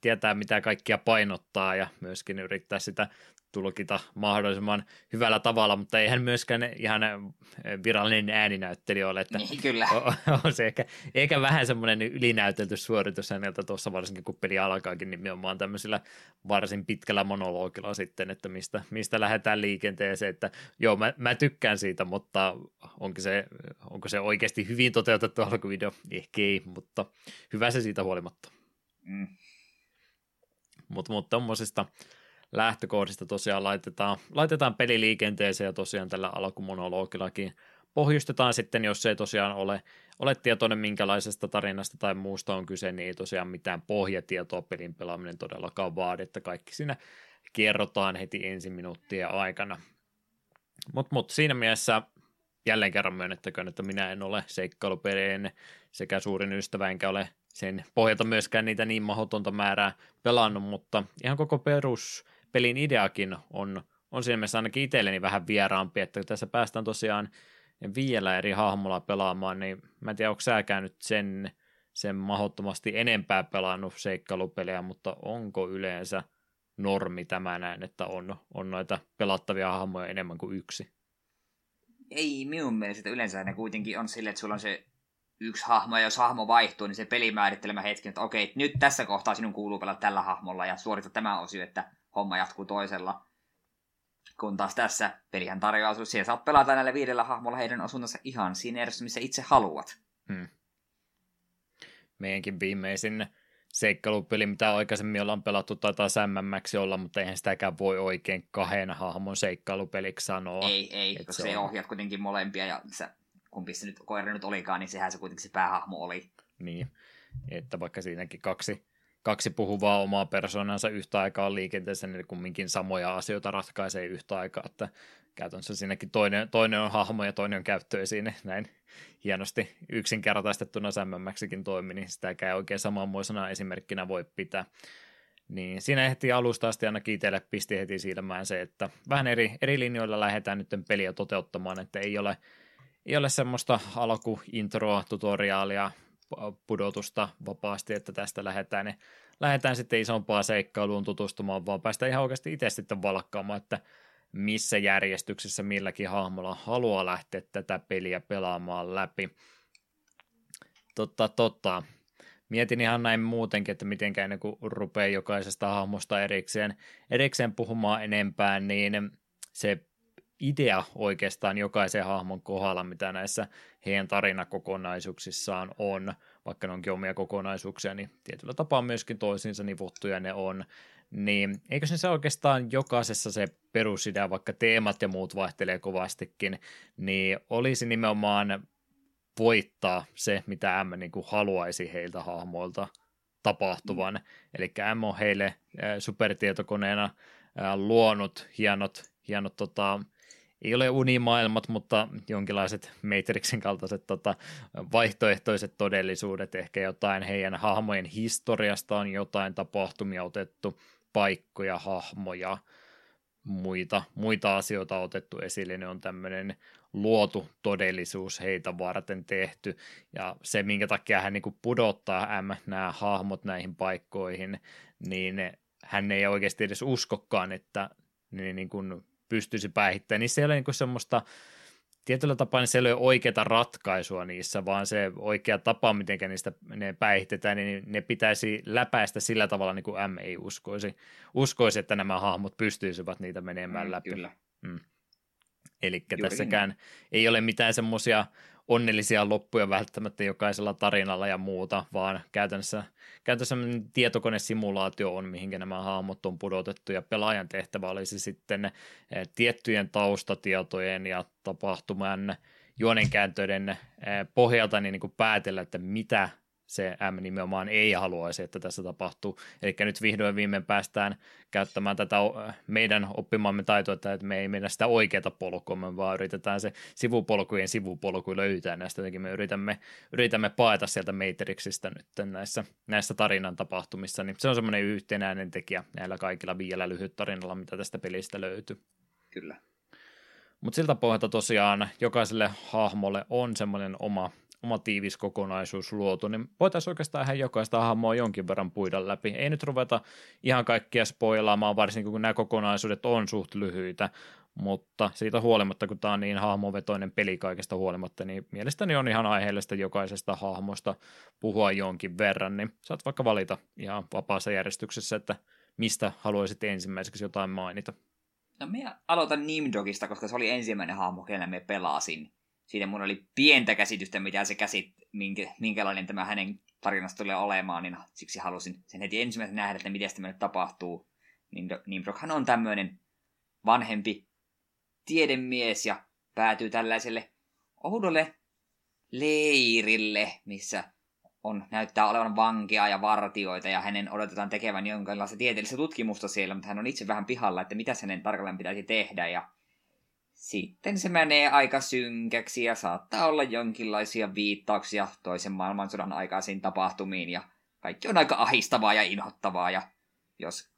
tietää, mitä kaikkia painottaa ja myöskin yrittää sitä tulkita mahdollisimman hyvällä tavalla, mutta eihän myöskään ihan virallinen ääninäyttelijä ole, että kyllä. On se ehkä vähän semmoinen ylinäytelty suoritus häneltä tuossa, varsinkin kun peli alkaakin nimenomaan tämmöisillä varsin pitkällä monologilla sitten, että mistä lähdetään liikenteeseen, että joo, mä tykkään siitä, mutta onko se oikeasti hyvin toteutettu alkuvideo? Ehkä ei, mutta hyvä se siitä huolimatta. Mm. Mutta tommosista lähtökohdista tosiaan laitetaan peli liikenteeseen ja tosiaan tällä alkumonologillakin pohjustetaan sitten, jos ei tosiaan ole tietoinen minkälaisesta tarinasta tai muusta on kyse, niin ei tosiaan mitään pohjatietoa pelin pelaaminen todellakaan vaadi, että kaikki siinä kerrotaan heti ensi minuuttien aikana. Mutta siinä mielessä jälleen kerran myönnettäköön, että minä en ole seikkailupelien sekä suurin ystävä, enkä ole sen pohjalta myöskään niitä niin mahdotonta määrää pelannut, mutta ihan koko peruspelin ideakin on siinä mielessä ainakin itselleni vähän vieraampi, että tässä päästään tosiaan vielä eri hahmolla pelaamaan, niin mä en tiedä, onko sä käynyt sen mahdottomasti enempää pelannut seikkailupelejä, mutta onko yleensä normi tämä näin, että on noita pelattavia hahmoja enemmän kuin yksi? Ei minun mielestä. Yleensä ne kuitenkin on silleen, että sulla on se yksi hahmo, ja jos hahmo vaihtuu, niin se peli määrittelemä hetki, että okei, nyt tässä kohtaa sinun kuuluu pelata tällä hahmolla ja suorita tämä osio, että homma jatkuu toisella. Kun taas tässä pelihän tarjoaa sinulle, siellä saat pelata näillä 5 hahmolla heidän osuuntansa ihan siinä edessä, missä itse haluat. Meidänkin viimeisin seikkailupeli, mitä aikaisemmin ollaan pelattu, taitaa sämmämmäksi olla, mutta eihän sitäkään voi oikein 2 hahmon seikkailupeliksi sanoa. Ei, koska se ohjaat kuitenkin molempia, ja kumpi se nyt koira nyt olikaan, niin sehän se kuitenkin se päähahmo oli. Niin, että vaikka siinäkin kaksi puhuvaa omaa persoonansa yhtä aikaa liikenteessä, niin kumminkin samoja asioita ratkaisee yhtä aikaa, että käytännössä siinäkin toinen on hahmo ja toinen on käyttöesine, näin hienosti yksinkertaistettuna sämmämmäksikin toimi, niin sitäkään oikein samanmoisena esimerkkinä voi pitää. Niin siinä ehti alusta asti ainakin itselle pisti heti silmään se, että vähän eri linjoilla lähdetään nyt peliä toteuttamaan, että ei ole semmoista alkuintroa, tutoriaalia, pudotusta vapaasti, että tästä lähdetään sitten isompaan seikkailuun tutustumaan, vaan päästään ihan oikeasti itse sitten valkkaamaan, että missä järjestyksessä milläkin hahmolla haluaa lähteä tätä peliä pelaamaan läpi. Totta. Mietin ihan näin muutenkin, että mitenkä ennen kuin rupeaa jokaisesta hahmosta erikseen puhumaan enempää, niin se idea oikeastaan jokaisen hahmon kohdalla, mitä näissä heidän tarinakokonaisuuksissaan on, vaikka ne onkin omia kokonaisuuksia, niin tietyllä tapaa myöskin toisiinsa nivuttuja ne on, niin eikö se oikeastaan jokaisessa se perusidea, vaikka teemat ja muut vaihtelee kovastikin, niin olisi nimenomaan voittaa se, mitä M niin kuin haluaisi heiltä hahmoilta tapahtuvan, eli M on heille supertietokoneena luonut hienot ei ole unimaailmat, mutta jonkinlaiset Matrixin kaltaiset vaihtoehtoiset todellisuudet, ehkä jotain heidän hahmojen historiasta on jotain tapahtumia otettu, paikkoja, hahmoja, muita asioita otettu esille, ne on tämmöinen luotu todellisuus heitä varten tehty, ja se minkä takia hän niin kuin pudottaa nämä hahmot näihin paikkoihin, niin hän ei oikeasti edes uskokaan, että ne niin kuin pystyisi päihittämään, niin se ei ole niin semmoista, tietyllä tapaa niin se ei ole oikeaa ratkaisua niissä, vaan se oikea tapa, miten ne päihitetään, niin ne pitäisi läpäistä sillä tavalla, niin kuin M ei uskoisi, että nämä hahmot pystyisivät niitä menemään läpi. Kyllä. Eli tässäkään ei ole mitään semmoisia onnellisia loppuja välttämättä jokaisella tarinalla ja muuta, vaan käytännössä tietokonesimulaatio on, mihinkä nämä hahmot on pudotettu, ja pelaajan tehtävä olisi sitten tiettyjen taustatietojen ja tapahtuman juonenkääntöiden pohjalta niin kuin päätellä, että mitä se M nimenomaan ei haluaisi, että tässä tapahtuu. Eli nyt vihdoin viimein päästään käyttämään tätä meidän oppimamme taitoa, että me ei mennä sitä oikeata polkua, me vaan yritetään se sivupolku löytää näistä. Jotenkin me yritämme paeta sieltä Matrixista nyt näissä tarinan tapahtumissa. Niin se on semmoinen yhtenäinen tekijä näillä kaikilla 5 lyhyt tarinalla, mitä tästä pelistä löytyy. Kyllä. Mutta siltä pohjalta tosiaan jokaiselle hahmolle on semmoinen oma tiivis kokonaisuus luotu, niin voitaisiin oikeastaan ihan jokaista hahmoa jonkin verran puida läpi. Ei nyt ruveta ihan kaikkia spoilaamaan, varsinkin kun nämä kokonaisuudet on suht lyhyitä, mutta siitä huolimatta, kun tämä on niin hahmovetoinen peli kaikesta huolimatta, niin mielestäni on ihan aiheellista jokaisesta hahmosta puhua jonkin verran, niin saat vaikka valita ihan vapaassa järjestyksessä, että mistä haluaisit ensimmäiseksi jotain mainita. No minä aloitan Nimdogista, koska se oli ensimmäinen hahmo, kenellä minä pelasin. Siitä mun oli pientä käsitystä, mitä se minkälainen tämä hänen tarinasta tulee olemaan, niin siksi halusin sen heti ensimmäisen nähdä, että miten tämä nyt tapahtuu. Nimdoghan on tämmöinen vanhempi tiedemies ja päätyy tällaiselle oudolle leirille, missä näyttää olevan vankeja ja vartijoita, ja hänen odotetaan tekevän jonkinlaista tieteellistä tutkimusta siellä, mutta hän on itse vähän pihalla, että mitä hänen tarkalleen pitäisi tehdä, ja sitten se menee aika synkäksi ja saattaa olla jonkinlaisia viittauksia toisen maailmansodan aikaisiin tapahtumiin ja kaikki on aika ahistavaa ja inhottavaa ja jos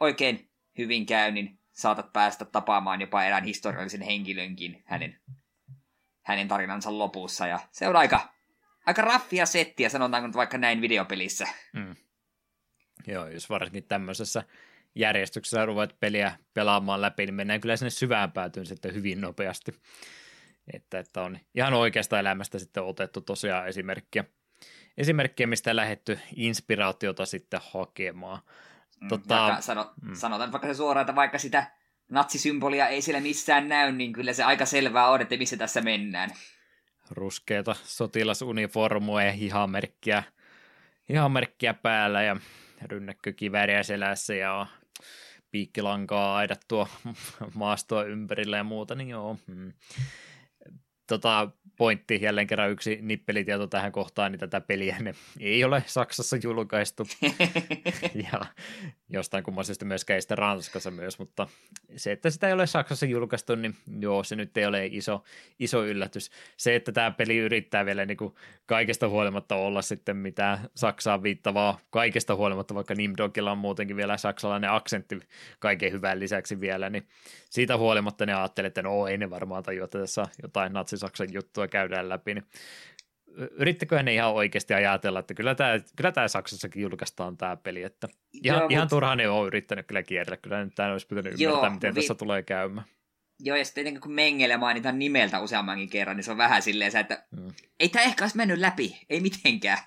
oikein hyvin käy, niin saatat päästä tapaamaan jopa erään historiallisen henkilönkin hänen tarinansa lopussa ja se on aika raffia settiä, sanotaanko nyt vaikka näin videopelissä. Mm. Joo, jos varsinkin tämmöisessä järjestyksessä ruvet peliä pelaamaan läpi, niin mennään kyllä sinne syvään päätyyn sitten hyvin nopeasti. Että on ihan oikeasta elämästä sitten otettu tosiaan esimerkkiä mistä lähdetty inspiraatiota sitten hakemaan. Sanotaan vaikka se suoraan, että vaikka sitä natsisymbolia ei siellä missään näy, niin kyllä se aika selvää on, että missä tässä mennään. Ruskeita sotilasuniformua ja hihamerkkiä päällä ja rynnäkkökivääriä selässä ja piikkilankaa aidattua maastoa ympärillä ja muuta, niin joo. Pointti jälleen kerran yksi nippelitieto tähän kohtaan, niin tätä peliä ne ei ole Saksassa julkaistu. Ja jostain kummallisesta myöskään ei sitä Ranskassa myös, mutta se, että sitä ei ole Saksassa julkaistu, niin joo, se nyt ei ole iso yllätys. Se, että tämä peli yrittää vielä niin kuin kaikesta huolimatta olla sitten mitään Saksaan viittavaa, kaikesta huolimatta, vaikka Nimdogilla on muutenkin vielä saksalainen aksentti kaiken hyvän lisäksi vielä, niin siitä huolimatta ne ajattelee, että no ei ne varmaan tajua, että tässä jotain natsi-Saksan juttua käydään läpi, niin yrittäköhän ne ihan oikeasti ajatella, että kyllä tämä Saksassakin julkaistaan tämä peli, että ihan turhaan ne on yrittänyt kyllä kiertää, kyllä nyt tämä olisi pitänyt ymmärtää, miten tässä tulee käymään. Joo, ja sitten kun Mengele mainitaan nimeltä useammankin kerran, niin se on vähän silleen, että ei tämä ehkä olisi mennyt läpi, ei mitenkään.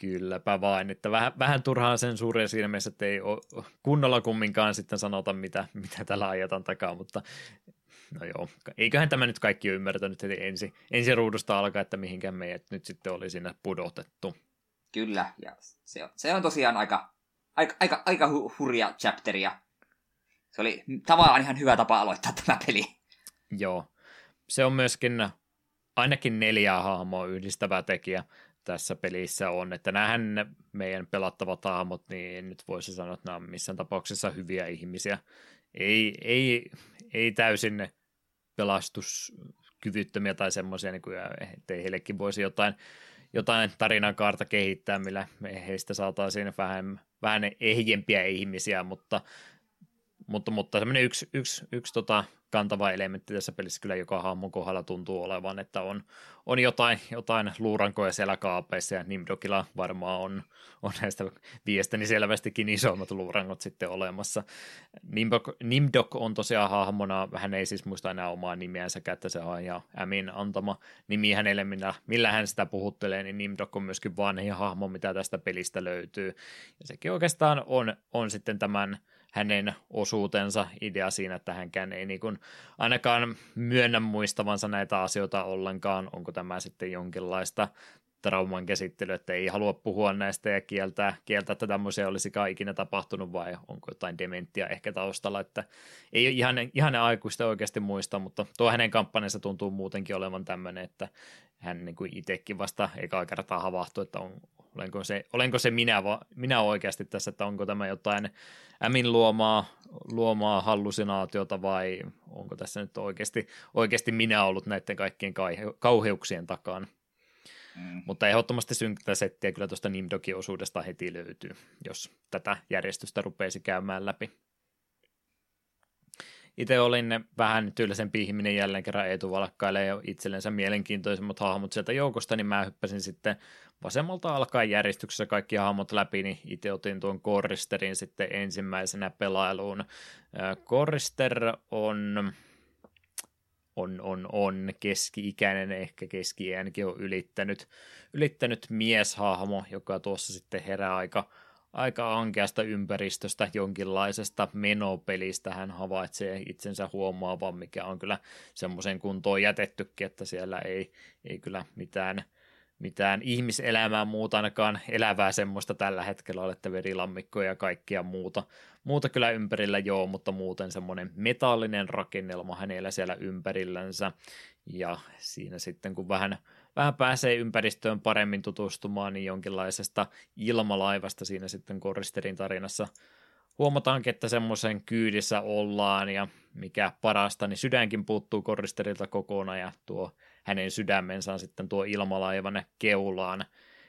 Kylläpä vain, että vähän turhaan sensuuria siinä mielessä, että ei ole kunnolla kumminkaan sitten sanota, mitä tällä ajetaan takaa, mutta no joo, eiköhän tämä nyt kaikki ymmärtänyt heti ensi ruudusta alkaa, että mihinkään meidät nyt sitten oli siinä pudotettu. Kyllä, ja se on tosiaan aika hurja chapteria. Se oli tavallaan ihan hyvä tapa aloittaa tämä peli. Joo, se on myöskin ainakin 4 hahmoa yhdistävä tekijä tässä pelissä on, että näähän meidän pelattavat hahmot, niin en nyt voisi sanoa, että nämä on missään tapauksessa hyviä ihmisiä. Ei täysin pelastuskyvyttömiä tai semmoisia, niin ettei heillekin voisi jotain tarinankaarta kehittää, millä heistä saataisiin vähän ehjempiä ihmisiä, mutta semmoinen yksi kantava elementti tässä pelissä kyllä joka hahmon kohdalla tuntuu olevan, että on jotain luurankoja siellä kaapeissa, ja Nimdogilla varmaan on näistä viestäni selvästikin isommat luurangot sitten olemassa. Nimdog on tosiaan hahmona, hän ei siis muista enää omaa nimeänsäkään, että se on ja Ämin antama nimi hänelle, millä hän sitä puhuttelee, niin Nimdog on myöskin vanhin hahmo, mitä tästä pelistä löytyy. Ja sekin oikeastaan on sitten tämän hänen osuutensa idea siinä, että hänkään ei niin kuin ainakaan myönnä muistavansa näitä asioita ollenkaan. Onko tämä sitten jonkinlaista trauman käsittelyä, että ei halua puhua näistä ja kieltää että tämmöisiä olisikaan ikinä tapahtunut, vai onko jotain dementtiä ehkä taustalla, että ei ole ihan aikuista oikeasti muista, mutta tuo hänen kampanjansa tuntuu muutenkin olevan tämmöinen, että hän niin kuin itsekin vasta ekaa kertaa havahtui, että olenko se minä oikeasti tässä, että onko tämä jotain Ämin luomaa hallusinaatiota vai onko tässä nyt oikeasti minä ollut näiden kaikkien kauheuksien takana. Mutta ehdottomasti synkkä settiä kyllä tuosta Nimdogin osuudesta heti löytyy, jos tätä järjestystä rupeisi käymään läpi. Itse olin vähän tyylisempi ihminen jälleen kerran Eetu valkkailee jo itsellensä mielenkiintoisimmat hahmot sieltä joukosta, niin mä hyppäsin sitten vasemmalta alkaen järjestyksessä kaikki hahmot läpi, niin itse otin tuon Korristerin sitten ensimmäisenä pelailuun. Korrister on keski-ikäinen, ehkä keski-iänkin on ylittänyt mieshahmo, joka tuossa sitten herää aika ankeasta ympäristöstä, jonkinlaisesta menopelistä. Hän havaitsee itsensä huomaavan, mikä on kyllä semmoisen kuntoon jätettykin, että siellä ei kyllä mitään ihmiselämää muuta ainakaan elävää semmoista tällä hetkellä ole, että verilammikkoja ja kaikkia muuta kyllä ympärillä joo, mutta muuten semmoinen metallinen rakennelma hänellä siellä ympärillänsä, ja siinä sitten kun vähän pääsee ympäristöön paremmin tutustumaan, niin jonkinlaisesta ilmalaivasta siinä sitten Korristerin tarinassa huomataankin, että semmoisen kyydissä ollaan, ja mikä parasta, niin sydänkin puuttuu koristerilta kokonaan ja tuo hänen sydämensä on sitten tuo ilmalaivan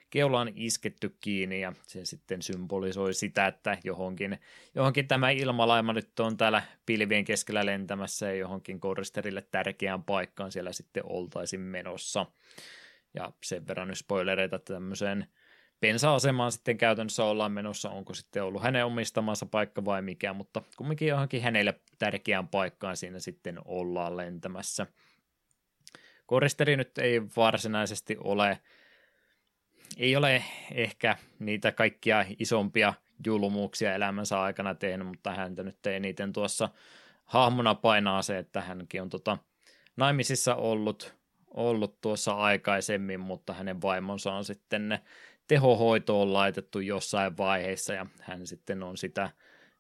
keulaan isketty kiinni ja se sitten symbolisoi sitä, että johonkin tämä ilmalaiva nyt on täällä pilvien keskellä lentämässä ja johonkin koristerille tärkeään paikkaan siellä sitten oltaisiin menossa. Ja sen verran nyt spoilereita, että tämmöiseen bensa-asemaan sitten käytännössä ollaan menossa, onko sitten ollut hänen omistamansa paikka vai mikä, mutta kumminkin johonkin hänelle tärkeään paikkaan siinä sitten ollaan lentämässä. Koristeri nyt ei varsinaisesti ole ehkä niitä kaikkia isompia julmuuksia elämänsä aikana tehnyt, mutta häntä nyt eniten tuossa hahmona painaa se, että hänkin on naimisissa ollut tuossa aikaisemmin, mutta hänen vaimonsa on sitten tehohoitoon laitettu jossain vaiheessa ja hän sitten on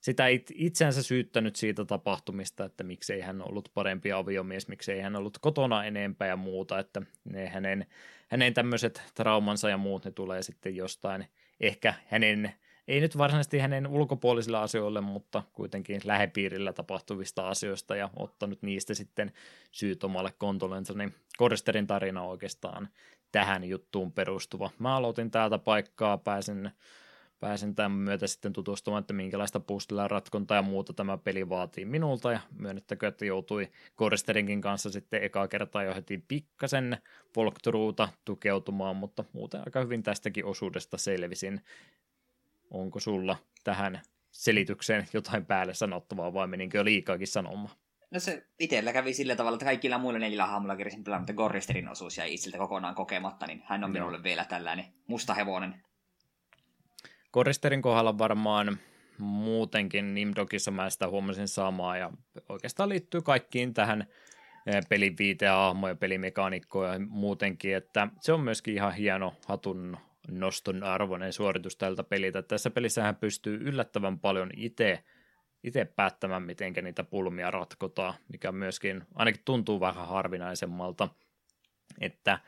sitä itsensä syyttänyt siitä tapahtumista, että miksei hän ollut parempi aviomies, miksei hän ollut kotona enempää ja muuta, että ne hänen tämmöiset traumansa ja muut ne tulee sitten jostain ehkä hänen, ei nyt varsinaisesti hänen ulkopuolisilla asioilla, mutta kuitenkin lähipiirillä tapahtuvista asioista ja ottanut niistä sitten syyt omalle kontollensa, niin Koristerin tarina on oikeastaan tähän juttuun perustuva. Mä aloitin täältä paikkaa, pääsen tämän myötä sitten tutustumaan, että minkälaista puzzlea ratkontaa ja muuta tämä peli vaatii minulta, ja myönnettäkö, että joutui Koristerinkin kanssa sitten ekaa kertaa jo heti pikkasen walkthroughuta tukeutumaan, mutta muuten aika hyvin tästäkin osuudesta selvisin. Onko sulla tähän selitykseen jotain päälle sanottavaa, vai meninkö jo liikaakin sanomaan? No se itsellä kävi sillä tavalla, että kaikilla muilla 4 hahmolla kirjasin pelaa, mutta Koristerin osuus jäi itseltä kokonaan kokematta, niin hän on minulle vielä tällainen musta hevonen. Koristerin kohdalla varmaan muutenkin Nimdogissa mä sitä huomasin samaa, ja oikeastaan liittyy kaikkiin tähän pelin viiteahmoon ja pelimekaanikkoon ja muutenkin, että se on myöskin ihan hieno hatun noston arvoinen suoritus tältä peliltä. Tässä pelissähän pystyy yllättävän paljon itse päättämään, miten niitä pulmia ratkotaan, mikä myöskin ainakin tuntuu vähän harvinaisemmalta, että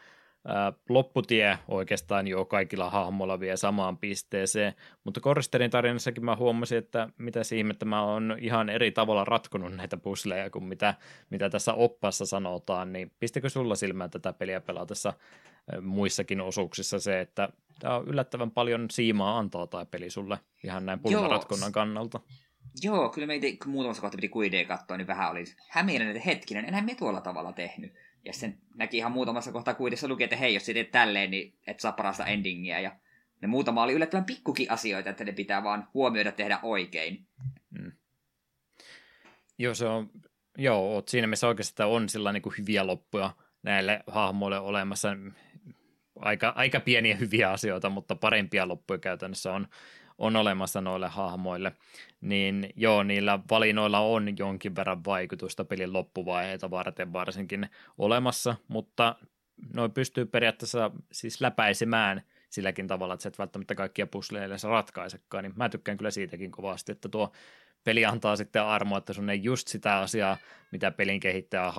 lopputie oikeastaan jo kaikilla hahmoilla vie samaan pisteeseen, mutta Koristerin tarinassakin mä huomasin, että mitä ihmettä mä oon ihan eri tavalla ratkonut näitä puzzleja kuin mitä tässä oppaassa sanotaan, niin pistikö sulla silmään tätä peliä pelatessa muissakin osuuksissa se, että tämä on yllättävän paljon siimaa antaa tämä peli sulle ihan näin pulmaratkonnan kannalta? Joo, kyllä meitä muutamassa kohtaa piti QID katsoa, niin vähän oli hämeenäinen, että hetkinen, enhän me tuolla tavalla tehnyt. Ja sen näki ihan muutamassa kohtaa QIDissa luki, että hei, jos sä teet tälleen, niin et saa parasta endingiä. Ja ne muutama oli yllättävän pikkukin asioita, että ne pitää vaan huomioida tehdä oikein. Mm. Joo, se on, oot siinä mielessä oikeastaan on sillä niin kuin hyviä loppuja näille hahmoille olemassa. Aika pieniä hyviä asioita, mutta parempia loppuja käytännössä on olemassa noille hahmoille, niin joo, niillä valinnoilla on jonkin verran vaikutusta pelin loppuvaiheita varten varsinkin olemassa, mutta noi pystyy periaatteessa siis läpäisemään silläkin tavalla, että sä et välttämättä kaikkia puzzleja sä ratkaisekaan, niin mä tykkään kyllä siitäkin kovasti, että tuo peli antaa sitten armoa, että sun ei just sitä asiaa, mitä pelin kehittäjä on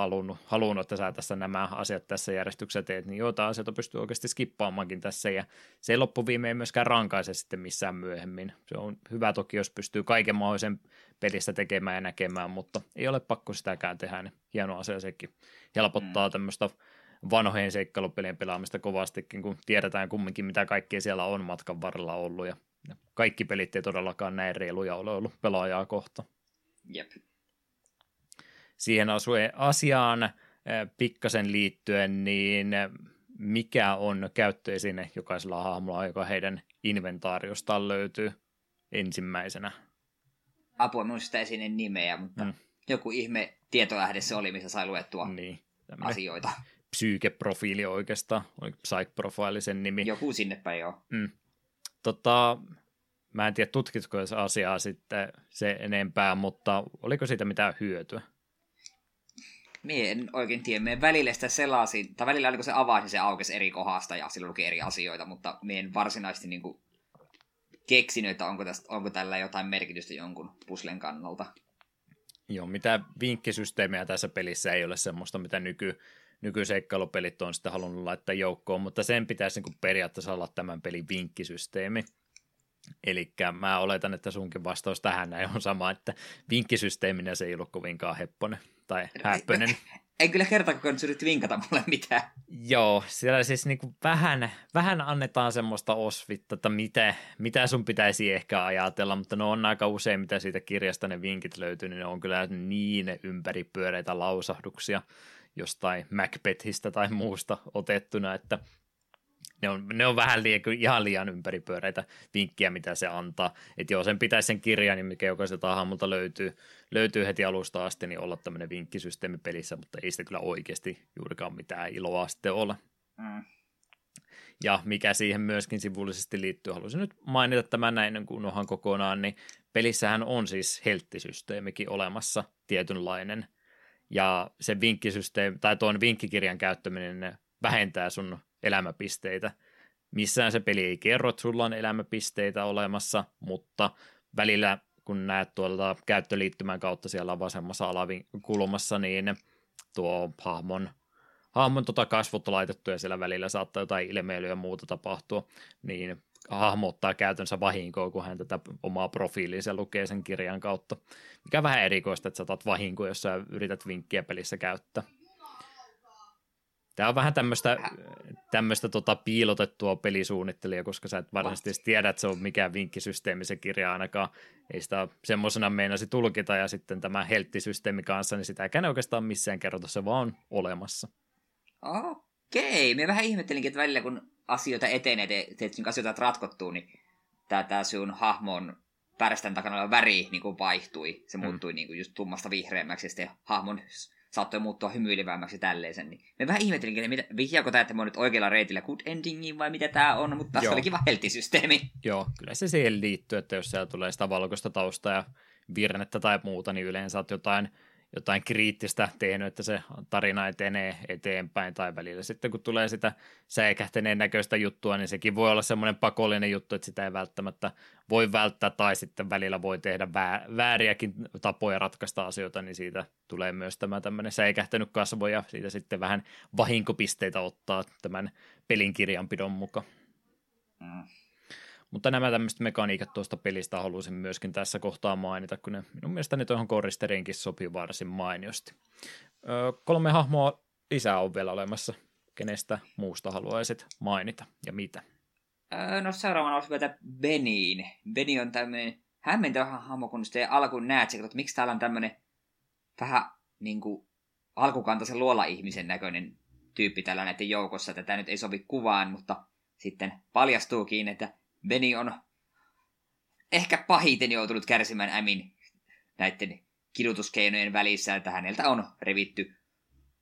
halunnut, että sä tässä nämä asiat tässä järjestyksessä teet, niin joitain asioita pystyy oikeasti skippaamaankin tässä, ja se ei loppuviimein myöskään rankaise sitten missään myöhemmin. Se on hyvä toki, jos pystyy kaiken mahdollisen pelissä tekemään ja näkemään, mutta ei ole pakko sitäkään tehdä, niin hieno asia sekin helpottaa tämmöistä vanhojen seikkailupelien pelaamista kovastikin, kun tiedetään kumminkin, mitä kaikkea siellä on matkan varrella ollut, ja kaikki pelit ei todellakaan näin reiluja ole ollut pelaajaa kohta. Jep. Siihen asiaan pikkasen liittyen, niin mikä on käyttöesine jokaisella hahmolla, joka heidän inventaariostaan löytyy ensimmäisenä? Apua, minun sitä esineen nimeä, mutta joku ihme tietolähde se oli, missä sai luettua asioita. Psyykeprofiili oikeastaan, psych-profiili sen nimi. Joku sinnepä joo. Mm. Mä en tiedä, tutkitko asiaa sitten se enempää, mutta oliko siitä mitään hyötyä? Mie en oikein tiedä. Mie välillä sitä selasin, tai välillä oliko se avasi, se aukesi eri kohdasta ja sillä luki eri asioita, mutta mie en varsinaisesti niinku keksinyt, että onko tällä jotain merkitystä jonkun puslen kannalta. Joo, mitä vinkkisysteemejä tässä pelissä ei ole semmoista, mitä nykyiseikkailupelit on sitten halunnut laittaa joukkoon, mutta sen pitäisi niin kuin periaatteessa olla tämän pelin vinkkisysteemi. Elikkä mä oletan, että sunkin vastaus tähän näin on sama, että vinkkisysteeminä se ei ollut kovinkaan hepponen tai häppönen. En kyllä kertaakaan nyt yritti vinkata mulle mitään. Joo, siellä siis niin kuin vähän annetaan semmoista osvitta, että mitä sun pitäisi ehkä ajatella, mutta ne on aika usein, mitä siitä kirjasta ne vinkit löytyy, niin ne on kyllä niin ympäripyöreitä lausahduksia jostain Macbethistä tai muusta otettuna, että ne on vähän ihan liian ympäripyöreitä vinkkiä, mitä se antaa. Että joo, sen pitäisi sen kirjan, niin mikä jokaiselta hahmolta löytyy heti alusta asti, niin olla tämmöinen vinkkisysteemi pelissä, mutta ei sitä kyllä oikeasti juurikaan mitään iloa sitten ole. Mm. Ja mikä siihen myöskin sivullisesti liittyy, haluaisin nyt mainita tämän näin, kun onhan kokonaan, niin pelissähän on siis helttisysteemikin olemassa tietynlainen. Ja se vinkkisysteemi, tai tuon vinkkikirjan käyttäminen vähentää sun elämäpisteitä. Missään se peli ei kerro, että sulla on elämäpisteitä olemassa, mutta välillä kun näet tuolta käyttöliittymän kautta siellä vasemmassa alakulmassa, niin tuo hahmon kasvot on laitettu ja siellä välillä saattaa jotain ilmeilyä ja muuta tapahtua, niin hahmo ottaa käytännössä vahinkoa, kun hän tätä omaa profiiliinsa lukee sen kirjan kautta, mikä on vähän erikoista, että sä otat vahinkoa, jos sä yrität vinkkiä pelissä käyttää. Tämä on vähän tämmöistä piilotettua pelisuunnittelijaa, koska sä et varsinaisesti tiedä, että se on mikään vinkkisysteemi se kirja ainakaan. Ei sitä semmoisena meinasi tulkita, ja sitten tämä helttisysteemi kanssa, niin sitäkään oikeastaan missään kerrota, se vaan on olemassa. Okei, minä vähän ihmettelinkin, että välillä kun asioita etenee, kun asioita ratkottuu, niin tämä sun hahmon pärstän takana oleva väri niin kuin vaihtui. Se muuttui niin kuin just tummasta vihreämmäksi, ja sitten hahmon saattoi muuttua hymyilevämmäksi tälleisen. Niin. Me vähän ihmettelinkin, vihjaako tämä, että mä oon nyt oikealla reitillä good endingiin vai mitä tämä on, mutta tässä oli kiva helttisysteemi. Joo, kyllä se siihen liittyy, että jos siellä tulee sitä valkoista taustaa ja virnettä tai muuta, niin yleensä oot jotain kriittistä tehnyt, että se tarina etenee eteenpäin tai välillä. Sitten kun tulee sitä säikähtäneen näköistä juttua, niin sekin voi olla semmoinen pakollinen juttu, että sitä ei välttämättä voi välttää, tai sitten välillä voi tehdä vääriäkin tapoja ratkaista asioita, niin siitä tulee myös tämä tämmöinen säikähtänyt kasvo, ja siitä sitten vähän vahinkopisteitä ottaa tämän pelin kirjanpidon mukaan. Mm. Mutta nämä tämmöiset mekaniikat tuosta pelistä halusin myöskin tässä kohtaa mainita, kun ne minun mielestäni tuohon koristeriinkin sopii varsin mainiosti. 3 hahmoa lisää on vielä olemassa. Kenestä muusta haluaisit mainita ja mitä? No seuraavana olisi vielä Beniin. Beni on tämmöinen hämmentävä hahmo, kun sitten alkuun näet, että miksi täällä on tämmöinen vähän niin kuin alkukantaisen luola-ihmisen näköinen tyyppi täällä näiden joukossa. Tätä nyt ei sovi kuvaan, mutta sitten paljastuukin, että Beni on ehkä pahiten joutunut kärsimään Ämin näiden kidutuskeinojen välissä, että häneltä on revitty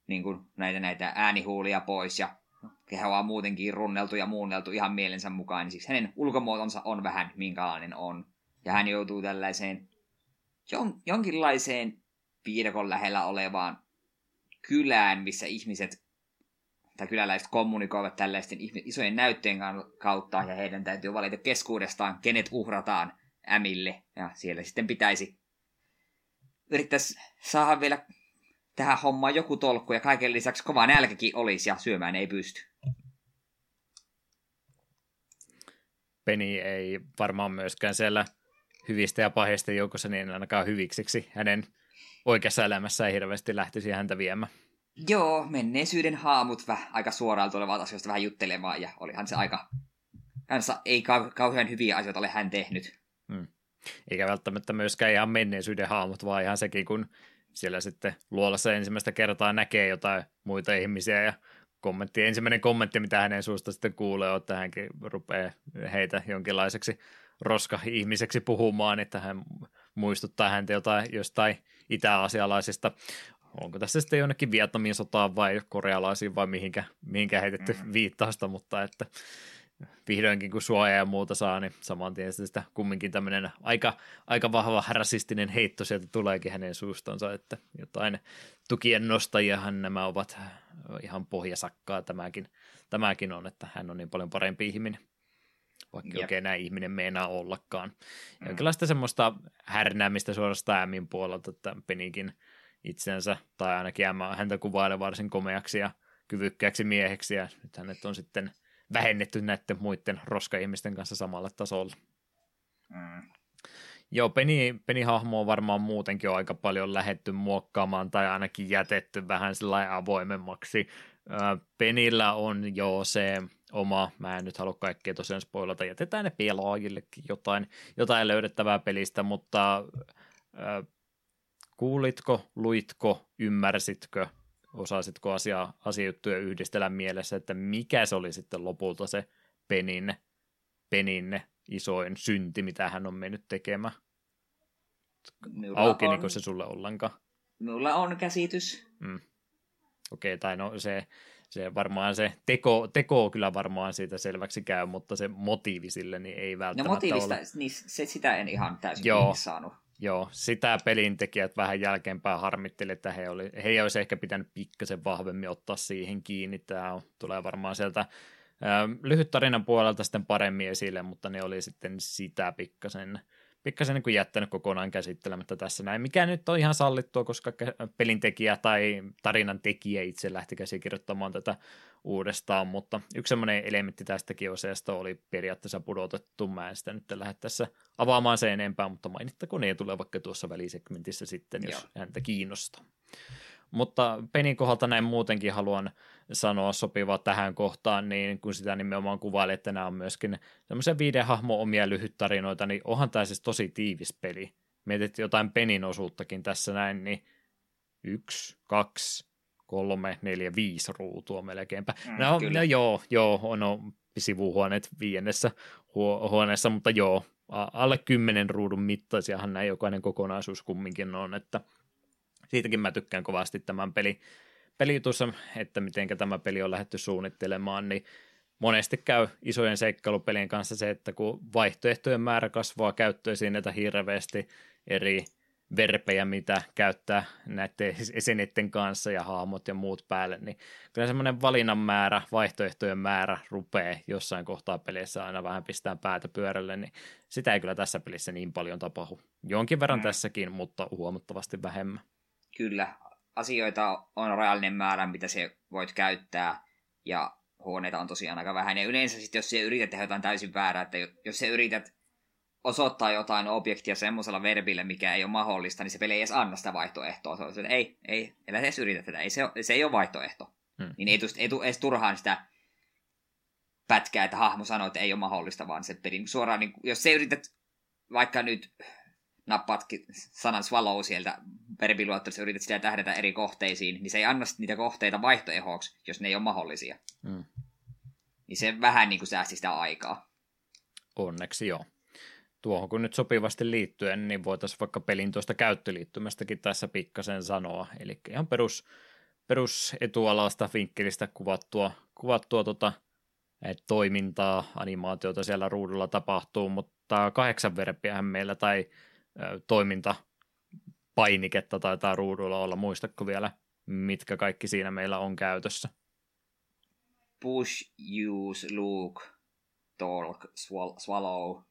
niin kuin näitä äänihuulia pois ja kehoa muutenkin runneltu ja muunneltu ihan mielensä mukaan, niin siksi hänen ulkomuotonsa on vähän minkälainen on. Ja hän joutuu tällaiseen jonkinlaiseen viidakon lähellä olevaan kylään, missä ihmiset tai kyläläiset kommunikoivat tällaisten isojen näytteen kautta, ja heidän täytyy valita keskuudestaan, kenet uhrataan Ämille. Ja siellä sitten pitäisi yrittää saada vielä tähän hommaan joku tolkku, ja kaiken lisäksi kova nälkäkin olisi, ja syömään ei pysty. Beni ei varmaan myöskään siellä hyvistä ja pahista joukossa, niin ainakaan hyviksiksi hänen oikeassa elämässä ei hirveästi lähtisi häntä viemään. Joo, menneisyyden haamut aika suoraan tulevat asioista vähän juttelemaan, ja olihan se aika, kanssa ei kauhean hyviä asioita ole hän tehnyt. Mm. Eikä välttämättä myöskään ihan menneisyyden haamut, vaan ihan sekin, kun siellä sitten luolassa ensimmäistä kertaa näkee jotain muita ihmisiä, ja ensimmäinen kommentti, mitä hänen suusta sitten kuulee, on, että hänkin rupeaa heitä jonkinlaiseksi roska-ihmiseksi puhumaan, että hän muistuttaa häntä jostain itä-asialaisista. Onko tässä sitten jonnekin Vietnamin sotaan vai korealaisiin vai mihinkä heitetty viittausta, mutta että vihdoinkin kun suoja ja muuta saa, niin saman tien sitä kumminkin tämmöinen aika vahva rasistinen heitto sieltä tuleekin hänen suustansa, että jotain tukien nostajiahan nämä ovat, ihan pohjasakkaa tämäkin on, että hän on niin paljon parempi ihminen, vaikka oikein enää ihminen meinaa ollakaan. Ja jonkinlaista semmoista härnäämistä suorastaan Ämin puolelta, että Benikin itsensä, tai ainakin häntä kuvailee varsin komeaksi ja kyvykkääksi mieheksi, ja nyt hänet on sitten vähennetty näiden muiden roska-ihmisten kanssa samalla tasolla. Joo, Penny-hahmo on varmaan muutenkin on aika paljon lähetty muokkaamaan tai ainakin jätetty vähän sellainen avoimemmaksi. Penillä on jo se oma, mä en nyt halua kaikkea tosiaan spoilata, jätetään ne pelaajillekin jotain löydettävää pelistä, mutta kuulitko, luitko, ymmärsitkö, osasitko asiajuttuja yhdistellä mielessä, että mikä se oli sitten lopulta se Penin isoin synti, mitä hän on mennyt tekemään? Aukeniko se sulle ollenkaan? Minulla on käsitys. Mm. Okei, tai no se varmaan se teko kyllä varmaan siitä selväksi käy, mutta se motiivi sille niin ei välttämättä ole. No motiivista, niin sitä en ihan täysin saanut. Joo, sitä pelintekijät vähän jälkeenpäin harmitteli, että he olisi ehkä pitänyt pikkasen vahvemmin ottaa siihen kiinni. Tämä tulee varmaan sieltä lyhyt tarinan puolelta sitten paremmin esille, mutta ne oli sitten sitä pikkasen niin kuin jättänyt kokonaan käsittelemättä tässä näin, mikä nyt on ihan sallittua, koska pelintekijä tai tarinan tekijä itse lähti käsikirjoittamaan tätä uudestaan, mutta yksi semmoinen elementti tästäkin oseesta oli periaatteessa pudotettu, mä en sitä nyt lähde tässä avaamaan sen enempää, mutta mainittakoon ne tulee vaikka tuossa välisegmentissä sitten, jos häntä kiinnostaa. Mutta Penin kohdalta näin muutenkin haluan sanoa sopivaa tähän kohtaan, niin kun sitä nimenomaan kuvaili, että nämä on myöskin tämmöisiä 5 hahmon omia lyhyttarinoita, niin onhan tämä siis tosi tiivis peli. Mietit jotain Penin osuuttakin tässä näin, niin 1, 2, 3, 4, 5 ruutua melkeinpä. No, sivuhuoneet 5. huoneessa, mutta joo, alle 10 ruudun mittaisiahan näin jokainen kokonaisuus kumminkin on, että siitäkin mä tykkään kovasti tämän pelijutussa, että miten tämä peli on lähdetty suunnittelemaan, niin monesti käy isojen seikkailupelien kanssa se, että kun vaihtoehtojen määrä kasvaa, käyttöä siinä hirveästi eri verpejä, mitä käyttää näiden esineiden kanssa ja hahmot ja muut päälle, niin kyllä semmoinen valinnan määrä, vaihtoehtojen määrä rupeaa jossain kohtaa pelissä aina vähän pistää päätä pyörälle, niin sitä ei kyllä tässä pelissä niin paljon tapahdu. Jonkin verran tässäkin, mutta huomattavasti vähemmän. Kyllä, asioita on rajallinen määrä, mitä se voit käyttää, ja huoneita on tosiaan aika vähän. Ja yleensä sitten, jos sä yrität tehdä jotain täysin väärää, että jos sä yrität osoittaa jotain objektia semmoisella verbillä, mikä ei ole mahdollista, niin se peli ei edes anna sitä vaihtoehtoa. Se on, että ei, elä edes yritä tätä, se ei ole vaihtoehto. Niin ei tule edes turhaan sitä pätkää, että hahmo sanoo, että ei ole mahdollista, vaan se peli suoraan, niin jos sä yrität vaikka nyt nappaat sanan swallow sieltä verbiluottelussa, yrität sitä tähdätä eri kohteisiin, niin se ei anna niitä kohteita vaihtoehoksi, jos ne ei ole mahdollisia. Niin se vähän niin kuin säästi sitä aikaa. Onneksi joo. Tuohon kun nyt sopivasti liittyen, niin voitaisiin vaikka pelin tuosta käyttöliittymästäkin tässä pikkasen sanoa. Eli ihan perus etualasta vinkkelistä kuvattua toimintaa, animaatiota siellä ruudulla tapahtuu, mutta 8 verbiähän meillä tai toimintapainiketta taitaa ruudulla olla. Muistatko vielä, mitkä kaikki siinä meillä on käytössä? Push, use, look, talk, swallow.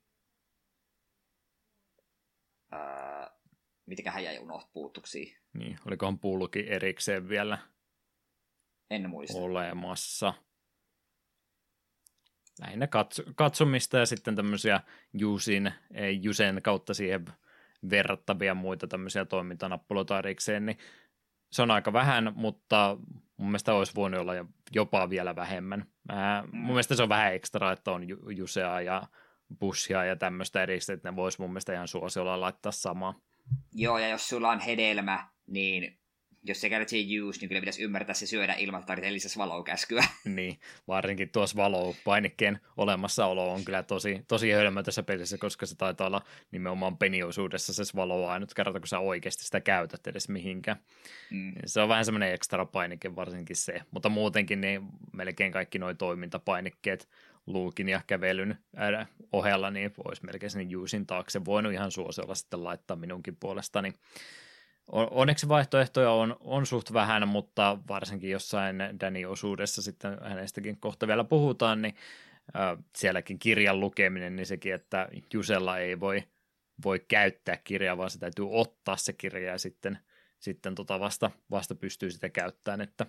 Mitäköhän jäi puuttuksiin? Niin, olikohan pulki erikseen vielä? En muista. Olemassa. Lähinnä katsomista ja sitten tämmöisiä Jusen kautta siihen verrattavia muita tämmöisiä toimintanappuloita erikseen, niin se on aika vähän, mutta mun mielestä olisi voinut olla jopa vielä vähemmän. Mun mielestä se on vähän ekstra, että on Jusea ja Bushia ja tämmöistä erikseen, että ne vois mun mielestä ihan suosiolla laittaa samaa. Joo, ja jos sulla on hedelmä, niin jos se käytät siihen use, niin kyllä pitäisi ymmärtää se syödä ilman tarvitellisesti valokäskyä. Niin, varsinkin tuossa valopainikkeen olemassaolo on kyllä tosi hölmö tässä pelissä, koska se taitaa olla nimenomaan penioisuudessa se valoa ainut kerta, kun sä oikeasti sitä käytät edes mihinkään. Se on vähän semmoinen ekstra painike varsinkin se, mutta muutenkin niin melkein kaikki nuo toimintapainikkeet luukin ja kävelyn ohella, niin olisi melkein sen usein taakse voinut ihan suosiolla sitten laittaa minunkin puolestani. Onneksi vaihtoehtoja on suht vähän, mutta varsinkin jossain Danny-osuudessa sitten hänestäkin kohta vielä puhutaan, niin sielläkin kirjan lukeminen, niin sekin, että Jusella ei voi käyttää kirjaa, vaan se täytyy ottaa se kirja ja sitten vasta pystyy sitä käyttämään, että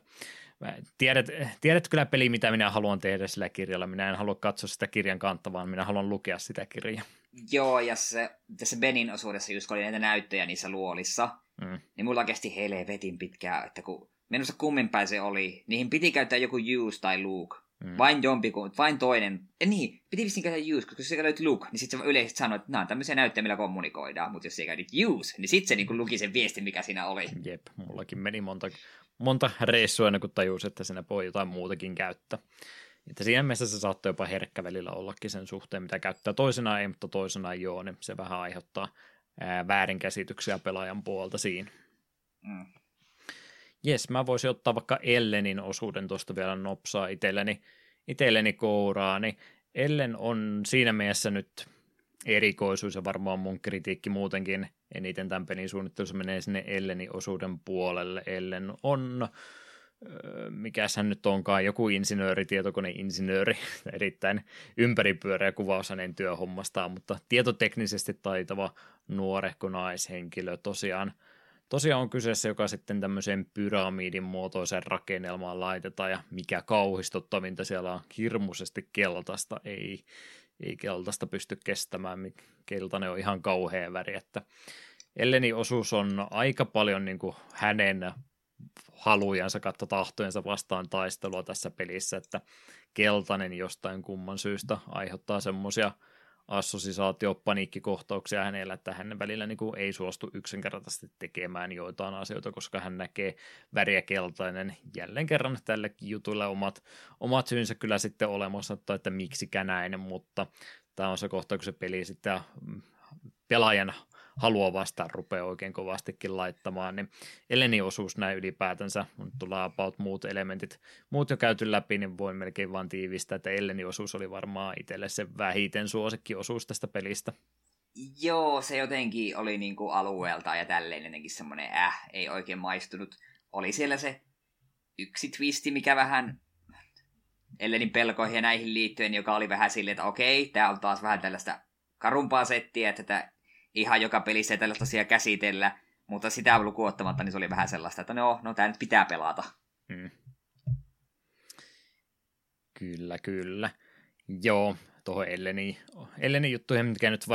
tiedät kyllä peli, mitä minä haluan tehdä sillä kirjalla. Minä en halua katsoa sitä kirjan kantta, vaan minä haluan lukea sitä kirjaa. Joo, ja se, tässä Benin osuudessa just kun oli näitä näyttöjä niissä luolissa, niin mulla kesti helvetin pitkään, että kun menossa kumminpäin se oli, niihin piti käyttää joku Use tai Luke. Vain vain toinen. Niin, piti vissiin käyttää Use, koska jos sä käyt Luke, niin sitten se yleisesti sanoi, että nämä on tämmöisiä näyttöjä, millä kommunikoidaan, mutta jos sä käytit Use, niin sitten se niin luki sen viestin, mikä siinä oli. Jep, mullakin meni monta reissua ennen kuin tajusi, että siinä voi jotain muutakin käyttää. Että siinä mielessä se saattaa jopa herkkä välillä ollakin sen suhteen, mitä käyttää. Toisenaan ei, mutta toisenaan joo, niin se vähän aiheuttaa väärinkäsityksiä pelaajan puolta siinä. Jes, mä voisin ottaa vaikka Ellenin osuuden tuosta vielä nopsaa itselleni kouraa, niin Ellen on siinä mielessä nyt erikoisuus ja varmaan mun kritiikki muutenkin eniten tämän pelin suunnittelussa menee sinne Ellenin osuuden puolelle. Ellen on... mikäs hän nyt onkaan, joku insinööri, tietokoneinsinööri, erittäin ympäripyöreä kuvaus hänen työhommastaan, mutta tietoteknisesti taitava nuorehko naishenkilö tosiaan on kyseessä, joka sitten tämmöiseen pyramidin muotoiseen rakennelmaan laitetaan, ja mikä kauhistuttavinta, siellä on hirmuisesti keltaista, ei keltaista pysty kestämään, keltainen on ihan kauhea väri, että Ellenin osuus on aika paljon niin kuin hänen halujansa, tahtojensa vastaan taistelua tässä pelissä, että keltainen jostain kumman syystä aiheuttaa semmoisia assosisaatiopaniikkikohtauksia hänellä, että hänen välillä niin kuin ei suostu yksinkertaisesti tekemään joitain asioita, koska hän näkee väriä keltainen. Jälleen kerran tälläkin jutulla omat syynsä kyllä sitten olemassa, että miksikä näin, mutta tämä on se kohta, kun se peli sitten pelaajan halua vastaan rupeaa oikein kovastikin laittamaan, niin Ellenin osuus näin ylipäätänsä, kun tulee about muut elementit, muut jo käyty läpi, niin voin melkein vaan tiivistää, että Ellenin osuus oli varmaan itselle se vähiten suosikki osuus tästä pelistä. Joo, se jotenkin oli niinku alueelta ja tälleen jotenkin semmoinen ei oikein maistunut. Oli siellä se yksi twisti, mikä vähän Ellenin pelkoihin ja näihin liittyen, joka oli vähän silleen, että okei, tää on taas vähän tällaista karumpaa settiä, että ihan joka pelissä ei tällaista asiaa käsitellä, mutta sitä lukuun ottamatta niin se oli vähän sellaista, että no tämä nyt pitää pelata. Kyllä. Joo, tuohon Ellenin juttuihin, mikä nyt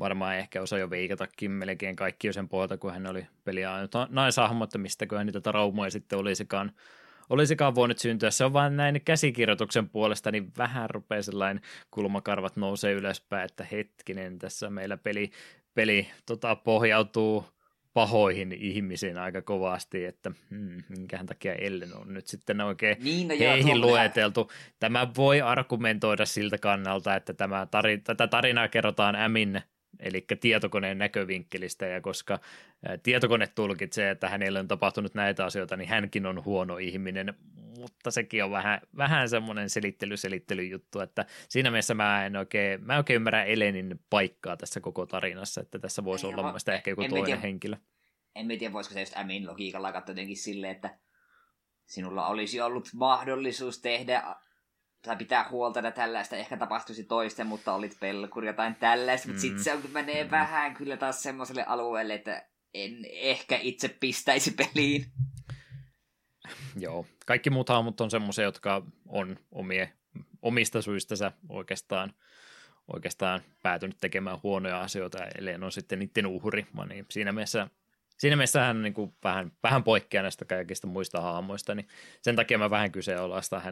varmaan ehkä osaa jo veikatakin melkein kaikki jo sen pohjalta, kun hän oli peliä naisahmo, että mistäköhän niitä traumoja sitten olisikaan voinut syntyä. Se on vaan näin käsikirjoituksen puolesta, niin vähän rupeaa sellainen kulmakarvat nousee ylöspäin, että hetkinen, tässä meillä peli pohjautuu pahoihin ihmisiin aika kovasti, että minkähän takia Ellen on nyt sitten oikein heihin lueteltu. Tämä voi argumentoida siltä kannalta, että tätä tarinaa kerrotaan Ämin, eli tietokoneen näkövinkkelistä, ja koska tietokone tulkitsee, että hänellä on tapahtunut näitä asioita, niin hänkin on huono ihminen, mutta sekin on vähän semmoinen selittely-juttu, että siinä mielessä mä en oikein ymmärrä Ellenin paikkaa tässä koko tarinassa, että tässä voisi olla mun mielestä ehkä joku toinen henkilö. En tiedä, voisiko se just Ämin logiikalla katsoa jotenkin silleen, että sinulla olisi ollut mahdollisuus tehdä tai pitää huolta, tällaista ehkä tapahtuisi toisten, mutta olit pelkuri jotain tällaista, mutta sitten se menee vähän kyllä taas semmoiselle alueelle, että en ehkä itse pistäisi peliin. Joo, kaikki muut hahmot on semmoisia, jotka on omista syistänsä oikeastaan päätynyt tekemään huonoja asioita, eli on sitten niiden uhri, niin siinä mielessä hän niin kuin vähän poikkeaa näistä kaikista muista hahmoista, niin sen takia mä vähän kyseenalaistan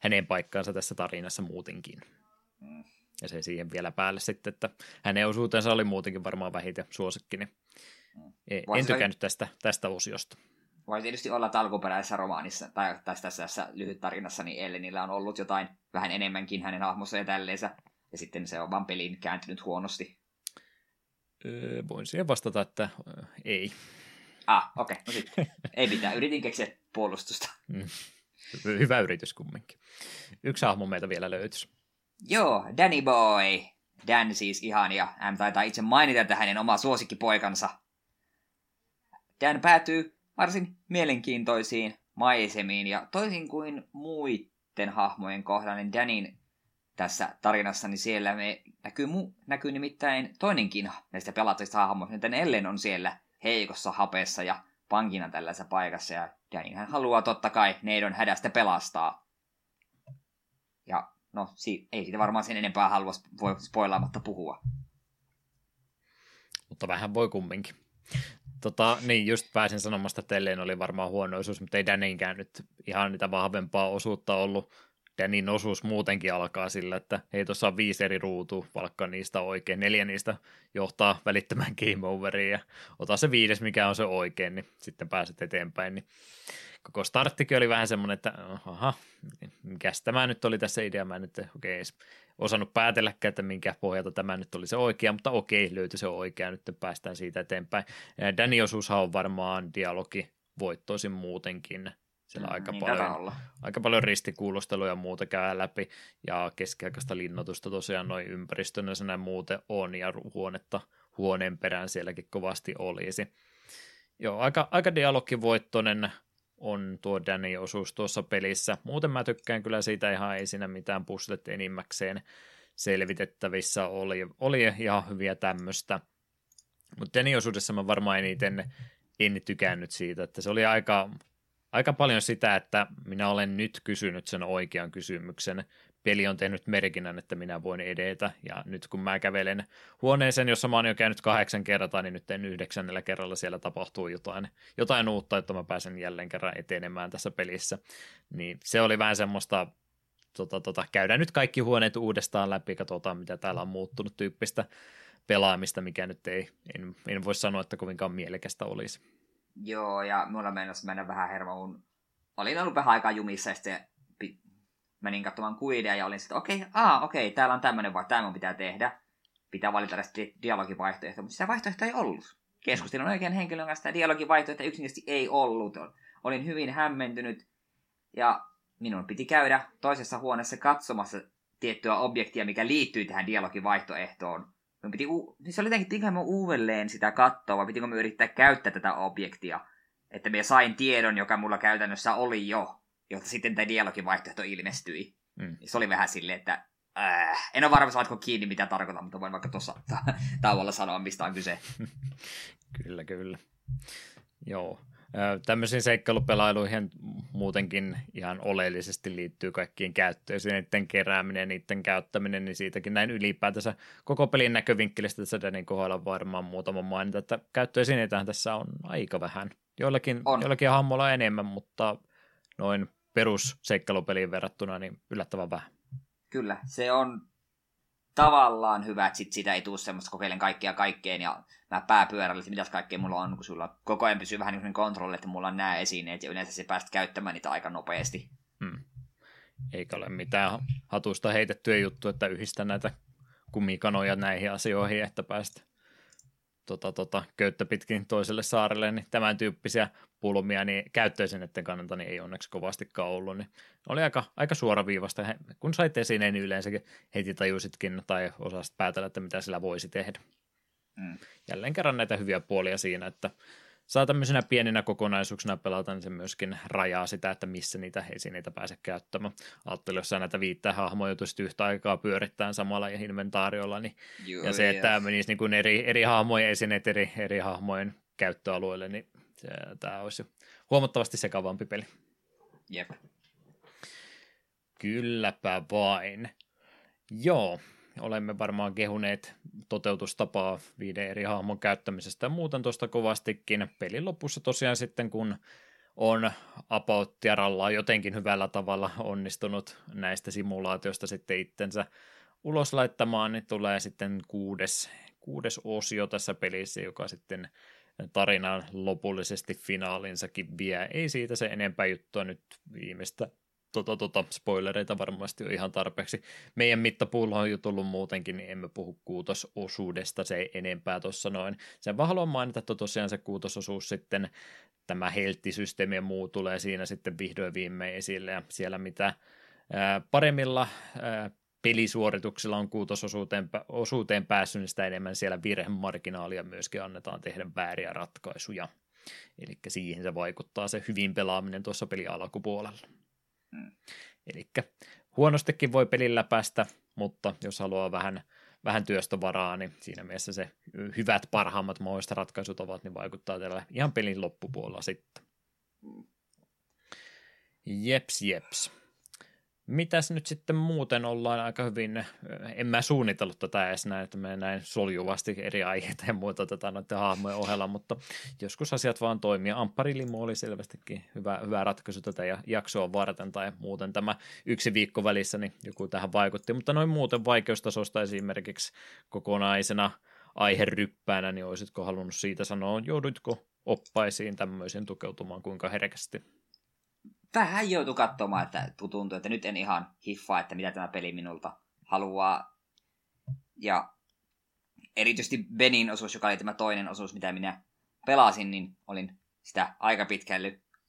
hänen paikkaansa tässä tarinassa muutenkin. Ja se siihen vielä päälle sitten, että hänen osuutensa oli muutenkin varmaan vähiten suosikki, niin en tykännyt tästä osiosta. Voi tietysti olla, että alkuperäisessä romaanissa tai tässä lyhyt tarinassa, niin Ellenillä on ollut jotain vähän enemmänkin hänen hahmossa ja tälleensä, ja sitten se on vaan peliin kääntynyt huonosti. Voin siihen vastata, että ei. Okei. No sitten. Ei mitään, yritin keksiä puolustusta. Hyvä yritys kumminkin. Yksi hahmo meiltä vielä löytyisi. Joo, Danny Boy. Dan siis ihan, ja hän taitaa itse mainita, että hänen oma suosikkipoikansa. Dan päätyy varsin mielenkiintoisiin maisemiin, ja toisin kuin muiden hahmojen kohdalla, niin Danin tässä tarinassa, niin siellä näkyy nimittäin toinenkin näistä pelattuista hahmoista, joten Ellen on siellä heikossa hapessa ja pankina tällaisessa paikassa, ja Danin hän haluaa totta kai neidon hädästä pelastaa. Ja no ei siitä varmaan sen enempää halua spoilaamatta puhua. Mutta vähän voi kumminkin. Niin, just pääsin sanomasta, että Ellen oli varmaan huonoisuus, mutta ei Daninkään nyt ihan niitä vahvempaa osuutta ollut. Danin osuus muutenkin alkaa sillä, että ei tuossa on 5 eri ruutua, valkka niistä oikein. 4 niistä johtaa välittömään game overiin ja ota se 5, mikä on se oikein, niin sitten pääset eteenpäin. Niin koko starttikin oli vähän semmoinen, että aha, mikäs tämä nyt oli tässä idea, mä en nyt oikein edes osannut päätelläkään, että minkä pohjalta tämä nyt oli se oikea, mutta okei, löytyi se oikea, nyt päästään siitä eteenpäin. Danin osuushan on varmaan dialogi voittoisin muutenkin. Siellä aika paljon ristikuulostelua ja muuta käy läpi, ja keskiaikaista linnoitusta tosiaan noin ympäristönä senä muuten on, ja huoneen perään sielläkin kovasti olisi. Joo, aika dialogivoittoinen on tuo Danny-osuus tuossa pelissä. Muuten mä tykkään kyllä siitä, ihan ei siinä mitään puslet enimmäkseen selvitettävissä oli ihan hyviä tämmöistä. Mutta Danny-osuudessa mä varmaan eniten en tykännyt siitä, että se oli aika paljon sitä, että minä olen nyt kysynyt sen oikean kysymyksen. Peli on tehnyt merkinnän, että minä voin edetä, ja nyt kun mä kävelen huoneeseen, jossa mä oon jo käynyt 8 kertaa, niin nyt 9. kerralla siellä tapahtuu jotain uutta, että mä pääsen jälleen kerran etenemään tässä pelissä. Niin se oli vähän semmoista, käydään nyt kaikki huoneet uudestaan läpi, katsotaan mitä täällä on muuttunut tyyppistä pelaamista, mikä nyt en voi sanoa, että kovinkaan mielekästä olisi. Joo, ja mulla meinasi mennä vähän hermoon. Olin ollut vähän aikaa jumissa, ja sitten menin katsomaan kuidea, ja olin sitten, okei, täällä on tämmöinen, vai tämä mun pitää tehdä. Pitää valita tästä dialogivaihtoehtoa, mutta sitä vaihtoehtoa ei ollut. Keskustelun oikean henkilön kanssa sitä dialogivaihtoehtoa yksinkertaisesti ei ollut. Olin hyvin hämmentynyt, ja minun piti käydä toisessa huoneessa katsomassa tiettyä objektia, mikä liittyy tähän dialogivaihtoehtoon. Se oli jotenkin tinkään uudelleen sitä katsoa, vai pitikö me yrittää käyttää tätä objektia, että me sain tiedon, joka mulla käytännössä oli jo, jotta sitten tämä dialogivaihtoehto ilmestyi. Mm. Se oli vähän silleen, että en ole varma, saatko kiinni mitä tarkoitan, mutta voin vaikka tuossa tauolla sanoa, mistä on kyse. Kyllä. Joo. Tämmöisiin seikkailupelailuihin muutenkin ihan oleellisesti liittyy kaikkiin käyttöesineiden kerääminen, niiden käyttäminen, niin siitäkin näin ylipäätänsä koko pelin näkövinkkelistä tässä Danin kohdalla varmaan muutama mainita, että käyttöesineitähän tässä on aika vähän. Joillakin hahmolla enemmän, mutta noin perusseikkailupeliin verrattuna niin yllättävän vähän. Kyllä, se on tavallaan hyvä, että sitä ei tule semmoista, kokeilen kaikkeen ja mä pääpyörällisesti, mitäs kaikkea mulla on, kun sulla koko ajan pysyy vähän niin kuin kontrolli, että mulla on nämä esineet ja yleensä sä pääset käyttämään niitä aika nopeasti. Hmm. Eikä ole mitään hatusta heitettyä juttu, että yhdistä näitä kumikanoja näihin asioihin, että päästä köyttä pitkin toiselle saarelle, niin tämän tyyppisiä pulmia niin käyttöesineiden kannalta niin ei onneksi kovastikaan ollut. Niin oli aika suoraviivasta. Kun sait esineen, niin yleensäkin heti tajusitkin tai osasit päätellä, että mitä sillä voisi tehdä. Mm. Jälleen kerran näitä hyviä puolia siinä, että saa tämmöisenä pieninä kokonaisuuksina pelata, niin se myöskin rajaa sitä, että missä niitä esineitä pääsee käyttämään. Ajattelin, jos sä näitä 5 hahmoja joutuisit yhtä aikaa pyörittämään samalla inventaariolla, niin ja se, että tämä menisi niin kuin eri hahmojen esineet eri hahmojen käyttöalueelle, niin tämä olisi huomattavasti sekavampi peli. Jep. Kylläpä vain. Joo. Olemme varmaan kehuneet toteutustapaa 5 eri hahmon käyttämisestä ja muuten tuosta kovastikin. Pelin lopussa tosiaan sitten, kun on apauttiaralla jotenkin hyvällä tavalla onnistunut näistä simulaatioista sitten itsensä ulos laittamaan, niin tulee sitten kuudes osio tässä pelissä, joka sitten tarinan lopullisesti finaalinsakin vie. Ei siitä se enempää juttua nyt viimeistä. Spoilereita varmasti on ihan tarpeeksi. Meidän mittapuulla on jo tullut muutenkin, niin emme puhu kuutososuudesta, se ei enempää tuossa noin. Sen vaan haluan mainita, että tosiaan se kuutososuus sitten, tämä helttisysteemi ja muu tulee siinä sitten vihdoin viimein esille, ja siellä mitä paremmilla pelisuorituksilla on kuutososuuteen päässyt, niin sitä enemmän siellä virhemarginaalia myöskin annetaan tehdä vääriä ratkaisuja. Eli siihen se vaikuttaa se hyvin pelaaminen tuossa pelin alkupuolella. Hmm. Eli huonostikin voi pelillä päästä, mutta jos haluaa vähän työstövaraa, niin siinä mielessä se hyvät, parhaimmat mahdolliset ratkaisut ovat, niin vaikuttaa tällä ihan pelin loppupuolella sitten. Jeps. Mitäs nyt sitten muuten ollaan aika hyvin, en mä suunnitellut tätä edes näin, että me näin soljuvasti eri aiheita ja muuta tätä noiden hahmojen ohella, mutta joskus asiat vaan toimii. Ampparilimo oli selvästikin hyvä ratkaisu tätä jaksoa varten tai muuten tämä yksi viikko välissä, niin joku tähän vaikutti, mutta noin muuten vaikeustasosta esimerkiksi kokonaisena aiheryppäänä, niin olisitko halunnut siitä sanoa, joudutko oppaisiin tämmöisiin tukeutumaan kuinka herkästi? Vähän joutui katsomaan, että tuntuu, että nyt en ihan hiffaa, että mitä tämä peli minulta haluaa. Ja erityisesti Benin osuus, joka oli tämä toinen osuus, mitä minä pelasin, niin olin sitä aika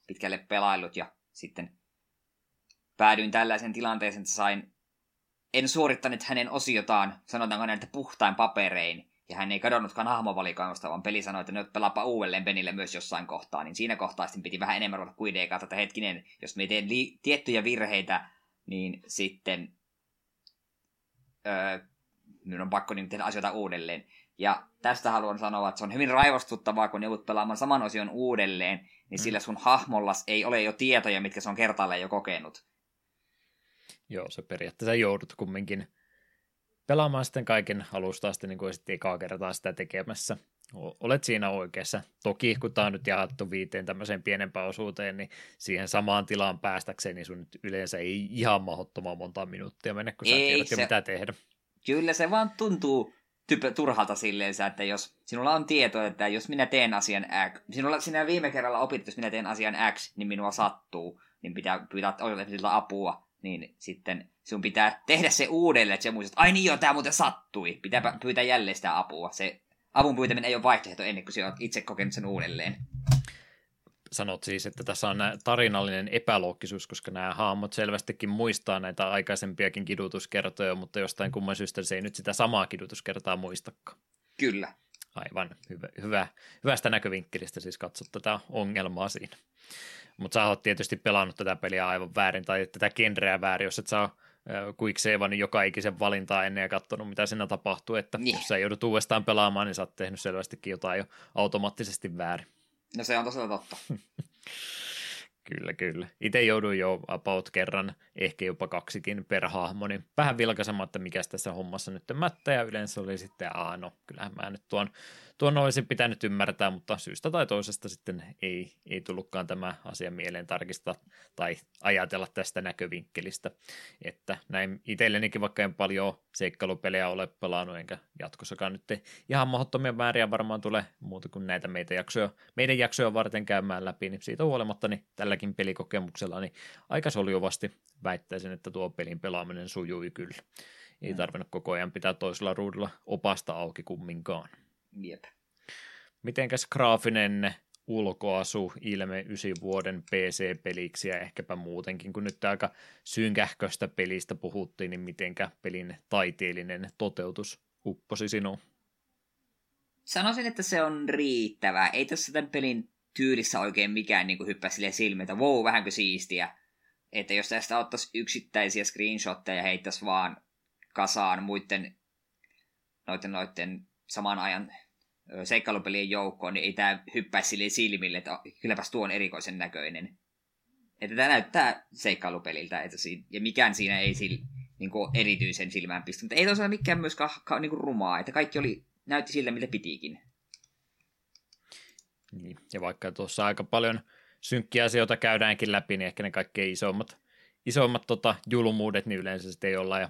pitkälle pelaillut. Ja sitten päädyin tällaiseen tilanteeseen, että en suorittanut hänen osiotaan, sanotaanko näiltä puhtain paperein. Ja hän ei kadonnutkaan hahmovalikoimasta, vaan peli sanoi, että nyt pelaapa uudelleen Benille myös jossain kohtaa. Niin siinä kohtaa sitten piti vähän enemmän olla kuideikaa, että hetkinen, jos me teen tiettyjä virheitä, niin sitten minun on pakko niin tehdä asioita uudelleen. Ja tästä haluan sanoa, että se on hyvin raivostuttavaa, kun joudut pelaamaan saman osion uudelleen, niin sillä sun hahmollas ei ole jo tietoja, mitkä se on kertaalleen jo kokenut. Joo, se periaatteessa joudut kumminkin pelaamaan sitten kaiken alusta asti, niin kuin sitten ekaa kertaa sitä tekemässä. Olet siinä oikeassa. Toki, kun tämä on nyt jahattu viiteen tämmöiseen pienempään osuuteen, niin siihen samaan tilaan päästäkseen, niin sun nyt yleensä ei ihan mahdottoman monta minuuttia mennä, kun sä tiedät jo mitä tehdä. Kyllä se vaan tuntuu turhalta silleen, että jos sinulla on tieto, että jos minä teen asian X, sinä viime kerralla opit, että jos minä teen asian X, niin minua sattuu, niin pitää pyytää sillä apua. Niin sitten sun pitää tehdä se uudelleen, että sä muistat, ai niin joo, tää muuten sattui. Pitää pyytää jälleen sitä apua. Se avun pyytäminen ei ole vaihtoehto ennen kuin sä oot itse kokenut sen uudelleen. Sanot siis, että tässä on tarinallinen epäloogisuus, koska nämä hahmot selvästikin muistaa näitä aikaisempiakin kidutuskertoja, mutta jostain kumman syystä se ei nyt sitä samaa kidutuskertaa muistakaan. Kyllä. Aivan. Hyvästä näkövinkkelistä siis katsot tätä ongelmaa siinä. Mutta sä oot tietysti pelannut tätä peliä aivan väärin tai tätä genreä väärin, jos et sä ole quickseivannut joka ikisen valintaa ennen ja katsonut, mitä siinä tapahtuu. Että jos sä joudut uudestaan pelaamaan, niin sä oot tehnyt selvästikin jotain jo automaattisesti väärin. No se on tosiaan totta. Kyllä. Itse jouduin jo about kerran, ehkä jopa kaksikin per hahmo, niin vähän vilkaisemaan, että mikäs tässä hommassa nyt mättä, ja yleensä oli sitten, kyllähän mä nyt tuon olisin pitänyt ymmärtää, mutta syystä tai toisesta sitten ei tullutkaan tämä asia mieleen tarkistaa tai ajatella tästä näkövinkkelistä, että näin itsellenikin, vaikka en paljon seikkailupelejä ole pelannut, enkä jatkossakaan nyt ihan mahdottomia määriä varmaan tule muuta kuin näitä meidän jaksoja varten käymään läpi, niin siitä huolimatta niin tälläkin pelikokemuksella niin aika soljuvasti väittäisin, että tuo pelin pelaaminen sujui kyllä. Ei tarvinnut koko ajan pitää toisella ruudulla opasta auki kumminkaan. Jep. Mitenkäs graafinen ulkoasu ilme 9 vuoden PC-peliksi ja ehkäpä muutenkin, kun nyt aika synkähköstä pelistä puhuttiin, niin mitenkä pelin taiteellinen toteutus upposi sinuun? Sanoisin, että se on riittävää. Ei tässä tämän pelin tyylissä oikein mikään niin hyppää silleen silmiin, wow, vähänkö siistiä. Että jos tästä ottaisi yksittäisiä screenshotteja ja heittäisi vaan kasaan muiden noiden saman ajan seikkailupelien joukkoon, niin ei tämä hyppäisi silleen silmille, että kylläpäs tuo on erikoisen näköinen. Että tämä näyttää seikkailupeliltä, ja mikään siinä ei erityisen silmään pistä, mutta ei tosiaan mikään myöskään rumaa, että kaikki näytti siltä, mitä pitiikin. Niin, ja vaikka tuossa aika paljon synkkiä asioita käydäänkin läpi, niin ehkä ne kaikkein isommat julmuudet, niin yleensä sitten jollain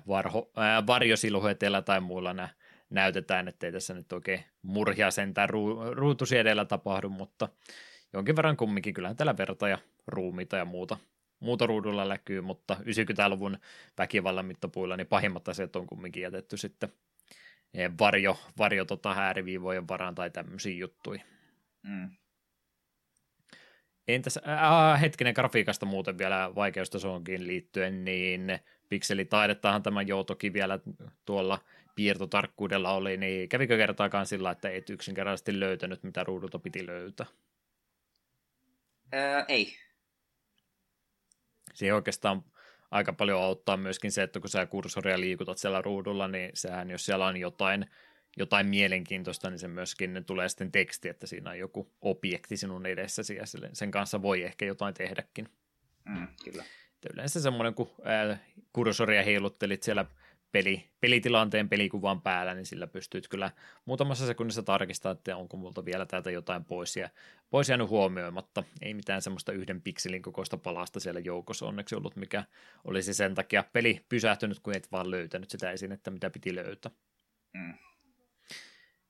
varjosiluheteillä tai muilla näytetään, ettei tässä nyt oikein murhia sentään ruutusi edellä tapahdu, mutta jonkin verran kumminkin kyllähän täällä verta ja ruumiita ja muuta ruudulla näkyy, mutta 90-luvun väkivallan mittapuilla niin pahimmat asiat on kumminkin jätetty sitten ääriviivojen varaan tai tämmöisiä juttuja. Mm. Entäs hetkinen grafiikasta muuten vielä vaikeustasoonkin liittyen, niin pikselitaidettahan tämä joutokin vielä tuolla piirtotarkkuudella oli, niin kävikö kertaakaan sillä, että et yksinkertaisesti löytänyt, mitä ruudulta piti löytää? Ei. Siihen oikeastaan aika paljon auttaa myöskin se, että kun sä kursoria liikutat siellä ruudulla, niin sehän jos siellä on jotain mielenkiintoista, niin se myöskin tulee sitten teksti, että siinä on joku objekti sinun edessäsi ja sen kanssa voi ehkä jotain tehdäkin. Kyllä. yleensä semmoinen, kun kursoria heiluttelit siellä pelitilanteen pelikuvan päällä, niin sillä pystyt kyllä muutamassa sekunnissa tarkistaa, että onko multa vielä täältä jotain pois jäänyt huomioimatta. Ei mitään semmoista yhden pikselin kokoista palasta siellä joukossa onneksi ollut, mikä olisi sen takia peli pysähtynyt, kun et vaan löytänyt sitä esinettä, mitä piti löytää. Mm.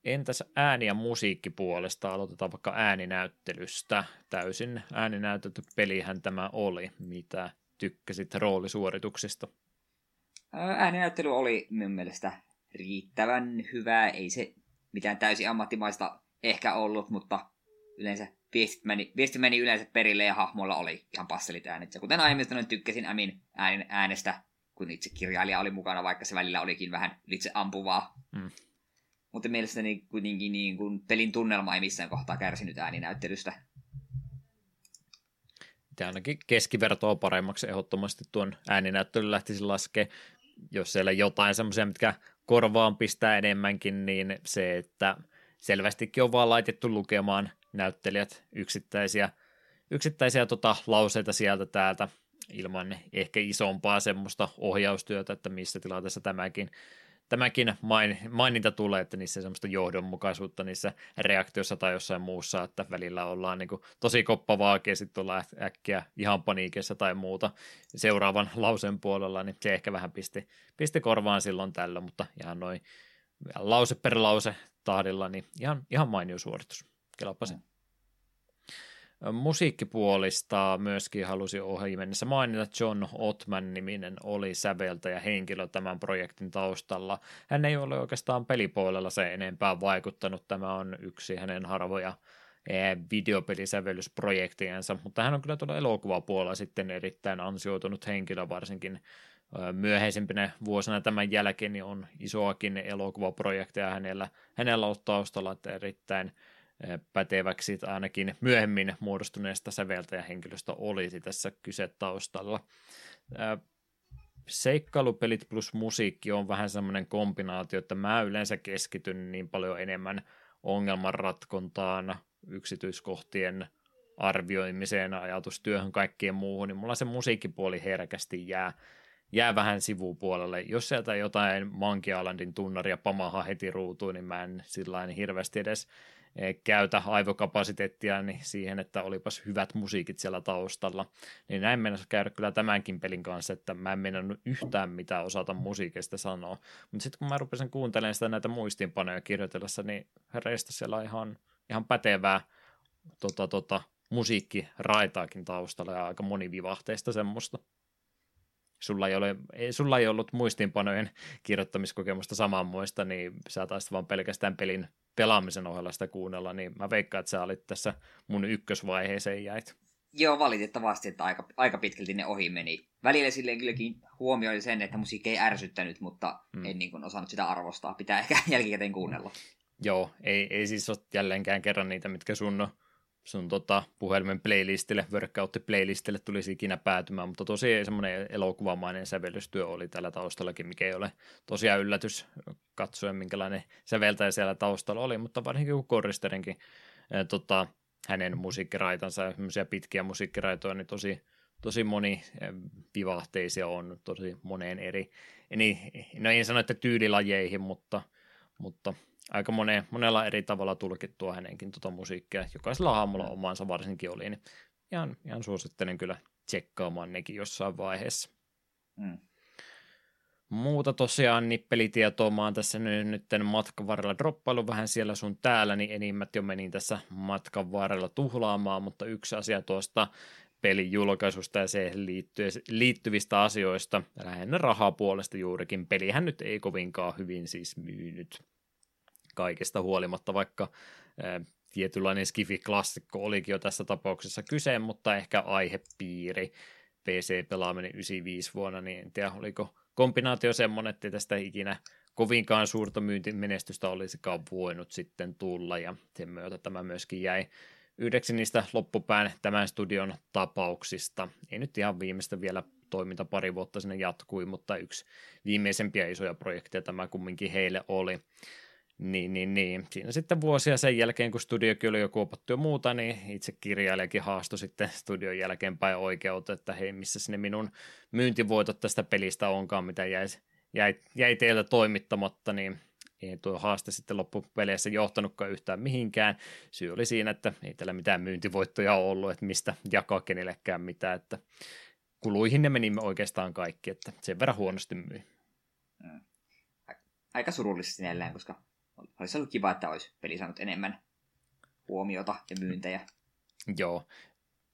Entäs ääni- ja musiikkipuolesta? Aloitetaan vaikka ääninäyttelystä. Täysin ääninäytelty pelihän tämä oli. Mitä tykkäsit roolisuorituksista? Ääninäyttely oli minun mielestä riittävän hyvää. Ei se mitään täysin ammattimaista ehkä ollut, mutta yleensä viesti meni yleensä perille ja hahmoilla oli ihan passelit äänet. Ja kuten aiemmin sanoin, tykkäsin Amin äänestä, kun itse kirjailija oli mukana, vaikka se välillä olikin vähän itse ampuvaa. Mm. Mutta mielestäni kuitenkin niin kuin pelin tunnelma ei missään kohtaa kärsinyt ääninäyttelystä. Tämä ainakin keskivertoa paremmaksi ehdottomasti tuon ääninäyttelyn lähtisi laskee. Jos siellä jotain semmoisia, mitkä korvaan pistää enemmänkin, niin se, että selvästikin on vaan laitettu lukemaan näyttelijät yksittäisiä lauseita sieltä täältä ilman ehkä isompaa semmoista ohjaustyötä, että missä tilanteessa tämäkin maininta tulee, että niissä on semmoista johdonmukaisuutta niissä reaktioissa tai jossain muussa, että välillä ollaan niin kuin tosi koppavaakia, sitten ollaan äkkiä ihan paniikissa tai muuta seuraavan lauseen puolella, niin se ehkä vähän pisti korvaan silloin tällöin, mutta ihan noin lause per lause tahdilla, niin ihan mainio suoritus. Kelaapa sen. Musiikkipuolista myöskin halusin ohimennissä mainita, John Ottman-niminen oli säveltäjä henkilö tämän projektin taustalla. Hän ei ole oikeastaan pelipuolella se enempää vaikuttanut, tämä on yksi hänen harvoja videopelisävellysprojektiensa, mutta hän on kyllä tuolla elokuvapuolella sitten erittäin ansioitunut henkilö, varsinkin myöhäisempinä vuosina tämän jälkeen niin on isoakin elokuvaprojekteja hänellä ollut taustalla, että erittäin päteväksi ainakin myöhemmin muodostuneesta säveltäjähenkilöstä olisi tässä kyse taustalla. Seikkailupelit plus musiikki on vähän semmoinen kombinaatio, että mä yleensä keskityn niin paljon enemmän ongelmanratkontaan, yksityiskohtien arvioimiseen, ajatustyöhön, kaikkeen muuhun, niin mulla se musiikkipuoli herkästi jää vähän sivupuolelle. Jos sieltä jotain Monkey Islandin tunnaria pamahaa heti ruutuun, niin mä en sillain hirveästi edes käytä aivokapasiteettia niin siihen, että olipas hyvät musiikit siellä taustalla, niin näin mennä käydä kyllä tämänkin pelin kanssa, että mä en mennyt yhtään mitään osata musiikista sanoa, mutta sitten kun mä rupesin kuuntelemaan sitä näitä muistiinpanoja kirjoitellessa, niin reistä siellä on ihan pätevää musiikkiraitaakin taustalla ja aika monivivahteista semmoista. Sulla ei ollut muistiinpanojen kirjoittamiskokemusta samanmoista, niin sä taisit vaan pelkästään pelin pelaamisen ohella sitä kuunnella, niin mä veikkaan, että sä olit tässä mun ykkösvaiheeseen jäit. Joo, valitettavasti, että aika pitkälti ne ohi meni. Välillä silleen kylläkin huomioi sen, että musiikki ei ärsyttänyt, mutta en niin kuin osannut sitä arvostaa. Pitää ehkä jälkikäteen kuunnella. Joo, ei siis ole jälleenkään kerran niitä, mitkä sun puhelimen playlistille, workout-playlistille tulisi ikinä päätymään, mutta tosiaan semmoinen elokuvamainen sävellystyö oli tällä taustallakin, mikä ei ole tosiaan yllätys katsoen, minkälainen säveltäjä siellä taustalla oli, mutta varsinkin kun koristerinkin hänen musiikkiraitansa ja semmoisia pitkiä musiikkiraitoja, niin tosi moni vivahteisia on tosi moneen eri, no en sano, että tyylilajeihin, mutta aika monella eri tavalla tulkittua hänenkin musiikkia. Jokaisella hahmolla omaansa varsinkin oli, niin ihan suosittelen kyllä tsekkaamaan nekin jossain vaiheessa. Mm. Muuta tosiaan niin pelitietoa mä oon tässä nyt matkan varrella droppailu vähän siellä sun täällä, niin enimmät jo menin tässä matkan varrella tuhlaamaan, mutta yksi asia tuosta pelin julkaisusta ja siihen liittyvistä asioista, lähinnä rahapuolesta juurikin. Pelihän nyt ei kovinkaan hyvin siis myynyt. Kaikesta huolimatta, vaikka tietynlainen skifi-klassikko olikin jo tässä tapauksessa kyse, mutta ehkä aihepiiri PC-pelaaminen 95 vuonna, niin en tiedä, oliko kombinaatio semmoinen, että tästä ikinä kovinkaan suurta myyntimenestystä olisikaan voinut sitten tulla, ja sen myötä tämä myöskin jäi yhdeksi niistä loppupään tämän studion tapauksista. Ei nyt ihan viimeistä vielä toiminta pari vuotta sinne jatkui, mutta yksi viimeisempiä isoja projekteja tämä kumminkin heille oli. Niin. Siinä sitten vuosia sen jälkeen, kun studiokin oli jo kuopattu ja muuta, niin itse kirjailijakin haastoi sitten studion jälkeenpäin oikeutta, että hei, missä ne minun myyntivoitot tästä pelistä onkaan, mitä jäi teiltä toimittamatta, niin ei tuo haaste sitten loppupeleissä johtanutkaan yhtään mihinkään. Syy oli siinä, että ei tällä mitään myyntivoittoja ollut, että mistä jakaa kenellekään mitään, että kuluihin ne menimme oikeastaan kaikki, että sen verran huonosti myi. Aika surullisesti sinällään, koska olisi ollut kiva, että olisi peli saanut enemmän huomiota ja myyntejä. Joo,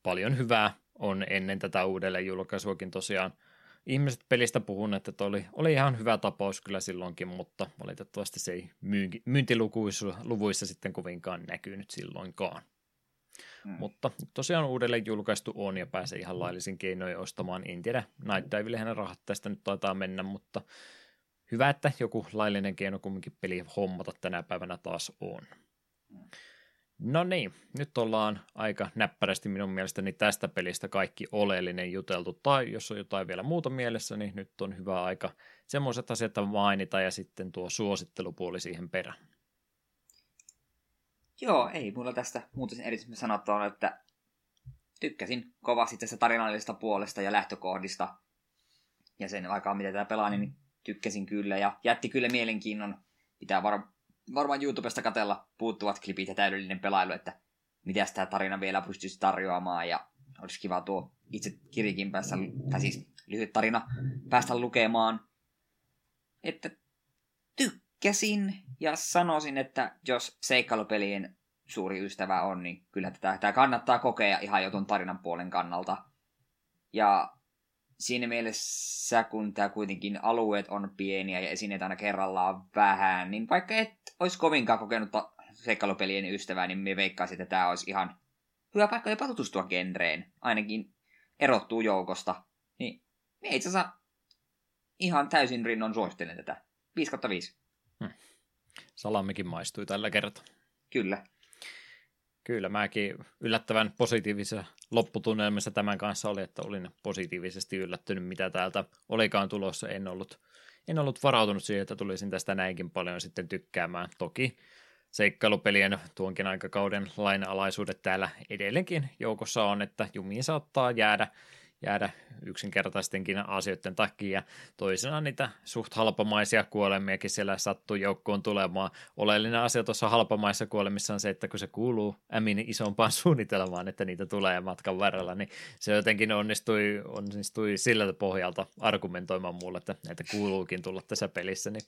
paljon hyvää on ennen tätä uudelleen julkaisuakin tosiaan. Ihmiset pelistä puhuneet, että oli ihan hyvä tapaus kyllä silloinkin, mutta valitettavasti se ei myyntiluvuissa sitten kovinkaan näkynyt silloinkaan. Mutta tosiaan uudelleen julkaistu on ja pääsee ihan laillisin keinoin ostamaan. En tiedä, Night Divelle ne rahat tästä nyt taitaa mennä, mutta hyvä, että joku laillinen keino kumminkin peli hommata tänä päivänä taas on. No niin, nyt ollaan aika näppärästi minun mielestäni tästä pelistä kaikki oleellinen juteltu, tai jos on jotain vielä muuta mielessä, niin nyt on hyvä aika semmoiset asiat mainita ja sitten tuo suosittelupuoli siihen perään. Joo, ei mulla tästä muuten erityisesti sanottuna, että tykkäsin kovasti tästä tarinallisesta puolesta ja lähtökohdista, ja sen aikaa mitä tää pelaa, niin tykkäsin kyllä, ja jätti kyllä mielenkiinnon, pitää varmaan YouTubesta katsella puuttuvat klipit ja täydellinen pelailu, että mitäs tämä tarina vielä pystyisi tarjoamaan, ja olisi kiva tuo itse kirjakin päässä, tai siis lyhyt tarina päästä lukemaan. Että tykkäsin, ja sanoisin, että jos seikkailupelien suuri ystävä on, niin kyllä tätä kannattaa kokea ihan jo tuon tarinan puolen kannalta. Ja siinä mielessä, kun tämä kuitenkin alueet on pieniä ja esineet aina kerrallaan vähän, niin vaikka et olisi kovinkaan kokenut seikkailupelien ystävää, niin me veikkaisin, että tämä olisi ihan hyvä paikka jopa tutustua genreen. Ainakin erottuu joukosta. Niin me itse asiassa ihan täysin rinnon suosittelen tätä. 5/5. Salamikin maistui tällä kertaa. Kyllä. Kyllä, mäkin yllättävän positiivisessa lopputunnelmissa tämän kanssa oli, että olin positiivisesti yllättynyt, mitä täältä olikaan tulossa. En ollut varautunut siihen, että tulisin tästä näinkin paljon sitten tykkäämään. Toki seikkailupelien tuonkin aikakauden lainalaisuudet täällä edelleenkin joukossa on, että jumiin saattaa jäädä yksinkertaistenkin asioiden takia. Toisinaan niitä suht halpamaisia kuolemiakin siellä sattuu joukkoon tulemaan. Oleellinen asia tuossa halpamaissa kuolemissa on se, että kun se kuuluu Ämin isompaan suunnitelmaan, että niitä tulee matkan varrella, niin se jotenkin onnistui sillä pohjalta argumentoimaan mulle, että näitä kuuluukin tulla tässä pelissä, niin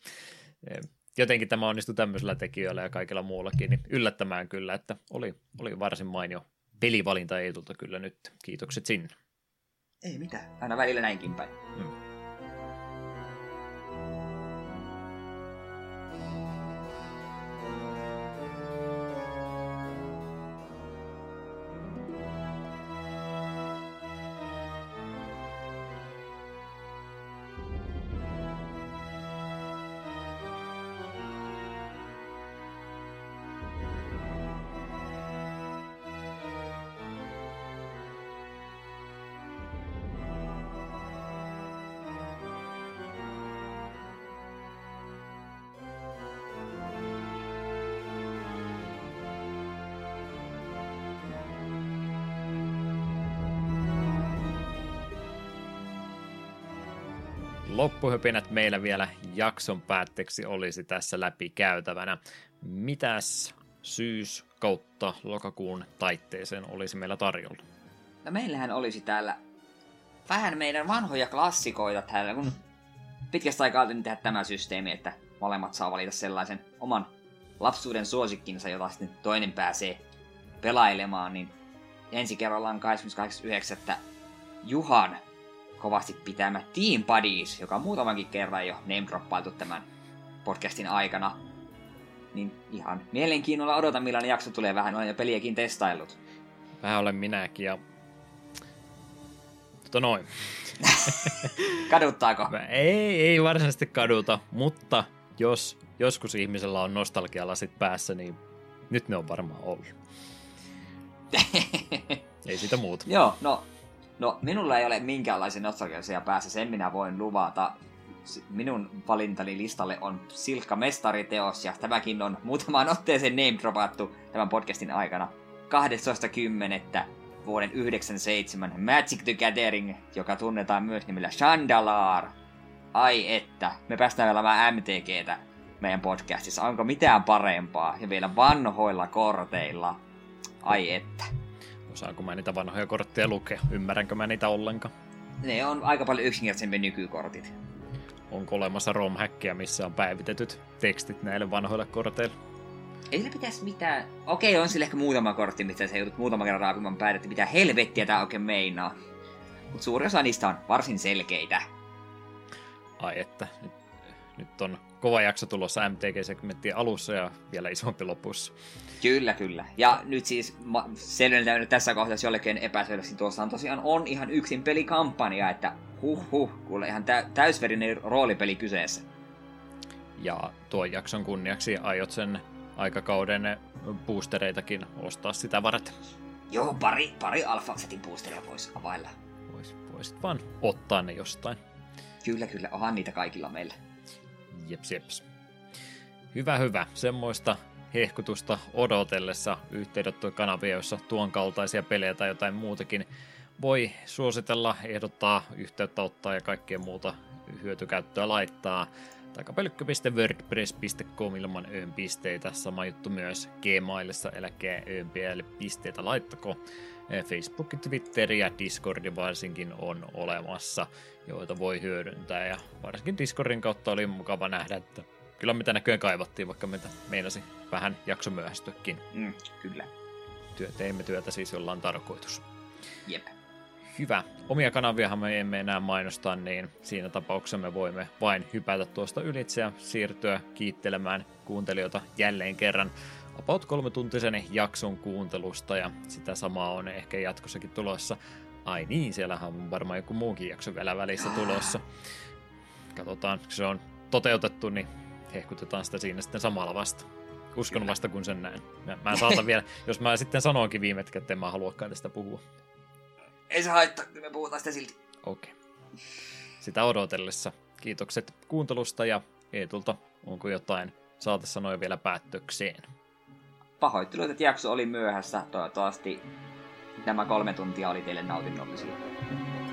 jotenkin tämä onnistui tämmöisillä tekijöillä ja kaikilla muullakin, niin yllättämään kyllä, että oli varsin mainio pelivalinta Eetulta kyllä nyt. Kiitokset sinne. Ei mitään, aina välillä näinkin päin. Loppuhöpinät meillä vielä jakson päätteeksi olisi tässä läpi käytävänä. Mitäs syys/lokakuun taitteeseen olisi meillä tarjolla? No meillähän olisi täällä vähän meidän vanhoja klassikoita täällä, kun pitkästä aikaa oltiin tehdä tämä systeemi, että molemmat saa valita sellaisen oman lapsuuden suosikkinsa, jota sitten toinen pääsee pelailemaan, niin ensi kerrallaan 28.9. Juhan kovasti pitämä Team Buddies, joka muutamankin kerran jo name-droppailtu tämän podcastin aikana. Niin ihan mielenkiinnolla odotan, millainen jakso tulee. Vähän olen jo peliäkin testaillut. Vähän olen minäkin ja noin. Kaduttaako? Ei varsinaisesti kaduta, mutta jos joskus ihmisellä on nostalgialasit päässä, niin nyt ne on varmaan ollut. Ei siitä muuta. Joo, no minulla ei ole minkäänlaisia nostalgialaisia päässä, sen minä voin luvata. minun valintani listalle on silkka mestariteos, ja tämäkin on muutamaan otteeseen name dropattu tämän podcastin aikana. 12.10. vuoden 1997 Magic the Gathering, joka tunnetaan myös nimellä Chandalar. Ai että, me päästään pelaamaan MTGtä meidän podcastissa. Onko mitään parempaa? Ja vielä vanhoilla korteilla. Ai että. Osaanko mä niitä vanhoja kortteja lukea? Ymmärränkö mä niitä ollenkaan? Ne on aika paljon yksinkertaisempi nykykortit. Onko olemassa romhäkkiä, missä on päivitetyt tekstit näille vanhoille korteille? Ei sillä pitäisi mitään... Okei, on sillä ehkä muutama kortti, mistä sä joudut muutaman kerran raapimaan päätä, että mitä helvettiä tää oikein meinaa. Mut suuri osa niistä on varsin selkeitä. Ai että. Nyt on kova jakso tulossa MTG-segmenttien alussa ja vielä isompi lopussa. Kyllä, kyllä. Ja nyt siis selvennetään nyt tässä kohtaa, jos jollekin epäselvästi, tuossa on tosiaan on ihan yksin pelikampanja, että huh, kuule ihan täysverinen roolipeli kyseessä. Ja tuon jakson kunniaksi aiot sen aikakauden boostereitakin ostaa sitä varten. Joo, pari alfa-setin boosteria voisi availla. Voisit vaan ottaa ne jostain. Kyllä, kyllä. Onhan niitä kaikilla meillä. Jeps. Hyvä. Semmoista hehkutusta odotellessa yhteydettyä kanavia, joissa tuon kaltaisia pelejä tai jotain muutakin voi suositella, ehdottaa, yhteyttä ottaa ja kaikkea muuta hyötykäyttöä laittaa. Takapölkkö.wordpress.com ilman pisteitä. Sama juttu myös Gmailissa, älkää öönpiäille pisteitä laittako. Facebook, Twitter ja Discord varsinkin on olemassa, joita voi hyödyntää. Ja varsinkin Discordin kautta oli mukava nähdä, että kyllä mitä näköjään kaivattiin, vaikka meitä meinasi vähän jakso myöhästyäkin. Kyllä. Teimme työtä siis, jolla on tarkoitus. Jep. Hyvä. Omia kanaviahan me emme enää mainostaa, niin siinä tapauksessa me voimme vain hypätä tuosta ylitse ja siirtyä kiittelemään kuuntelijoita jälleen kerran about 3-tuntisen jakson kuuntelusta, ja sitä samaa on ehkä jatkossakin tulossa. Ai niin, siellähän on varmaan joku muukin jakso vielä välissä tulossa. Katsotaan, kun se on toteutettu, niin hehkutetaan sitä siinä sitten samalla vasta. Uskon kyllä. Vasta, kun sen näen. Mä saatan vielä, jos mä sitten sanoinkin viime hetken, että en mä haluakaan tästä puhua. Ei se haittaa, me puhutaan sitä silti. Okei. Sitä odotellessa. Kiitokset kuuntelusta, ja Eetulta, onko jotain saata sanoja vielä päättökseen? Pahoittelut, että jakso oli myöhässä. Toivottavasti nämä 3 tuntia oli teille nautinnollisia.